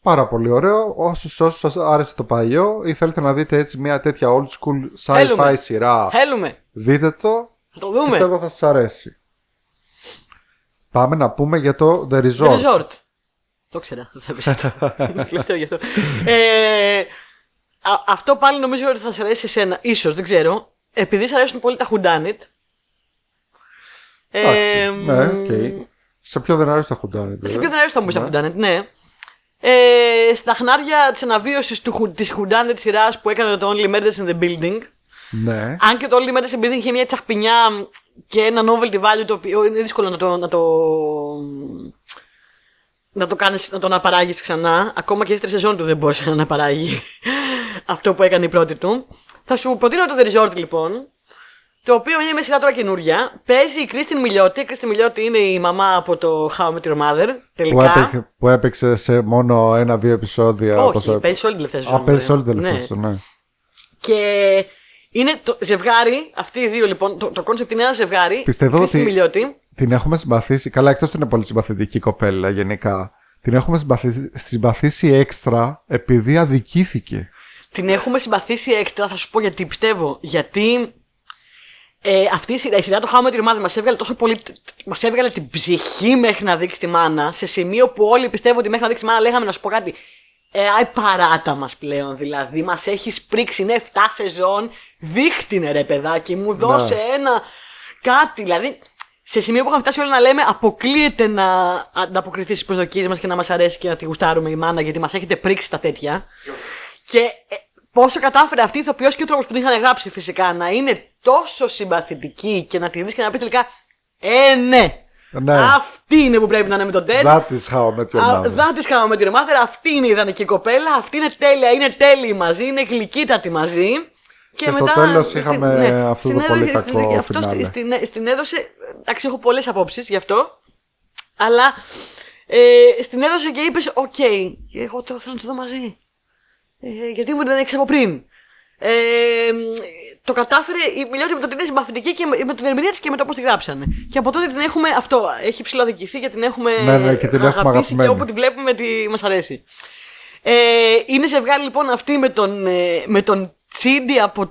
Πάρα πολύ ωραίο. Όσους σας άρεσε το παλιό ή θέλετε να δείτε έτσι μια τέτοια old school sci-fi Έλουμε. Σειρά, Έλουμε. Δείτε το. Θα το δούμε. Πιστεύω θα σας αρέσει. Πάμε να πούμε για το The Resort. The Resort. Το ξέρα. Αυτό πάλι νομίζω ότι θα σας αρέσει εσένα. Ίσως, δεν ξέρω. Επειδή σας αρέσουν πολύ τα Whodunit. Ναι, okay. Σε ποιο δεν αρέσει τα Whodunit. Σε ποιο δεν αρέσει τα Whodunit, ναι. Στα χνάρια της αναβίωσης της Whodunit σειράς που έκανε το Only Murders in the Building. Ναι. Αν και το Only Murders in the Building είχε μια τσαχπινιά και ένα novelty value το οποίο είναι δύσκολο να το αναπαράγεις ξανά. Ακόμα και στη σεζόν του δεν μπορούσε να αναπαράγει αυτό που έκανε η πρώτη του. Θα σου προτείνω το The Resort λοιπόν, το οποίο είναι με σειρά τώρα καινούρια. Παίζει η Κρίστιν Μιλιώτη. Η Κρίστιν Μιλιώτη είναι η μαμά από το How I Met Your Mother. Τελικά. Που έπαιξε σε μόνο 1-2 επεισόδια. Όχι, παίζει όλη την τελευταία σεζόν. Παίζει όλη την τελευταία σεζόν, ναι. Και είναι το ζευγάρι, αυτοί οι δύο λοιπόν. Το κόνσεπτ είναι ένα ζευγάρι. Πιστεύω ότι την έχουμε συμπαθήσει. Καλά, εκτός ότι είναι πολύ συμπαθητική κοπέλα γενικά. Την έχουμε συμπαθήσει έξτρα επειδή αδικήθηκε. Την έχουμε συμπαθήσει έξτρα, θα σου πω γιατί πιστεύω. Γιατί αυτή η σειρά το How I Met Your Mother μας έβγαλε τόσο πολύ. Μας έβγαλε την ψυχή μέχρι να δείξει τη μάνα. Σε σημείο που όλοι πιστεύω ότι μέχρι να δείξει τη μάνα λέγαμε να σου πω κάτι. Παράτα μας πλέον δηλαδή. Μας έχεις πρίξει, είναι 7 σεζόν. Δείχτηνε ρε παιδάκι μου, δώσε ένα κάτι. Δηλαδή σε σημείο που είχαμε φτάσει όλοι να λέμε αποκλείεται να ανταποκριθεί στις προσδοκίες μας και να μας αρέσει και να τη γουστάρουμε η μάνα γιατί μας έχετε πρίξει τα τέτοια. Και πόσο κατάφερε αυτή η ηθοποιός και ο τρόπος που την είχαν γράψει φυσικά να είναι τόσο συμπαθητική και να τη δεις και να πει τελικά ναι, αυτή είναι που πρέπει να είναι με τον Ted. That is how I met your mother. That is how I met your mother. Αυτή είναι η ιδανική κοπέλα. Αυτή είναι τέλεια. Είναι τέλειοι μαζί. Είναι γλυκύτατη μαζί. Και μετά, στο τέλος είχαμε αυτό το πολύ κακό φινάλε. Στην έδωσε. Εντάξει, έχω πολλές απόψεις γι' αυτό. Αλλά στην έδωσε και είπες: οκ, εγώ τώρα θέλω να το δω μαζί. Γιατί μου δεν έχεις από πριν. Το κατάφερε η Μιλιώτη με το ότι είναι συμπαθητική και με την ερμηνεία της και με το πώς τη γράψανε. Και από τότε την έχουμε αυτό. Έχει ψηλοαδικηθεί και την έχουμε αγαπήσει και όπου τη βλέπουμε μας αρέσει. Είναι ζευγάρι λοιπόν αυτή με τον Τσίντι από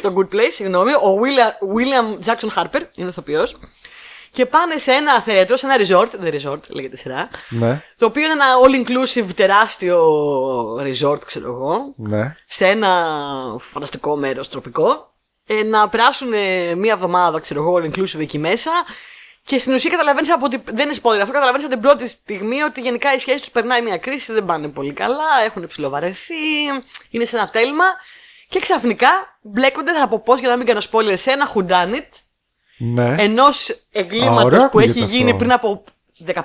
το Good Place, συγγνώμη. Ο William Jackson Harper είναι ηθοποιός. Και πάνε σε ένα θέατρο, σε ένα resort, The Resort λέγεται σειρά, ναι. Το οποίο είναι ένα all-inclusive τεράστιο resort, ξέρω εγώ, ναι. Σε ένα φανταστικό μέρος τροπικό, να περάσουν μία εβδομάδα, ξέρω εγώ, all-inclusive εκεί μέσα και στην ουσία καταλαβαίνεις από ότι, δεν είναι spoiler αυτό, καταλαβαίνεις από την πρώτη στιγμή ότι γενικά η σχέση τους περνάει μια κρίση, δεν πάνε πολύ καλά, έχουν ψιλοβαρεθεί, είναι σε ένα τέλμα και ξαφνικά μπλέκονται, θα πω πώς για να μην κάνω spoiler, σε ένα whodunit. Ναι. Ενός εγκλήματος που έχει γίνει πριν από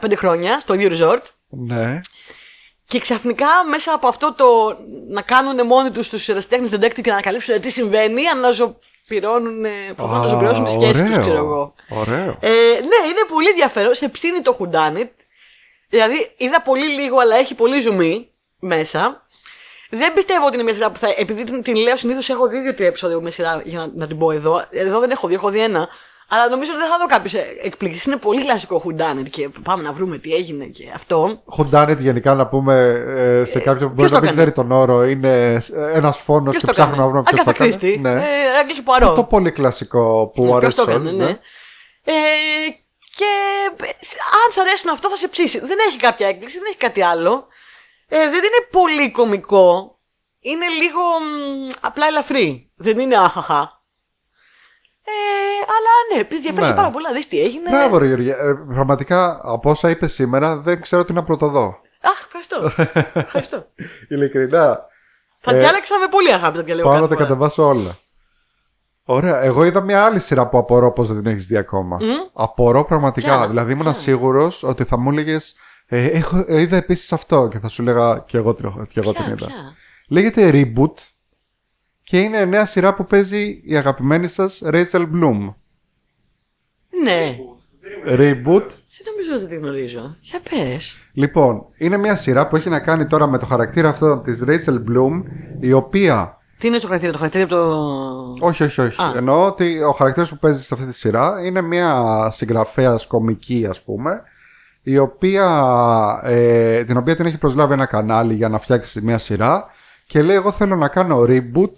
15 χρόνια στο ίδιο resort. Ναι. Και ξαφνικά μέσα από αυτό το να κάνουν μόνοι τους ερασιτέχνες detective και να ανακαλύψουν τι συμβαίνει, αναζωπυρώνουν. Αναζωπυρώσουν τις σχέσεις τους, ξέρω εγώ. Ωραίο. Ναι, είναι πολύ ενδιαφέρον. Σε ψήνει το whodunit. Δηλαδή είδα πολύ λίγο, αλλά έχει πολύ ζουμί μέσα. Δεν πιστεύω ότι είναι μια σειρά που θα. Επειδή την λέω συνήθως, έχω δει 2-3 επεισόδια με σειρά για να την πω εδώ. Εδώ δεν έχω δει, έχω δει ένα. Αλλά νομίζω ότι δεν θα δω κάποιες εκπλήξεις. Είναι πολύ κλασικό whodunit και πάμε να βρούμε τι έγινε και αυτό. Whodunit, γενικά να πούμε σε κάποιον που μπορεί να μην ξέρει τον όρο, είναι ένας φόνος και ψάχνει να βρούμε ποιος το κάνει. Αγκάθα Κρίστη. Το πολύ κλασικό που αρέσει σε όλους. Ναι. Και αν θα αρέσουν αυτό θα σε ψήσει. Δεν έχει κάποια έκπληξη, δεν έχει κάτι άλλο. Δεν είναι πολύ κωμικό. Είναι λίγο απλά ελαφρύ. Δεν είναι αχαχα. Αλλά ναι, διαφέρει πάρα πολύ να δεις τι έγινε. Μπράβο, Γεωργία. Πραγματικά από όσα είπε σήμερα δεν ξέρω τι να πρωτοδώ. Αχ, ευχαριστώ. Ειλικρινά. Τα διάλεξα με πολύ αγάπη τα διαλέγω. Πάω να τα κατεβάσω όλα. Ωραία. Εγώ είδα μια άλλη σειρά που απορώ πως δεν την έχεις δει ακόμα. Απορώ πραγματικά. Δηλαδή ήμουν σίγουρος ότι θα μου έλεγες. Είδα επίσης αυτό και θα σου λέγα και εγώ την είδα. Λέγεται Reboot και είναι νέα σειρά που παίζει η αγαπημένη σας Rachel Bloom. Ναι. Reboot. Δεν νομίζω ότι την γνωρίζω. Για πες. Λοιπόν, είναι μια σειρά που έχει να κάνει τώρα με το χαρακτήρα αυτό της Rachel Bloom, η οποία Τι είναι στο χαρακτήρα, το χαρακτήρα από το. Όχι, όχι, όχι. Εννοώ ότι ο χαρακτήρας που παίζει σε αυτή τη σειρά είναι μια συγγραφέα κωμική, ας πούμε, η οποία, την οποία την έχει προσλάβει ένα κανάλι για να φτιάξει μια σειρά και λέει: εγώ θέλω να κάνω reboot.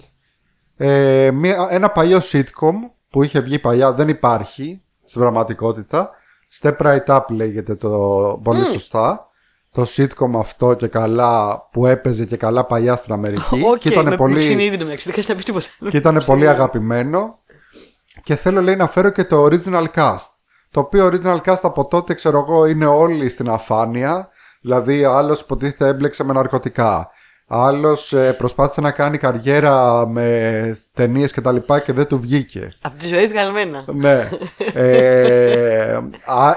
Ένα παλιό sitcom που είχε βγει παλιά, δεν υπάρχει στην πραγματικότητα. Step Right Up λέγεται το πολύ σωστά. Το sitcom αυτό και καλά που έπαιζε και καλά παλιά στην Αμερική. Okay, και ήταν πολύ αγαπημένο. Και θέλω, λέει, να φέρω και το original cast. Το οποίο original cast από τότε, ξέρω εγώ, είναι όλοι στην αφάνεια. Δηλαδή, άλλος υποτίθεται έμπλεξε με ναρκωτικά. Άλλος προσπάθησε να κάνει καριέρα με ταινίες και τα λοιπά και δεν του βγήκε. Από τη ζωή βγαλμένα. Ναι.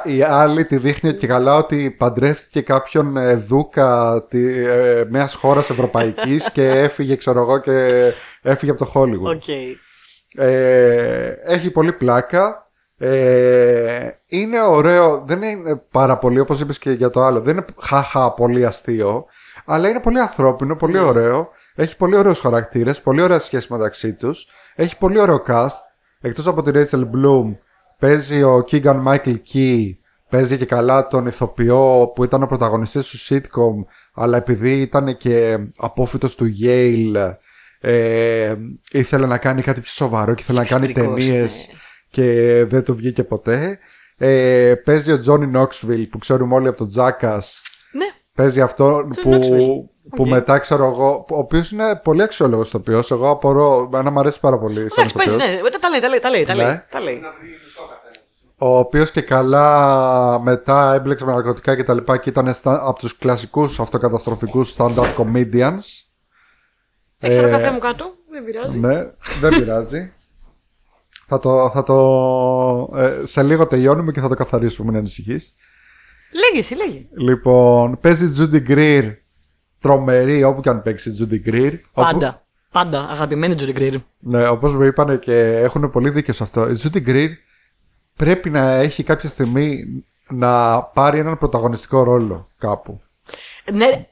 Η άλλη τη δείχνει και καλά ότι παντρεύτηκε κάποιον δούκα μιας χώρας ευρωπαϊκής και έφυγε, ξέρω εγώ, και έφυγε από το Hollywood. Okay. Έχει πολύ πλάκα. Είναι ωραίο. Δεν είναι πάρα πολύ, όπως είπες και για το άλλο. Δεν είναι χαχα πολύ αστείο. Αλλά είναι πολύ ανθρώπινο, πολύ ωραίο. Έχει πολύ ωραίους χαρακτήρες, πολύ ωραία σχέση μεταξύ τους. Έχει πολύ ωραίο cast. Εκτός από τη Rachel Bloom, παίζει ο Keegan Michael Key. Παίζει και καλά τον ηθοποιό που ήταν ο πρωταγωνιστής του sitcom. Αλλά επειδή ήταν και απόφοιτος του Yale, ήθελε να κάνει κάτι πιο σοβαρό και ήθελε να κάνει ταινίες και δεν του βγήκε ποτέ. Παίζει ο Johnny Knoxville που ξέρουμε όλοι από τον Jackass. Παίζει αυτόν που μετά, ξέρω εγώ, ο οποίος είναι πολύ αξιόλογος ηθοποιός. Εγώ απορώ, εμένα μου αρέσει πάρα πολύ. Εντάξει, παίζει, ναι, τα λέει. Ο οποίος και καλά μετά έμπλεξε με ναρκωτικά και τα λοιπά και ήταν από τους κλασικούς αυτοκαταστροφικούς stand-up comedians. Έχεις ένα καφέ μου κάτω, δεν πειράζει. Ναι, δεν πειράζει. Σε λίγο τελειώνουμε και θα το καθαρίσουμε, μην ανησυχείς. Λέγε. Λοιπόν, παίζει Τζούντι Γκριρ. Τρομερή, όπου και αν παίξει Τζούντι Γκριρ. Πάντα. Όπου... Πάντα. Αγαπημένη Τζούντι Γκριρ. Ναι, όπως μου είπανε και έχουν πολύ δίκιο σε αυτό. Η Τζούντι Γκριρ πρέπει να έχει κάποια στιγμή να πάρει έναν πρωταγωνιστικό ρόλο κάπου. Ναι,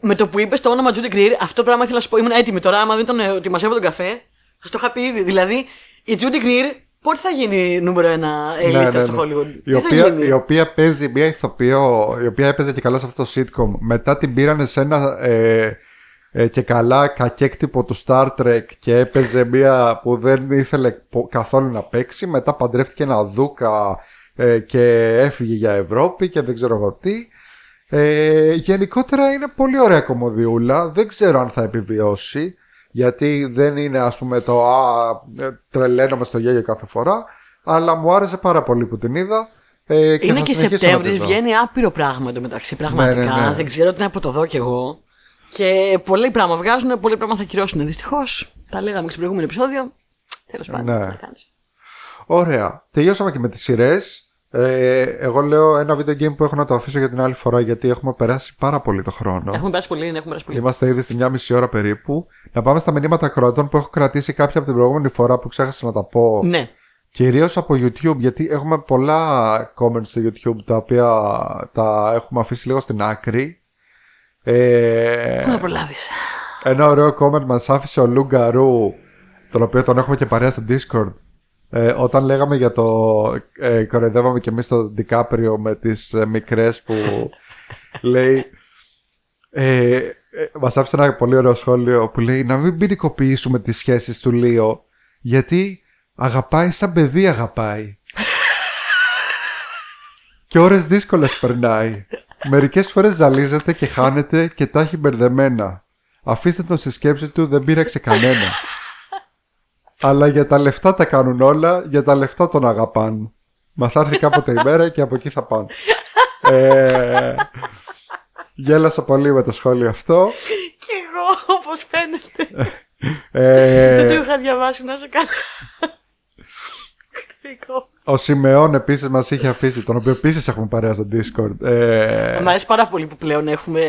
με το που είπες το όνομα Τζούντι Γκριρ, αυτό πράγμα ήθελα να σου πω. Ήμουν έτοιμη τώρα. Άμα δεν ήταν ότι μαζεύω τον καφέ, θα το είχα πει ήδη. Δηλαδή, η Τζούντι Γκριρ. Πότε θα γίνει νούμερο ένα ελίτρα στο Hollywood. Η οποία παίζει μια ηθοποιό, η οποία έπαιζε και καλά σε αυτό το sitcom. Μετά την πήρανε σε ένα και καλά κακέκτυπο του Star Trek και έπαιζε μια που δεν ήθελε καθόλου να παίξει. Μετά παντρεύτηκε ένα δούκα και έφυγε για Ευρώπη και δεν ξέρω εγώ τι. Γενικότερα είναι πολύ ωραία κομμωδιούλα. Δεν ξέρω αν θα επιβιώσει. Γιατί δεν είναι, ας πούμε, το τρελαίνομαι στο γέλιο κάθε φορά. Αλλά μου άρεσε πάρα πολύ που την είδα. Είναι και Σεπτέμβρη, βγαίνει άπειρο πράγμα εντωμεταξύ. Πραγματικά. Ναι. Δεν ξέρω τι είναι από το δω κι εγώ. Και πολλοί πράγματα βγάζουν, πολλοί πράγματα θα κυρώσουν. Δυστυχώς. Τα λέγαμε και στο προηγούμενο επεισόδιο. Τέλος πάντων. Ναι. Ωραία. Τελειώσαμε και με τις σειρές. Εγώ λέω ένα βίντεο game που έχω να το αφήσω για την άλλη φορά, γιατί έχουμε περάσει πάρα πολύ το χρόνο. Έχουμε περάσει πολύ. Είμαστε ήδη στη 1,5 ώρα περίπου. Να πάμε στα μηνύματα ακροατών που έχω κρατήσει κάποια από την προηγούμενη φορά που ξέχασα να τα πω. Ναι. Κυρίως από YouTube, γιατί έχουμε πολλά comments στο YouTube τα οποία τα έχουμε αφήσει λίγο στην άκρη. Πού να προλάβεις. Ένα ωραίο comment μας άφησε ο Λουγκαρού, τον οποίο τον έχουμε και παρέα στο Discord. Όταν λέγαμε για το κοροϊδεύαμε και εμείς τον Ντικάπριο με τις μικρές που λέει μας άφησε ένα πολύ ωραίο σχόλιο που λέει να μην ποινικοποιήσουμε τις σχέσεις του Λίο, γιατί αγαπάει σαν παιδί αγαπάει και ώρες δύσκολες περνάει, μερικές φορές ζαλίζεται και χάνεται και τα έχει μπερδεμένα, αφήστε τον στη σκέψη του, δεν πείραξε κανένα. Αλλά για τα λεφτά τα κάνουν όλα, για τα λεφτά τον αγαπάν. Μας άρθει κάποτε η μέρα και από εκεί θα πάνε. Γέλασα πολύ με το σχόλιο αυτό. Κι εγώ, όπως φαίνεται. Δεν το είχα διαβάσει, να σε κάνω. Ο Σιμεών επίσης μας είχε αφήσει, τον οποίο επίσης έχουμε παρέα στο Discord. Μ' αρέσει πάρα πολύ που πλέον έχουμε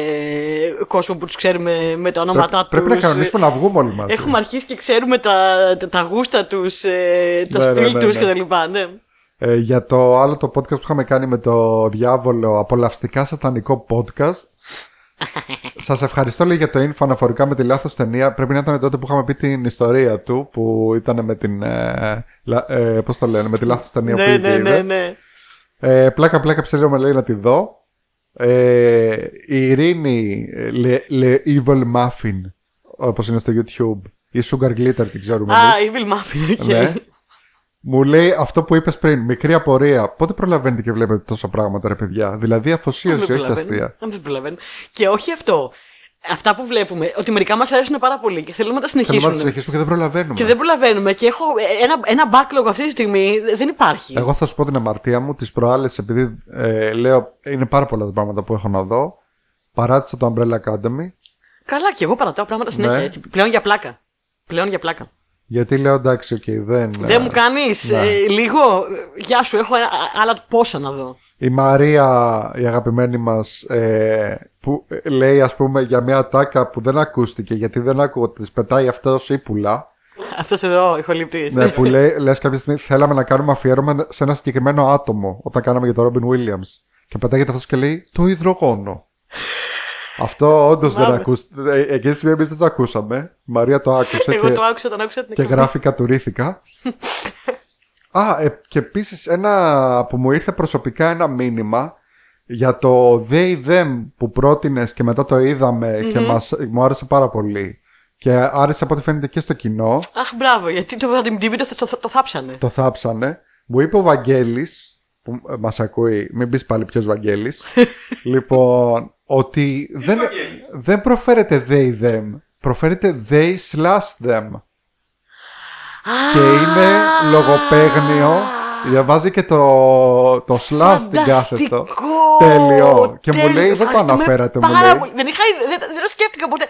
κόσμο που τους ξέρουμε με τα ονόματά τους. Πρέπει να κανονίσουμε να βγούμε όλοι μαζί. Έχουμε αρχίσει και ξέρουμε τα γούστα τους, τα στυλ τους κτλ. Για το άλλο το podcast που είχαμε κάνει με το διάβολο, απολαυστικά σατανικό podcast, Σας ευχαριστώ λέει για το info αναφορικά με τη λάθος ταινία. Πρέπει να ήταν τότε που είχαμε πει την ιστορία του, που ήταν με την πώς το λένε, με τη λάθος ταινία που ήδη είδε. Πλάκα πλάκα ψηλίωμαι λέει να τη δω. Η Ειρήνη Le Evil Muffin, όπως είναι στο YouTube, ή Sugar Glitter, την ξέρουμε. Α, Evil Muffin, ναι. Μου λέει αυτό που είπες πριν, μικρή απορία. Πότε προλαβαίνετε και βλέπετε τόσα πράγματα, ρε παιδιά? Δηλαδή αφοσίωση, όχι αστεία. Δεν προλαβαίνω. Και όχι αυτό. Αυτά που βλέπουμε, ότι μερικά μας αρέσουν πάρα πολύ και θέλουμε να τα συνεχίσουμε. Θέλουμε να τα συνεχίσουμε και δεν προλαβαίνουμε. Και έχω ένα backlog αυτή τη στιγμή, δεν υπάρχει. Εγώ θα σου πω την αμαρτία μου. Τις προάλλες, επειδή λέω είναι πάρα πολλά τα πράγματα που έχω να δω, παράτησα το Umbrella Academy. Καλά, και εγώ παρατάω πράγματα συνέχεια. Ναι. Έτσι, πλέον για πλάκα. Γιατί λέω εντάξει, οκ, δεν μου κάνεις λίγο. Γεια σου, έχω άλλα πόσα να δω. Η Μαρία, η αγαπημένη μας, που λέει ας πούμε για μια ατάκα που δεν ακούστηκε, γιατί δεν ακούω, της πετάει αυτός ύπουλα. Αυτός εδώ, ηχοληπτής. Ναι, που λέει, λες κάποια στιγμή θέλαμε να κάνουμε αφιέρωμα σε ένα συγκεκριμένο άτομο, όταν κάναμε για τον Ρόμπιν Williams. Και πετάγεται αυτός και λέει το υδρογόνο. Αυτό όντως δεν ακούστηκε. Εκείνη τη στιγμή εμείς δεν το ακούσαμε. Η Μαρία το άκουσε. Εγώ το άκουσα, τον άκουσα την εκπομπή. Και γράφει κατουρήθηκα. Και επίσης ένα που μου ήρθε προσωπικά ένα μήνυμα για το they them που πρότεινες και μετά το είδαμε και μου άρεσε πάρα πολύ. Και άρεσε από ό,τι φαίνεται και στο κοινό. Αχ, μπράβο, γιατί το θάψανε. Το θάψανε. Μου είπε ο Βαγγέλης, που μας ακούει, μην πεις πάλι ποιος Βαγγέλης. Λοιπόν, ότι δεν προφέρεται they them, προφέρεται they slash them. Και είναι λογοπαίγνιο. Διαβάζει και το slash στην κάθετο. Τέλειο. Και μου λέει δεν το αναφέρατε. Δεν το σκέφτηκα ποτέ.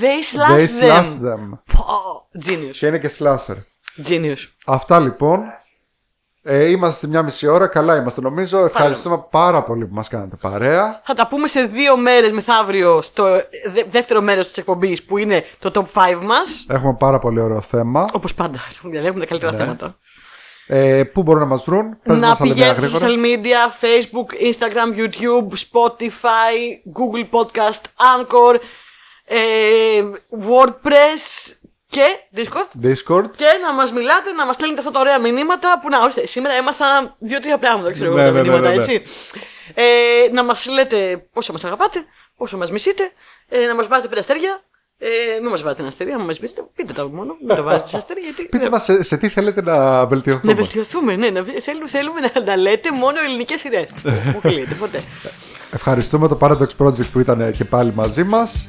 They slash them. Genius. Και είναι και slasher. Genius. Αυτά λοιπόν. Είμαστε στη μια μισή ώρα. Καλά είμαστε νομίζω. Ευχαριστούμε πάρα πολύ που μας κάνετε παρέα. Θα τα πούμε σε 2 μέρες μεθαύριο, στο δεύτερο μέρος της εκπομπής, που είναι το top 5 μας. Έχουμε πάρα πολύ ωραίο θέμα. Όπως πάντα, διαλέγουμε τα καλύτερα θέματα. Πού μπορούν να μας βρουν? Να πηγαίνετε στα social media, Facebook, Instagram, YouTube, Spotify, Google Podcast, Anchor, WordPress και Discord. Και να μας μιλάτε, να μας στέλνετε αυτά τα ωραία μηνύματα. Που να, ορίστε, σήμερα έμαθα 2-3 πράγματα, ξέρω εγώ, τα μηνύματα, έτσι. Να μας λέτε πόσο μας αγαπάτε, πόσο μας μισείτε, να μας βάζετε 5 αστέρια. Μην μας βάζετε ένα αστέρι, αν μας μισείτε, πείτε τα μόνο, μην τα βάζετε σε αστέρια. Πείτε μας σε τι θέλετε να βελτιωθούμε. Να βελτιωθούμε, ναι, θέλουμε να τα λέτε μόνο ελληνικές σειρές. Μου κλείεται ποτέ. Ευχαριστούμε το Paradox Project που ήταν και πάλι μαζί μας.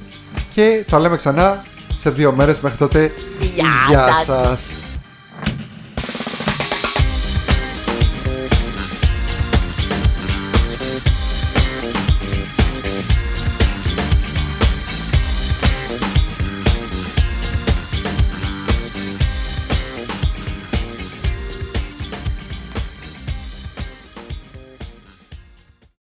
Και τα λέμε ξανά σε 2 μέρες μέχρι τότε. Γεια σας.